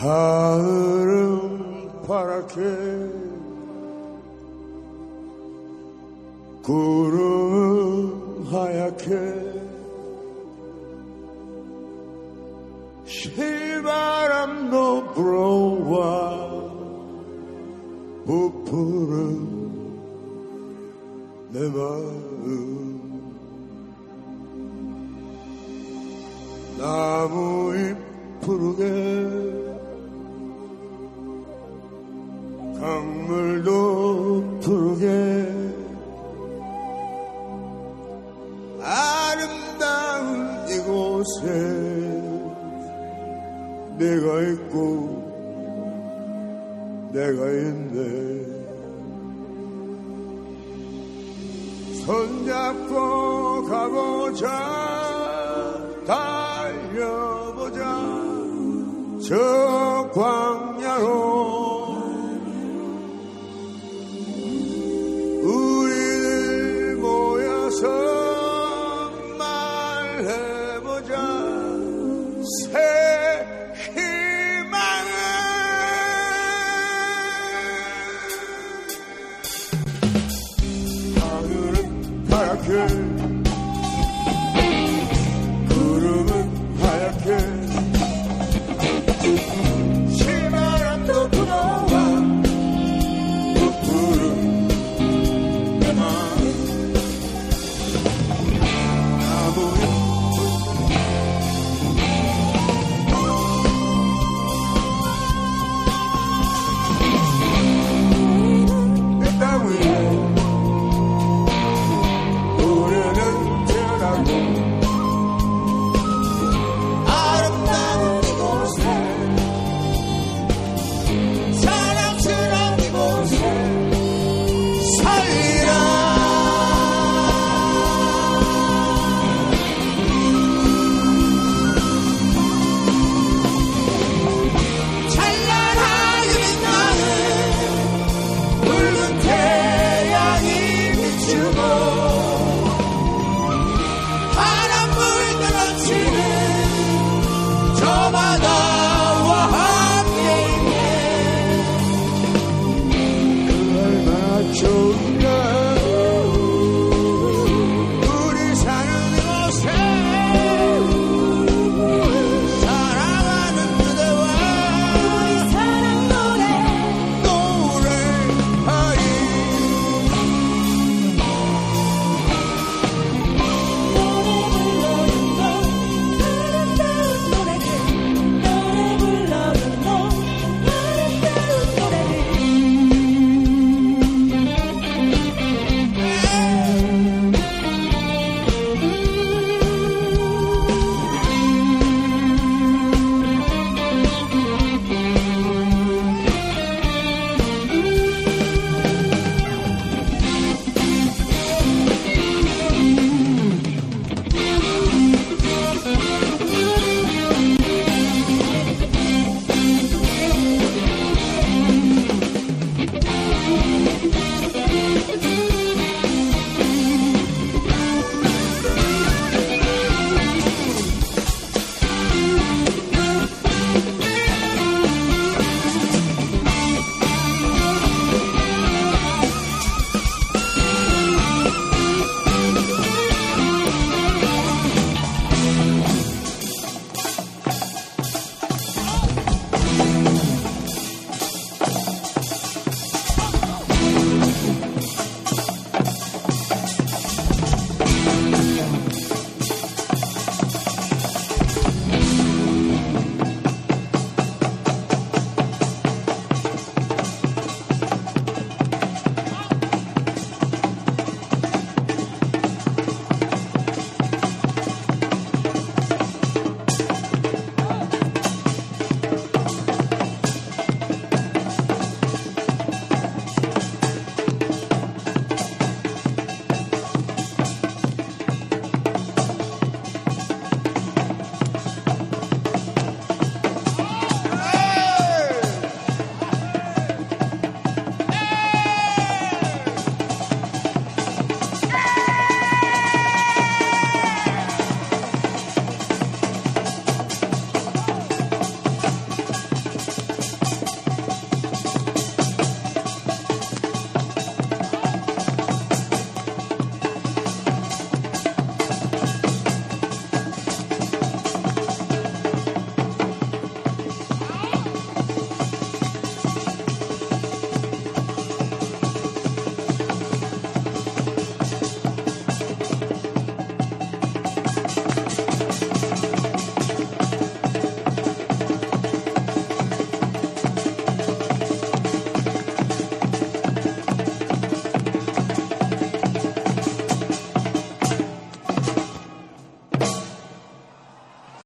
가을은 파랗게 구름은 하얗게 시바람도 불어와 부푸는 내 마음 나무잎 푸르게 강물도 푸르게 아름다운 이곳에 내가 있고 내가 있네 손잡고 가보자 달려보자 저 광야로 우리들 모여서 말해보자 새 희망을 하늘은 파랗게